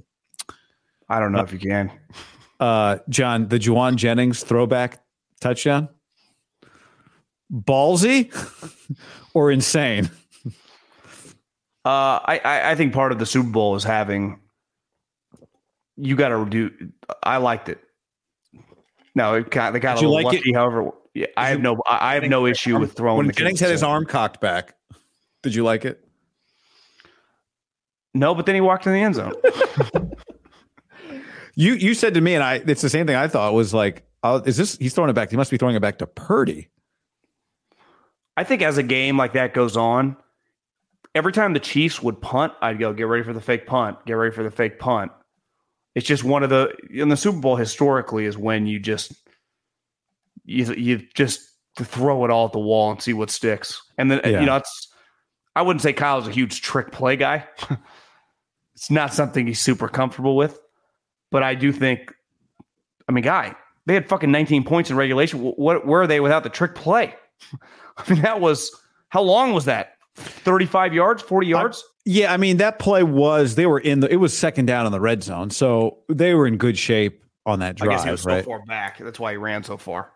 I don't know if you can. John, the Jauan Jennings throwback touchdown. Ballsy or insane? I think part of the Super Bowl is having, you got to do, I liked it. No, they got a little like lucky, however. Yeah, I have no issue with throwing. When Jennings had his arm cocked back, did you like it? No, but then he walked in the end zone. You said to me, and it's the same thing I thought was like, is this? He's throwing it back. He must be throwing it back to Purdy. I think as a game like that goes on, every time the Chiefs would punt, I'd go, get ready for the fake punt. Get ready for the fake punt. It's just one of the in the Super Bowl historically is when you just. You just throw it all at the wall and see what sticks. And then, you know, I wouldn't say Kyle's a huge trick play guy. It's not something he's super comfortable with. But I do think I mean, Guy, they had fucking 19 points in regulation. What were they without the trick play? I mean, that was, how long was that? 35 yards, 40 yards? Yeah, I mean, that play was, they were in the, it was second down in the red zone. So they were in good shape on that drive. I guess he was so far back. That's why he ran so far.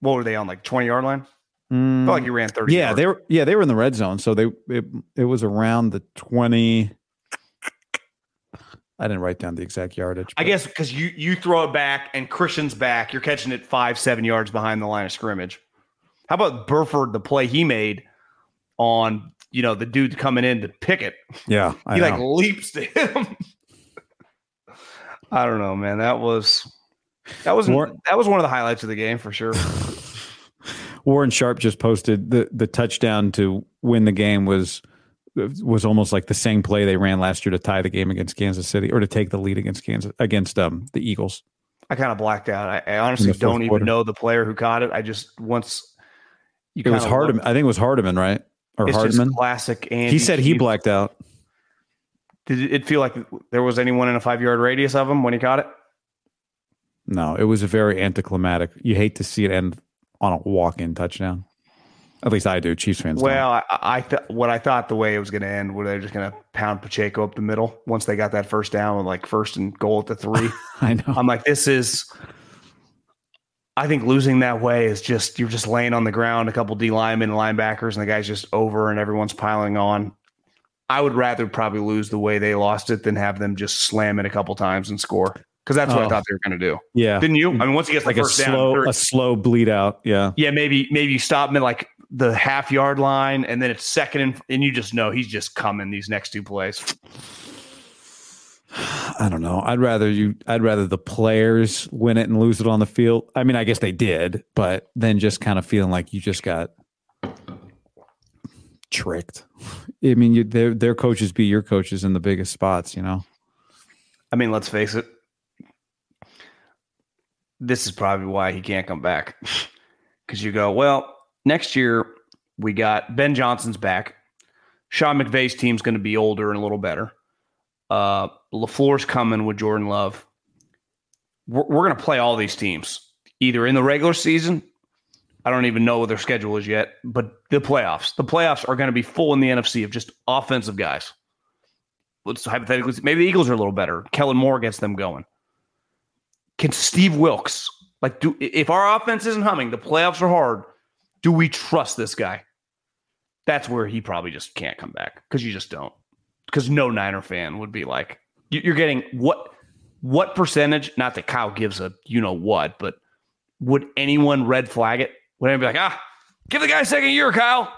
What were they on, like 20-yard line? I felt like he ran 30 yards. They were in the red zone. So it was around the 20. I didn't write down the exact yardage. I guess because you throw it back and Christian's back, you're catching it 5-7 yards behind the line of scrimmage. How about Burford, the play he made on, you know, the dude coming in to pick it? Yeah, he like leaps to him. I don't know, man. That was one of the highlights of the game for sure. Warren Sharp just posted the touchdown to win the game was almost like the same play they ran last year to tie the game against Kansas City, or to take the lead against the Eagles. I kind of blacked out. I honestly don't even know the player who caught it. I just it was Hardeman. I think it was Hardeman, right? Or it's Hardeman. Just classic. Andy. He said he blacked out. Did it feel like there was anyone in a 5-yard radius of him when he caught it? No, it was a very anticlimactic. You hate to see it end on a walk-in touchdown. At least I do. Chiefs fans. Well, don't. I thought the way it was going to end, where they're just going to pound Pacheco up the middle once they got that first down with like first and goal at the 3. I know. I'm like, I think losing that way is just, you're just laying on the ground, a couple D linemen and linebackers, and the guy's just over and everyone's piling on. I would rather probably lose the way they lost it than have them just slam it a couple times and score. Because that's what I thought they were going to do. Yeah. Didn't you? I mean, once he gets like a slow bleed out. Yeah. Yeah. Maybe you stop him at like the 1/2 yard line, and then it's second and you just know he's just coming these next two plays. I don't know. I'd rather the players win it and lose it on the field. I mean, I guess they did, but then just kind of feeling like you just got tricked. I mean, their coaches be your coaches in the biggest spots, you know? I mean, let's face it. This is probably why he can't come back. Because you go, well, next year we got Ben Johnson's back. Sean McVay's team's going to be older and a little better. LaFleur's coming with Jordan Love. We're going to play all these teams, either in the regular season. I don't even know what their schedule is yet, but the playoffs. The playoffs are going to be full in the NFC of just offensive guys. Let's hypothetically, maybe the Eagles are a little better. Kellen Moore gets them going. Can Steve Wilks, if our offense isn't humming, the playoffs are hard, do we trust this guy? That's where he probably just can't come back, because you just don't. Because no Niner fan would be like, you're getting what percentage, not that Kyle gives a you-know-what, but would anyone red flag it? Would anyone be like, give the guy a second year, Kyle?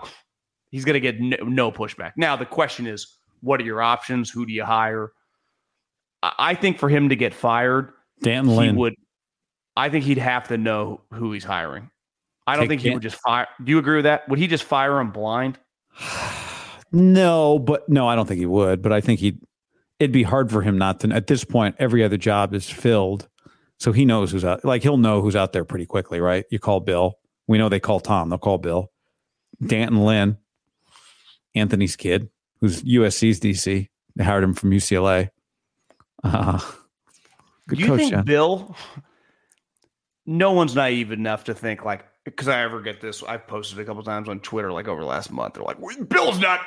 He's going to get no pushback. Now, the question is, what are your options? Who do you hire? I think for him to get fired, Dan Lynn would. I think he'd have to know who he's hiring. I don't think he would just fire. Do you agree with that? Would he just fire him blind? No, I don't think he would. But I think it'd be hard for him not to. At this point, every other job is filled, so he knows who's out. Like, he'll know who's out there pretty quickly, right? You call Bill. We know they call Tom. They'll call Bill. Danton Lynn, Anthony's kid, who's USC's DC. They hired him from UCLA. Good coach, think John. Bill, no one's naive enough to think like, because I ever get this, I've posted a couple times on Twitter, like over the last month, they're like, Bill's not,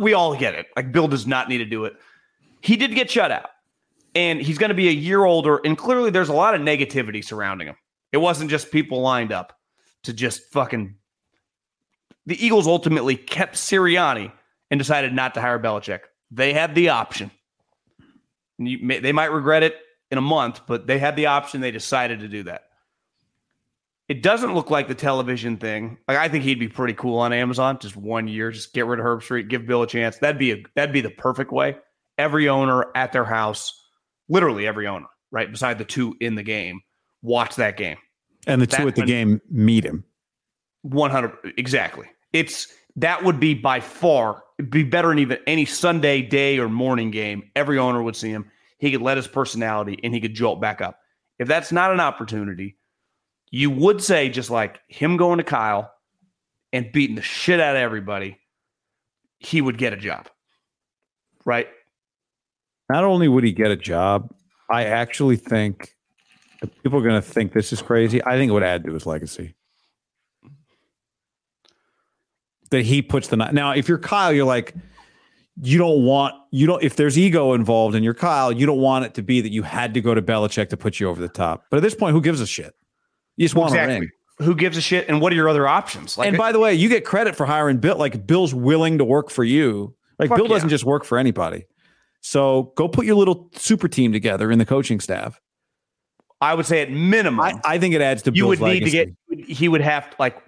we all get it. Like, Bill does not need to do it. He did get shut out, and he's going to be a year older. And clearly there's a lot of negativity surrounding him. It wasn't just people lined up to just fucking, the Eagles ultimately kept Sirianni and decided not to hire Belichick. They had the option. They might regret it in a month, but they had the option. They decided to do that. It doesn't look like the television thing. Like, I think he'd be pretty cool on Amazon. Just 1 year, just get rid of Herb Street, give Bill a chance. That'd be the perfect way. Every owner at their house, literally every owner, right? Beside the two in the game, watch that game. And the two at the game meet him. 100. Exactly. That would be by far, it'd be better than even any Sunday day or morning game. Every owner would see him. He could let his personality, and he could jolt back up. If that's not an opportunity, you would say, just like him going to Kyle and beating the shit out of everybody, he would get a job, right? Not only would he get a job, I actually think People are going to think this is crazy. I think it would add to his legacy. That he puts the... Now, if you're Kyle, you're like, you don't want... you don't. If there's ego involved and you're Kyle, you don't want it to be that you had to go to Belichick to put you over the top. But at this point, who gives a shit? You just want to win. Who gives a shit? And what are your other options? Like, and by the way, you get credit for hiring Bill. Like, Bill's willing to work for you. Like, Bill doesn't just work for anybody. So go put your little super team together in the coaching staff. I would say at minimum. I think it adds to Bill's legacy. He would have to, like,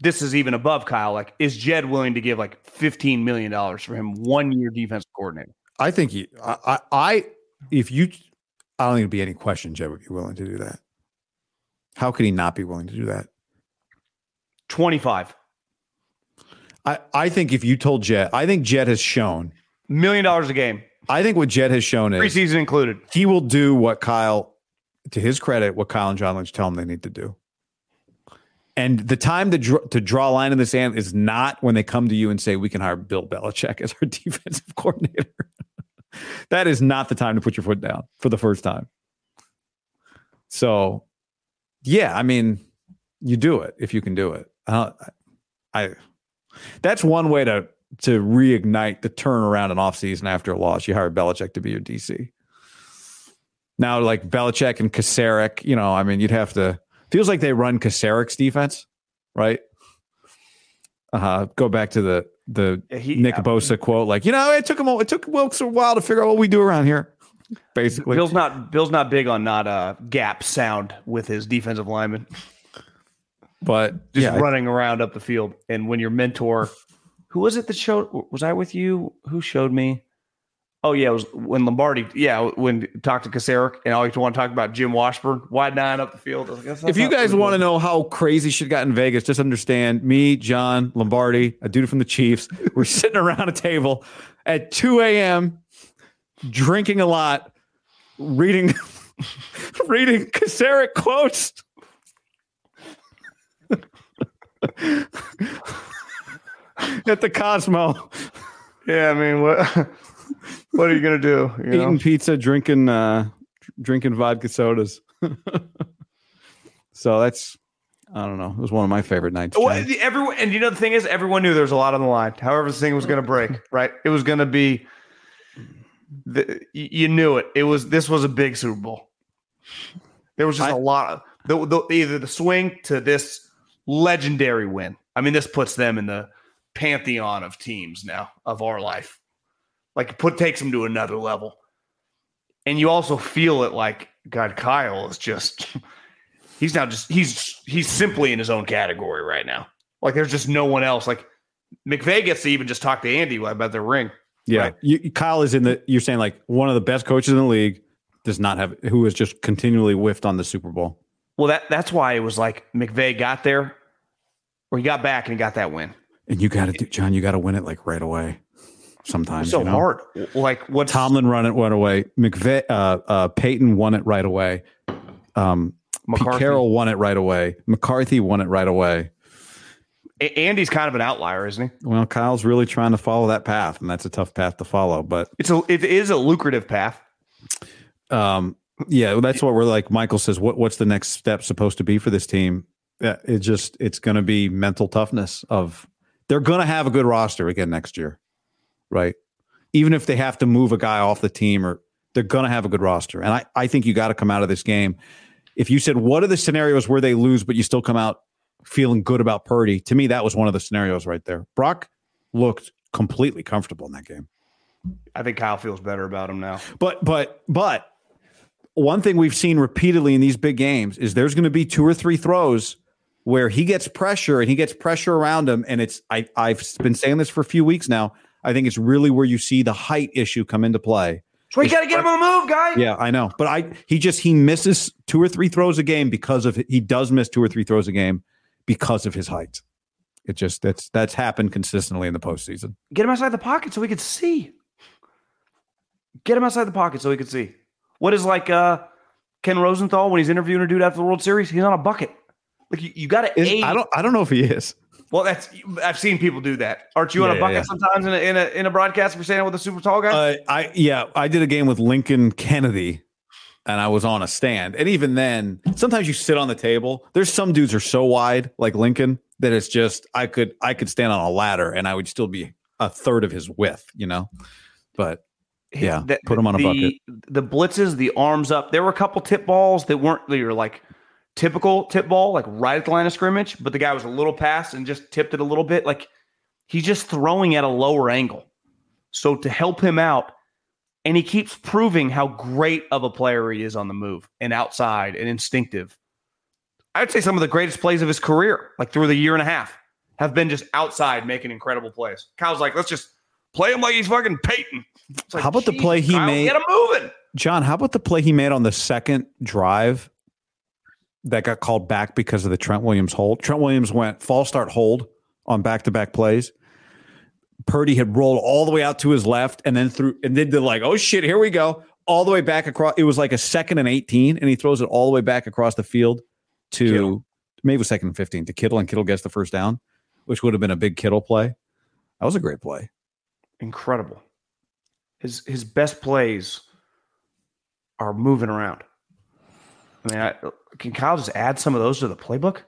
this is even above Kyle. Like, is Jed willing to give like $15 million for him 1 year defense coordinator? I think he, I don't think it'd be any question Jed would be willing to do that. How could he not be willing to do that? 25. I think if you told Jed, I think Jed has shown $1 million a game. I think what Jed has shown is preseason included. He will do what Kyle, to his credit, what Kyle and John Lynch tell him they need to do. And the time to draw a line in the sand is not when they come to you and say, we can hire Bill Belichick as our defensive coordinator. That is not the time to put your foot down for the first time. So, yeah, I mean, you do it if you can do it. That's one way to reignite the turnaround in offseason after a loss. You hire Belichick to be your DC. Now, like Belichick and Kasarek, you know, I mean, you'd have to... Feels like they run Kasarek's defense, right? Go back to the Nick Bosa quote, like, you know, it took Wilkes a while to figure out what we do around here. Basically, Bill's not big on not gap sound with his defensive lineman, but just running around up the field. And when your mentor, who was it that showed? Was I with you? Who showed me? Oh, yeah, it was when Lombardi, when talked to Kasarek, and all you want to talk about Jim Washburn, wide nine up the field. If you guys want to know how crazy shit got in Vegas, just understand me, John, Lombardi, a dude from the Chiefs, we're sitting around a table at 2 a.m., drinking a lot, reading Kasarek quotes. At the Cosmo. Yeah, I mean, what... What are you going to do? You Eating know? Pizza, drinking vodka sodas. So that's, I don't know. It was one of my favorite nights. Well, everyone, and you know, the thing is, everyone knew there was a lot on the line. However, this thing was going to break, right? It was going to be, you knew it. This was a big Super Bowl. There was just a lot of, either the swing to this legendary win. I mean, this puts them in the pantheon of teams now of our life. Like, takes him to another level. And you also feel it like, God, Kyle is just, he's simply in his own category right now. Like, there's just no one else. Like, McVay gets to even just talk to Andy about their ring. Yeah. Right? Kyle is you're saying like one of the best coaches in the league who is just continually whiffed on the Super Bowl. Well, that's why it was like McVay got there, or he got back and he got that win. And you got to win it like right away. Sometimes so hard. Like what Tomlin went away. McVay, Peyton won it right away. Pete Carroll won it right away. McCarthy won it right away. Andy's kind of an outlier, isn't he? Well, Kyle's really trying to follow that path, and that's a tough path to follow. But it is a lucrative path. Yeah, that's what we're like. Michael says, "What's the next step supposed to be for this team?" Yeah, it's going to be mental toughness. Of they're going to have a good roster again next year. Right. Even if they have to move a guy off the team, or they're going to have a good roster. And I think you got to come out of this game. If you said, what are the scenarios where they lose, but you still come out feeling good about Purdy? To me, that was one of the scenarios right there. Brock looked completely comfortable in that game. I think Kyle feels better about him now. But one thing we've seen repeatedly in these big games is there's going to be two or three throws where he gets pressure, and he gets pressure around him. And it's, I've been saying this for a few weeks now. I think it's really where you see the height issue come into play. So you got to get him on the move, guy. Yeah, I know. But he misses two or three throws a game because of his height. It just, that's happened consistently in the postseason. Get him outside the pocket so we could see. What is like Ken Rosenthal when he's interviewing a dude after the World Series? He's on a bucket. Like you got to aim. I don't know if he is. Well, I've seen people do that. Aren't you on a bucket sometimes in a broadcast for standing with a super tall guy? I did a game with Lincoln Kennedy, and I was on a stand. And even then, sometimes you sit on the table. There's some dudes are so wide, like Lincoln, that it's just I could stand on a ladder and I would still be a third of his width, you know. But yeah, put him on a bucket. The blitzes, the arms up. There were a couple tip balls that weren't. They were like typical tip ball, like right at the line of scrimmage, but the guy was a little past and just tipped it a little bit. Like he's just throwing at a lower angle. So to help him out, and he keeps proving how great of a player he is on the move and outside and instinctive. I'd say some of the greatest plays of his career, like through the year and a half, have been just outside making incredible plays. Kyle's like, let's just play him like he's fucking Peyton. It's like, how about the play he made? Get him moving. John, how about the play he made on the second drive that got called back because of the Trent Williams hold? Trent Williams went false start hold on back-to-back plays. Purdy had rolled all the way out to his left and then threw, and then they're like, oh shit, here we go. All the way back across. It was like a 2nd and 18, and he throws it all the way back across the field to Kittle. Maybe it was 2nd and 15 to Kittle, and Kittle gets the first down, which would have been a big Kittle play. That was a great play. Incredible. His best plays are moving around. I mean, can Kyle just add some of those to the playbook?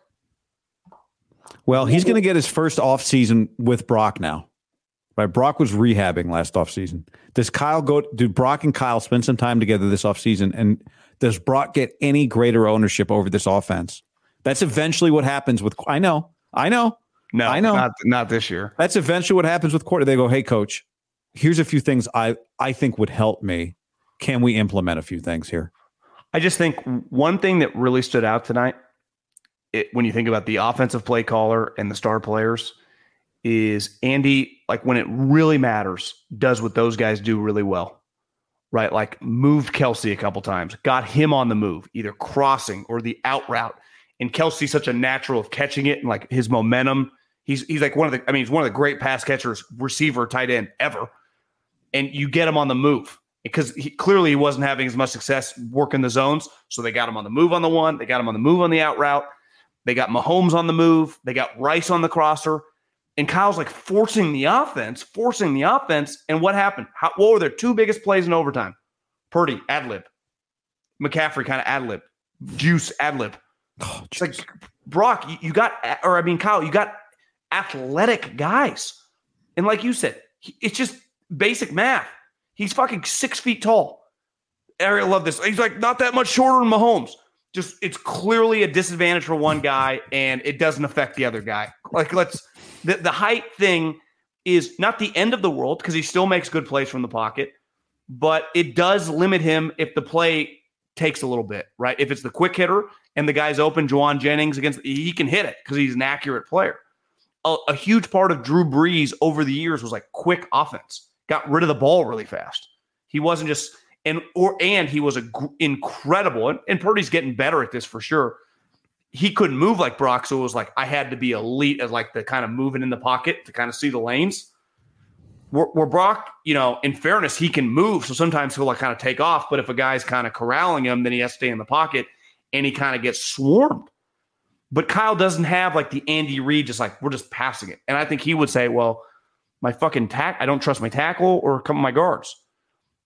Well, he's going to get his first offseason with Brock now. Right, Brock was rehabbing last offseason. Does Kyle go? Do Brock and Kyle spend some time together this offseason? And does Brock get any greater ownership over this offense? That's eventually what happens with. I know. No, I know. Not this year. That's eventually what happens with quarterback. They go, hey, coach, here's a few things I think would help me. Can we implement a few things here? I just think one thing that really stood out tonight, when you think about the offensive play caller and the star players, is Andy, like when it really matters, does what those guys do really well, right? Like moved Kelce a couple times, got him on the move, either crossing or the out route. And Kelce's such a natural of catching it and like his momentum. He's like he's one of the great pass catchers, receiver, tight end ever. And you get him on the move because he wasn't having as much success working the zones. So they got him on the move on the one, they got him on the move on the out route. They got Mahomes on the move. They got Rice on the crosser. And Kyle's like forcing the offense. And what happened? What were their two biggest plays in overtime? Purdy, ad-lib. McCaffrey, kind of ad-lib. Juice, ad-lib. Oh, it's like, Brock, Kyle, you got athletic guys. And like you said, it's just basic math. He's fucking 6 feet tall. I love this. He's like not that much shorter than Mahomes. Just it's clearly a disadvantage for one guy, and it doesn't affect the other guy. Like the height thing is not the end of the world because he still makes good plays from the pocket, but it does limit him if the play takes a little bit, right? If it's the quick hitter and the guy's open, Jauan Jennings he can hit it because he's an accurate player. A huge part of Drew Brees over the years was like quick offense, got rid of the ball really fast. He wasn't just. And he was incredible, and Purdy's getting better at this for sure. He couldn't move like Brock, so it was like I had to be elite as like the kind of moving in the pocket to kind of see the lanes. Where Brock, you know, in fairness, he can move, so sometimes he'll like kind of take off. But if a guy's kind of corralling him, then he has to stay in the pocket, and he kind of gets swarmed. But Kyle doesn't have like the Andy Reid, just like we're just passing it. And I think he would say, well, I don't trust my tackle or come my guards.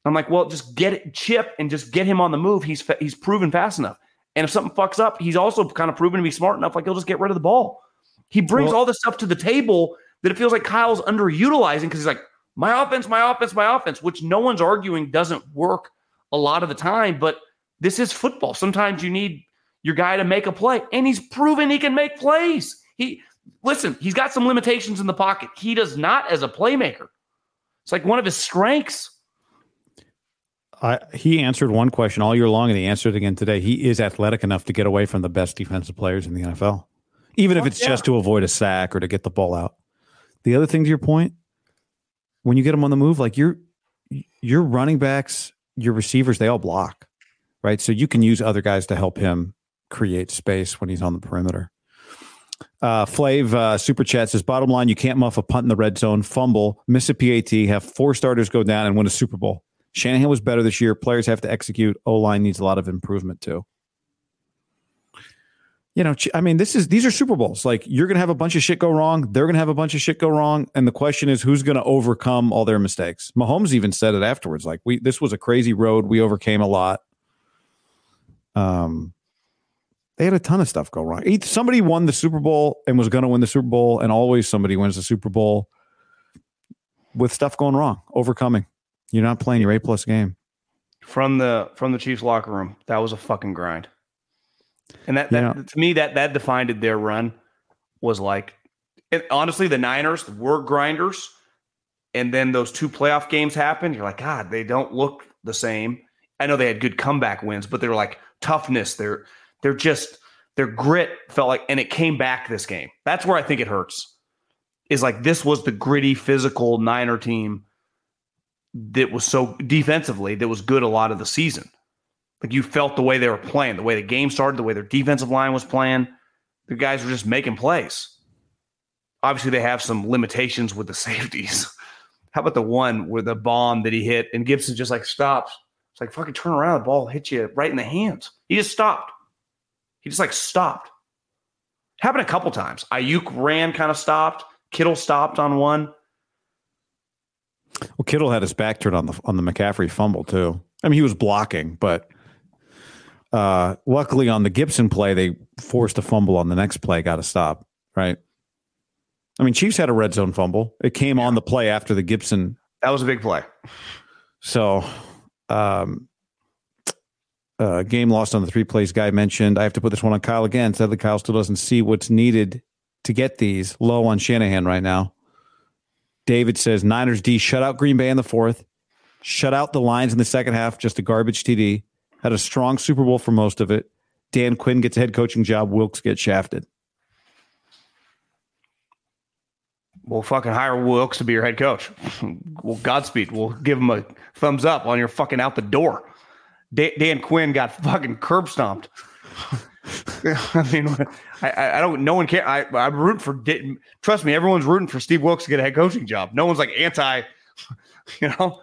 I'm like, well, just get it, chip, and just get him on the move. He's proven fast enough. And if something fucks up, he's also kind of proven to be smart enough. Like he'll just get rid of the ball. He brings all this stuff to the table that it feels like Kyle's underutilizing because he's like, my offense, which no one's arguing doesn't work a lot of the time. But this is football. Sometimes you need your guy to make a play, and he's proven he can make plays. He's got some limitations in the pocket. He does not as a playmaker. It's like one of his strengths. He answered one question all year long, and he answered it again today. He is athletic enough to get away from the best defensive players in the NFL, even if it's just to avoid a sack or to get the ball out. The other thing, to your point, when you get them on the move, like your running backs, your receivers, they all block, right? So you can use other guys to help him create space when he's on the perimeter. Flav Super Chat says, bottom line, you can't muff a punt in the red zone, fumble, miss a PAT, have four starters go down, and win a Super Bowl. Shanahan was better this year. Players have to execute. O-line needs a lot of improvement too. You know, I mean, these are Super Bowls. Like, you're going to have a bunch of shit go wrong. They're going to have a bunch of shit go wrong. And the question is, who's going to overcome all their mistakes? Mahomes even said it afterwards. Like, this was a crazy road. We overcame a lot. They had a ton of stuff go wrong. Somebody won the Super Bowl and was going to win the Super Bowl, and always somebody wins the Super Bowl with stuff going wrong, overcoming. You're not playing your A+ game. From the Chiefs locker room, that was a fucking grind. And that to me, that defined it. Their run was like, and honestly, the Niners were grinders. And then those two playoff games happened. You're like, God, they don't look the same. I know they had good comeback wins, but they're like toughness. They're just, their grit felt like, and it came back this game. That's where I think it hurts, is like, this was the gritty, physical Niner team that was so defensively, that was good a lot of the season. Like, you felt the way they were playing, the way the game started, the way their defensive line was playing. The guys were just making plays. Obviously, they have some limitations with the safeties. How about the one with the bomb that he hit and Gibson just like stops? It's like, fucking turn around, the ball hit you right in the hands. He just stopped. He just like stopped. Happened a couple times. Ayuk ran, kind of stopped. Kittle stopped on one. Well, Kittle had his back turned on the McCaffrey fumble too. I mean, he was blocking, but luckily on the Gibson play, they forced a fumble on the next play, got a stop, right? I mean, Chiefs had a red zone fumble. It came on the play after the Gibson. That was a big play. So, game lost on the three plays Guy mentioned. I have to put this one on Kyle again. Sadly, Kyle still doesn't see what's needed to get these. Low on Shanahan right now. David says, Niners D shut out Green Bay in the fourth. Shut out the Lions in the second half. Just a garbage TD. Had a strong Super Bowl for most of it. Dan Quinn gets a head coaching job. Wilkes gets shafted. We'll fucking hire Wilkes to be your head coach. Well, Godspeed. We'll give him a thumbs up on your fucking out the door. Dan Quinn got fucking curb stomped. I mean, I don't. No one cares. I'm rooting for. Trust me, everyone's rooting for Steve Wilkes to get a head coaching job. No one's like anti. You know,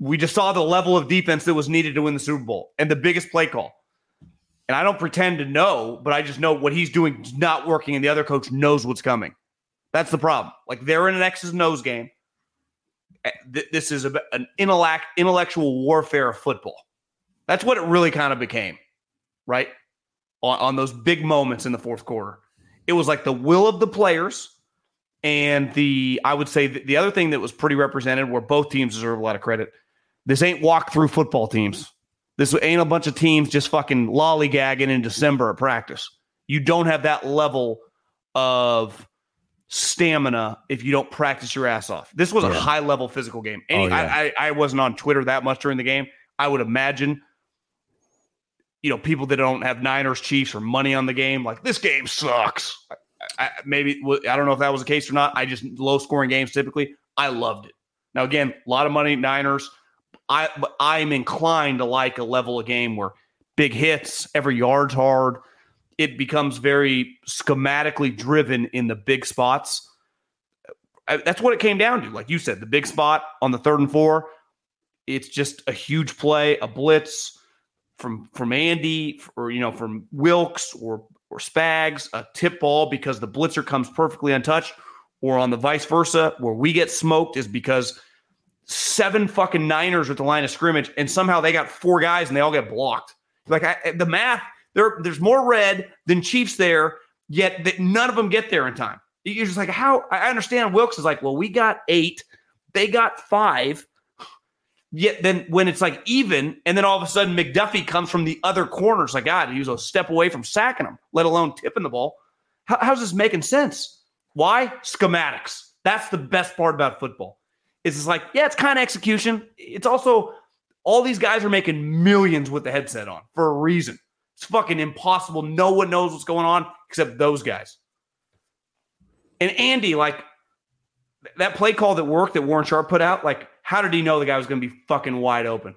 we just saw the level of defense that was needed to win the Super Bowl and the biggest play call. And I don't pretend to know, but I just know what he's doing is not working, and the other coach knows what's coming. That's the problem. Like, they're in an X's and O's game. This is an intellectual warfare of football. That's what it really kind of became, right? On those big moments in the fourth quarter. It was like the will of the players, and I would say the other thing that was pretty represented, where both teams deserve a lot of credit. This ain't walk-through football teams. This ain't a bunch of teams just fucking lollygagging in December at practice. You don't have that level of stamina if you don't practice your ass off. This was a high-level physical game. I wasn't on Twitter that much during the game. I would imagine, you know, people that don't have Niners, Chiefs, or money on the game, like, this game sucks. Maybe I don't know if that was the case or not. I just low-scoring games typically. I loved it. Now, again, a lot of money, Niners. I'm inclined to like a level of game where big hits, every yard's hard. It becomes very schematically driven in the big spots. That's what it came down to. Like you said, the big spot on the 3rd and 4, it's just a huge play, a blitz from Andy, or, you know, from Wilkes or Spags, a tip ball because the blitzer comes perfectly untouched, or on the vice versa, where we get smoked is because 7 fucking Niners at the line of scrimmage and somehow they got 4 guys and they all get blocked. Like, the math, there's more red than Chiefs there, yet that none of them get there in time. You're just like, how? I understand Wilkes is like, well, we got 8. They got 5. Yet then when it's like even, and then all of a sudden McDuffie comes from the other corner. It's like, God, he was a step away from sacking him, let alone tipping the ball. How's this making sense? Why? Schematics. That's the best part about football. It's like, yeah, it's kind of execution. It's also all these guys are making millions with the headset on for a reason. It's fucking impossible. No one knows what's going on except those guys. And Andy, like, that play call that worked that Warren Sharp put out, like, how did he know the guy was going to be fucking wide open?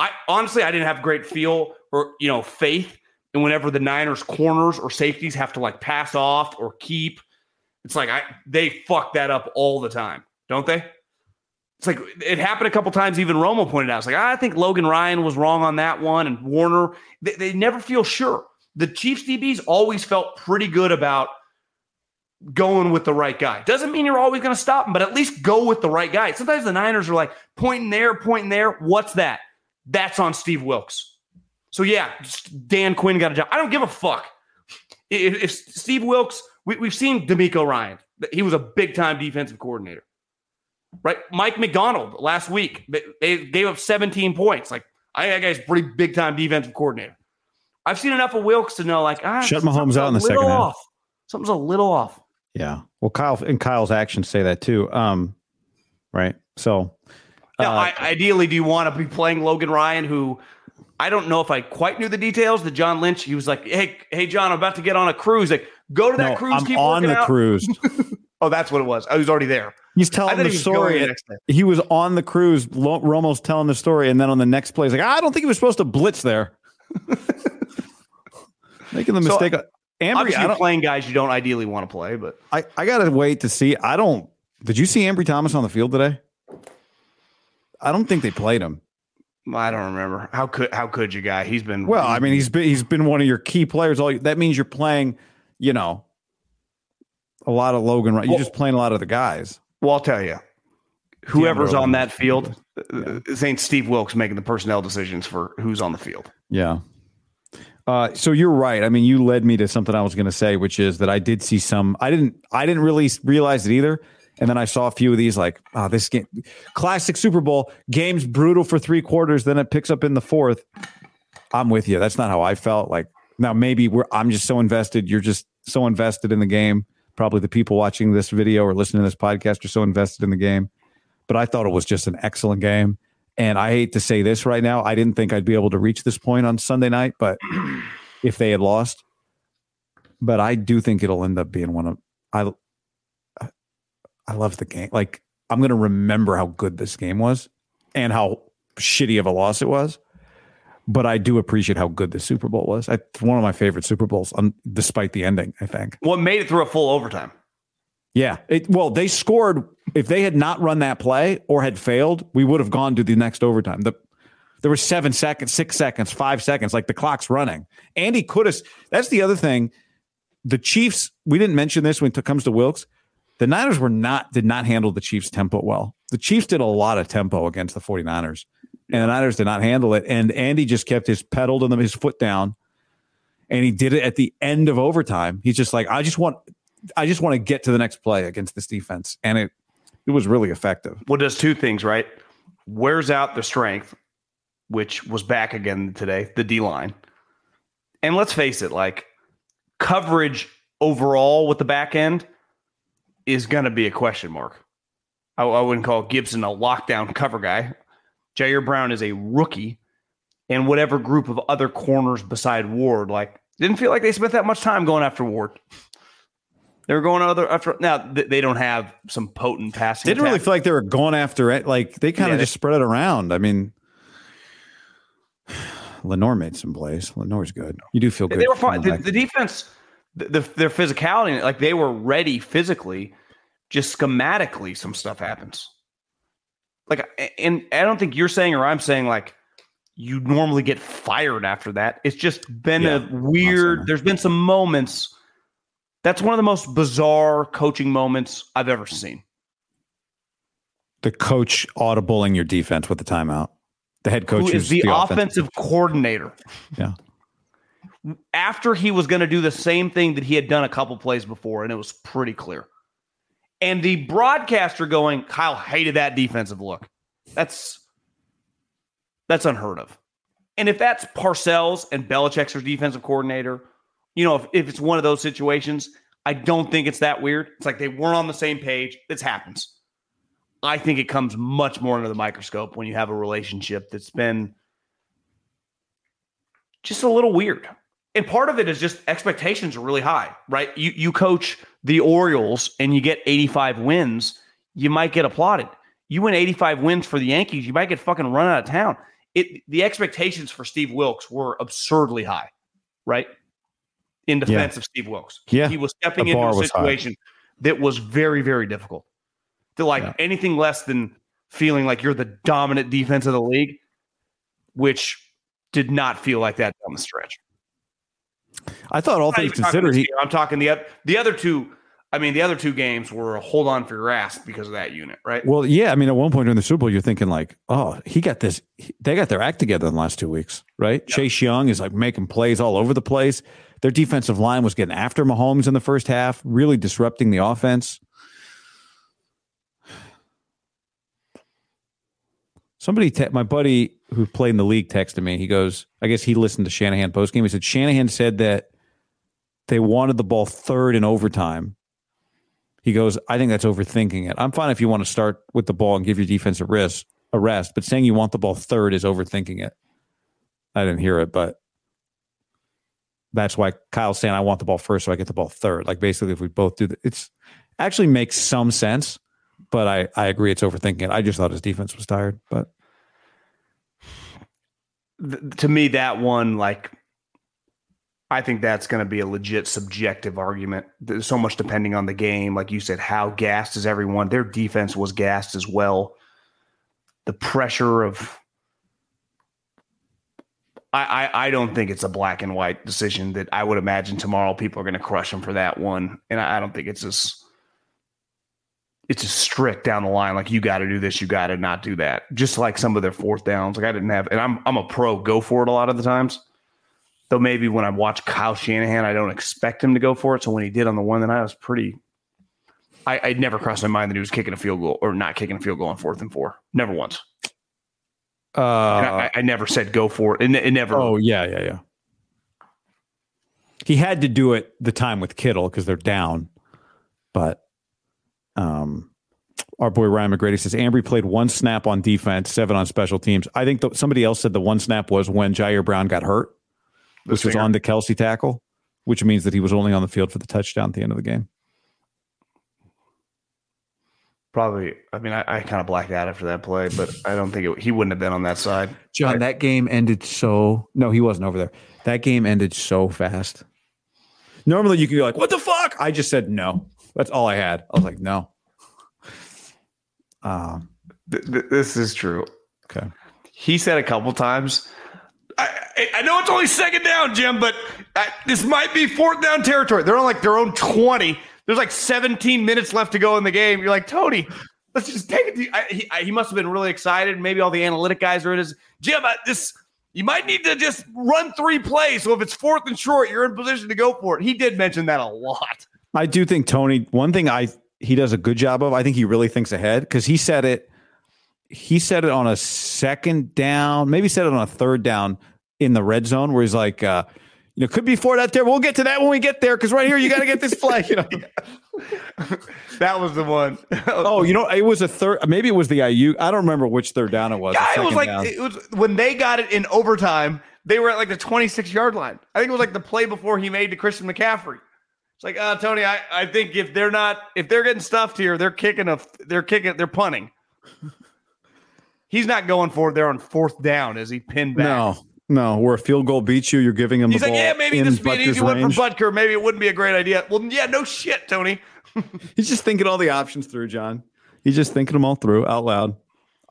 I didn't have great feel or, you know, faith in whenever the Niners corners or safeties have to, like, pass off or keep. It's like they fuck that up all the time, don't they? It's like it happened a couple times. Even Romo pointed out, it's like, I think Logan Ryan was wrong on that one. And Warner, they never feel sure. The Chiefs DBs always felt pretty good about going with the right guy. Doesn't mean you're always going to stop him, but at least go with the right guy. Sometimes the Niners are like pointing there, pointing there. What's that? That's on Steve Wilkes. So, yeah, Dan Quinn got a job. I don't give a fuck. If Steve Wilks, we've seen DeMeco Ryan. He was a big-time defensive coordinator. Right? Mike McDonald last week, they gave up 17 points. Like, I think that guy's a pretty big-time defensive coordinator. I've seen enough of Wilks to know, like, shut Mahomes out in the second half. Something's a little off. Yeah. Well, Kyle's actions say that too. Right. So, now, ideally, do you want to be playing Logan Ryan, who I don't know if I quite knew the details? That John Lynch, he was like, "Hey, John, I'm about to get on a cruise. Like, go to that cruise. I'm keep on the out. Cruise." Oh, that's what it was. I was already there. He's telling the story. He was on the cruise. Romo's telling the story, and then on the next play, he's like, "I don't think he was supposed to blitz there." Making the mistake. Ambry, you're playing guys you don't ideally want to play, but I gotta wait to see. Did you see Ambry Thomas on the field today? I don't think they played him. I don't remember. How could you, Guy? He's been well. I mean, he's been one of your key players. That means you're playing, a lot of Logan Ryan. You're just playing a lot of the guys. Well, I'll tell you, whoever's on that field, it ain't Steve Wilks making the personnel decisions for who's on the field. Yeah. So you're right. I mean, you led me to something I was going to say, which is that I did see some. I didn't really realize it either. And then I saw a few of these, like, this game, classic Super Bowl game's brutal for three quarters, then it picks up in the fourth. I'm with you. That's not how I felt. Like, now maybe I'm just so invested. You're just so invested in the game. Probably the people watching this video or listening to this podcast are so invested in the game. But I thought it was just an excellent game. And I hate to say this right now. I didn't think I'd be able to reach this point on Sunday night, but if they had lost, but I do think it'll end up being one of, I love the game. Like, I'm going to remember how good this game was and how shitty of a loss it was. But I do appreciate how good the Super Bowl was. It's one of my favorite Super Bowls, despite the ending, I think. Well, it made it through a full overtime. Yeah. Well, they scored. If they had not run that play or had failed, we would have gone to the next overtime. There were 7 seconds, 6 seconds, 5 seconds, like the clock's running. Andy could have. That's the other thing. The Chiefs, we didn't mention this when it comes to Wilks. The Niners did not handle the Chiefs' tempo well. The Chiefs did a lot of tempo against the 49ers, and the Niners did not handle it. And Andy just kept his pedal to his foot down, and he did it at the end of overtime. He's just like, I just want to get to the next play against this defense, and it was really effective. Well, it does two things, right? Wears out the strength, which was back again today, the D line, and let's face it, like, coverage overall with the back end is going to be a question mark. I wouldn't call Gibson a lockdown cover guy. Ja'Ayir Brown is a rookie, and whatever group of other corners beside Ward, like, didn't feel like they spent that much time going after Ward. They were going after. Now they don't have some potent passing. They didn't really feel like they were going after it. Like, they kind of just spread it around. I mean, Lenore made some plays. Lenore's good. You do feel good. They were fine. The defense, their physicality, like, they were ready physically. Just schematically, some stuff happens. Like, and I don't think you're saying or I'm saying, like, you normally get fired after that. It's just been a weird. There's been some moments. That's one of the most bizarre coaching moments I've ever seen. The coach audibling your defense with the timeout. The head coach is the offensive coordinator. Yeah. After he was going to do the same thing that he had done a couple plays before, and it was pretty clear. And the broadcaster going, Kyle hated that defensive look. That's unheard of. And if that's Parcells and Belichick's defensive coordinator, if it's one of those situations, I don't think it's that weird. It's like they weren't on the same page. This happens. I think it comes much more under the microscope when you have a relationship that's been just a little weird. And part of it is just expectations are really high, right? You coach the Orioles and you get 85 wins, you might get applauded. You win 85 wins for the Yankees, you might get fucking run out of town. The expectations for Steve Wilks were absurdly high, right? In defense of Steve Wilks. Yeah. He was stepping into a situation that was very, very difficult. To anything less than feeling like you're the dominant defense of the league, which did not feel like that down the stretch. I thought all things considered, I'm talking the other two I mean, the other two games were hold on for your ass because of that unit, right? Well, yeah. I mean, at one point during the Super Bowl, you're thinking like, oh, he got this. They got their act together in the last 2 weeks, right? Yep. Chase Young is like making plays all over the place. Their defensive line was getting after Mahomes in the first half, really disrupting the offense. Somebody, my buddy who played in the league texted me. He goes, I guess he listened to Shanahan postgame. He said, Shanahan said that they wanted the ball third in overtime. He goes, I think that's overthinking it. I'm fine if you want to start with the ball and give your defense a rest, but saying you want the ball third is overthinking it. I didn't hear it, but that's why Kyle's saying I want the ball first so I get the ball third. Like basically if we both do that, it's actually makes some sense, but I agree it's overthinking it. I just thought his defense was tired, but to me that one, like I think that's going to be a legit subjective argument. There's so much depending on the game. Like you said, how gassed is everyone? Their defense was gassed as well. The pressure of... I don't think it's a black and white decision that I would imagine tomorrow people are going to crush them for that one. And I don't think it's as strict down the line. Like you got to do this, you got to not do that. Just like some of their fourth downs. Like I didn't have... And I'm a pro go for it a lot of the times. Though maybe when I watch Kyle Shanahan, I don't expect him to go for it. So when he did on the one, then I was pretty... I'd never crossed my mind that he was kicking a field goal or not kicking a field goal on 4th and 4. Never once. I never said go for it. It never... Oh, yeah. He had to do it the time with Kittle because they're down. But our boy Ryan McGrady says, Ambry played one snap on defense, 7 on special teams. I think somebody else said the one snap was when Ji'Ayir Brown got hurt, which was on the Kelce tackle, which means that he was only on the field for the touchdown at the end of the game. Probably. I mean, I kind of blacked out after that play, but I don't think he wouldn't have been on that side. John, that game ended so... No, he wasn't over there. That game ended so fast. Normally you could be like, what the fuck? I just said no. That's all I had. I was like, no. This is true. Okay. He said a couple times... I know it's only 2nd down, Jim, but this might be 4th down territory. They're on like their own 20. There's like 17 minutes left to go in the game. You're like, Tony, let's just take it. He must have been really excited. Maybe all the analytic guys are in his... Jim, you might need to just run 3 plays. So if it's 4th and short, you're in position to go for it. He did mention that a lot. I do think Tony, one thing he does a good job of, I think he really thinks ahead because he said it. He said it on a 2nd down, maybe said it on a 3rd down in the red zone where he's like, it could be 4 out there. We'll get to that when we get there because right here, you got to get this flag. You know? That was the one. Oh, it was a 3rd. Maybe it was the IU. I don't remember which 3rd down it was. Yeah, it was like down. It was when they got it in overtime. They were at like the 26-yard line. I think it was like the play before he made to Christian McCaffrey. It's like, Tony, I think if they're getting stuffed here, they're punting. He's not going for it there on 4th down, is he? Pinned back. No. Where a field goal beats you, you're giving him the ball. He's like, yeah, maybe this would be an easy one for Butker. Maybe it wouldn't be a great idea. Well, yeah, no shit, Tony. He's just thinking all the options through, John. He's just thinking them all through out loud.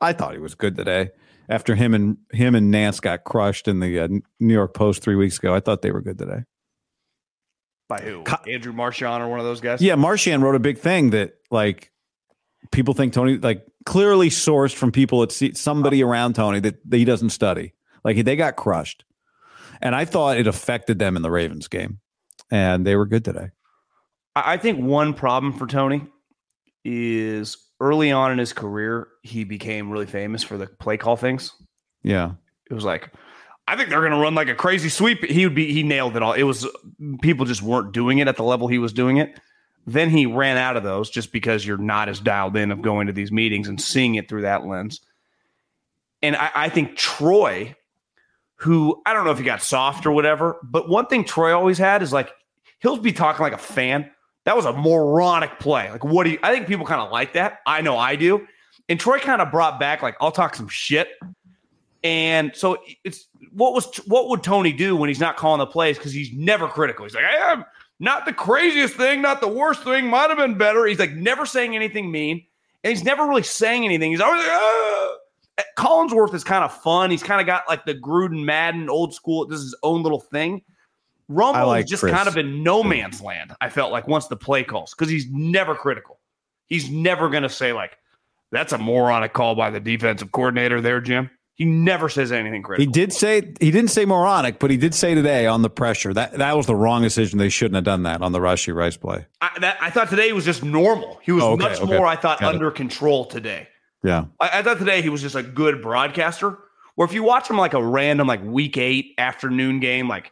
I thought he was good today. After him and Nance got crushed in the New York Post 3 weeks ago, I thought they were good today. By who? Andrew Marchand or one of those guys? Yeah, Marchand wrote a big thing that, like, people think Tony, like, clearly sourced from people at somebody around Tony that he doesn't study. Like they got crushed, and I thought it affected them in the Ravens game, and they were good today. I think one problem for Tony is early on in his career he became really famous for the play call things. Yeah, it was like, I think they're going to run like a crazy sweep. He nailed it all. It was people just weren't doing it at the level he was doing it. Then he ran out of those just because you're not as dialed in of going to these meetings and seeing it through that lens. And I think Troy, who I don't know if he got soft or whatever, but one thing Troy always had is like, he'll be talking like a fan. That was a moronic play. Like, I think people kind of like that. I know I do. And Troy kind of brought back like, I'll talk some shit. And so it's what would Tony do when he's not calling the plays? Because he's never critical. He's like, I am. Not the craziest thing, not the worst thing, might have been better. He's like never saying anything mean, and he's never really saying anything. He's always like, ah! Collinsworth is kind of fun. He's kind of got like the Gruden, Madden, old school. This is his own little thing. Romo like just Chris. Kind of in no man's land, I felt like, once the play calls, because he's never critical. He's never going to say, like, that's a moronic call by the defensive coordinator there, Jim. He never says anything critical. He didn't say moronic, but he did say today on the pressure. That was the wrong decision. They shouldn't have done that on the Rashee Rice play. I thought today was just normal. He was more, I thought, under control today. Yeah. I thought today he was just a good broadcaster. Where if you watch him like a random like week 8 afternoon game, like,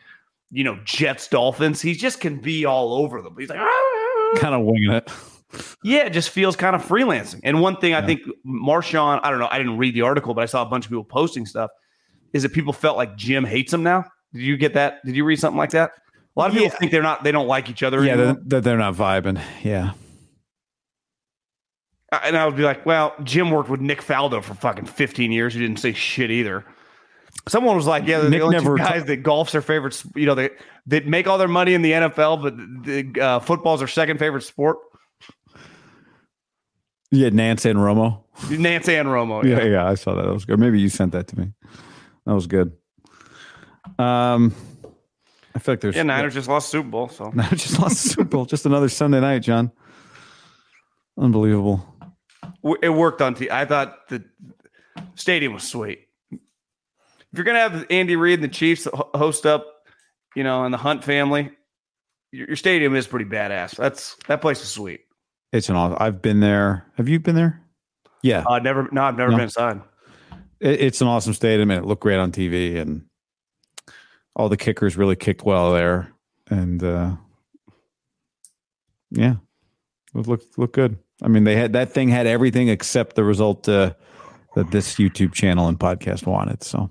you know, Jets, Dolphins, he just can be all over them. He's like, kind of winging it. Yeah, it just feels kind of freelancing. And one thing I think Marshawn, I don't know, I didn't read the article, but I saw a bunch of people posting stuff, is that people felt like Jim hates him now. Did you get that? Did you read something like that? A lot of people think they don't like each other anymore. Yeah, they're not vibing. Yeah. And I would be like, well, Jim worked with Nick Faldo for fucking 15 years. He didn't say shit either. Someone was like, yeah, they're Nick the only two guys that golf's their favorite, you know, they make all their money in the NFL, but the football's their second favorite sport. Yeah, Nance and Romo. Yeah. I saw that. That was good. Maybe you sent that to me. That was good. I feel like there's... Yeah, Niners just lost Super Bowl, so... Niners just lost Super Bowl. Just another Sunday night, John. Unbelievable. It worked on... I thought the stadium was sweet. If you're going to have Andy Reid and the Chiefs host up, you know, and the Hunt family, your stadium is pretty badass. That place is sweet. It's an awesome. I've been there. Have you been there? Yeah. I've never been inside. It's an awesome stadium, and it looked great on TV, and all the kickers really kicked well there. And it looked good. I mean, they had that thing had everything except the result that this YouTube channel and podcast wanted. So,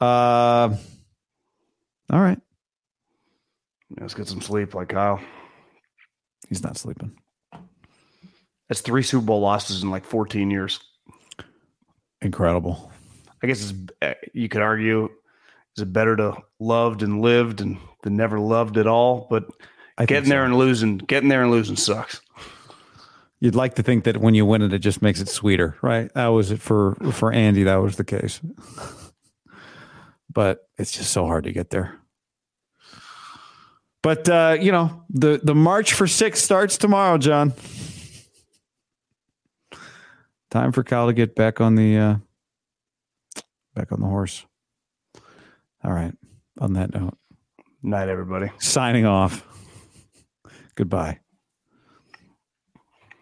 all right. Let's get some sleep, like Kyle. He's not sleeping. That's 3 Super Bowl losses in like 14 years. Incredible. I guess you could argue, is it better to loved and lived than never loved at all? But getting there and losing sucks. You'd like to think that when you win it, it just makes it sweeter, right? That was it for Andy. That was the case. But it's just so hard to get there. But, you know, the March for 6 starts tomorrow, John. Time for Kyle to get back on the horse. All right. On that note. Night, everybody. Signing off. Goodbye.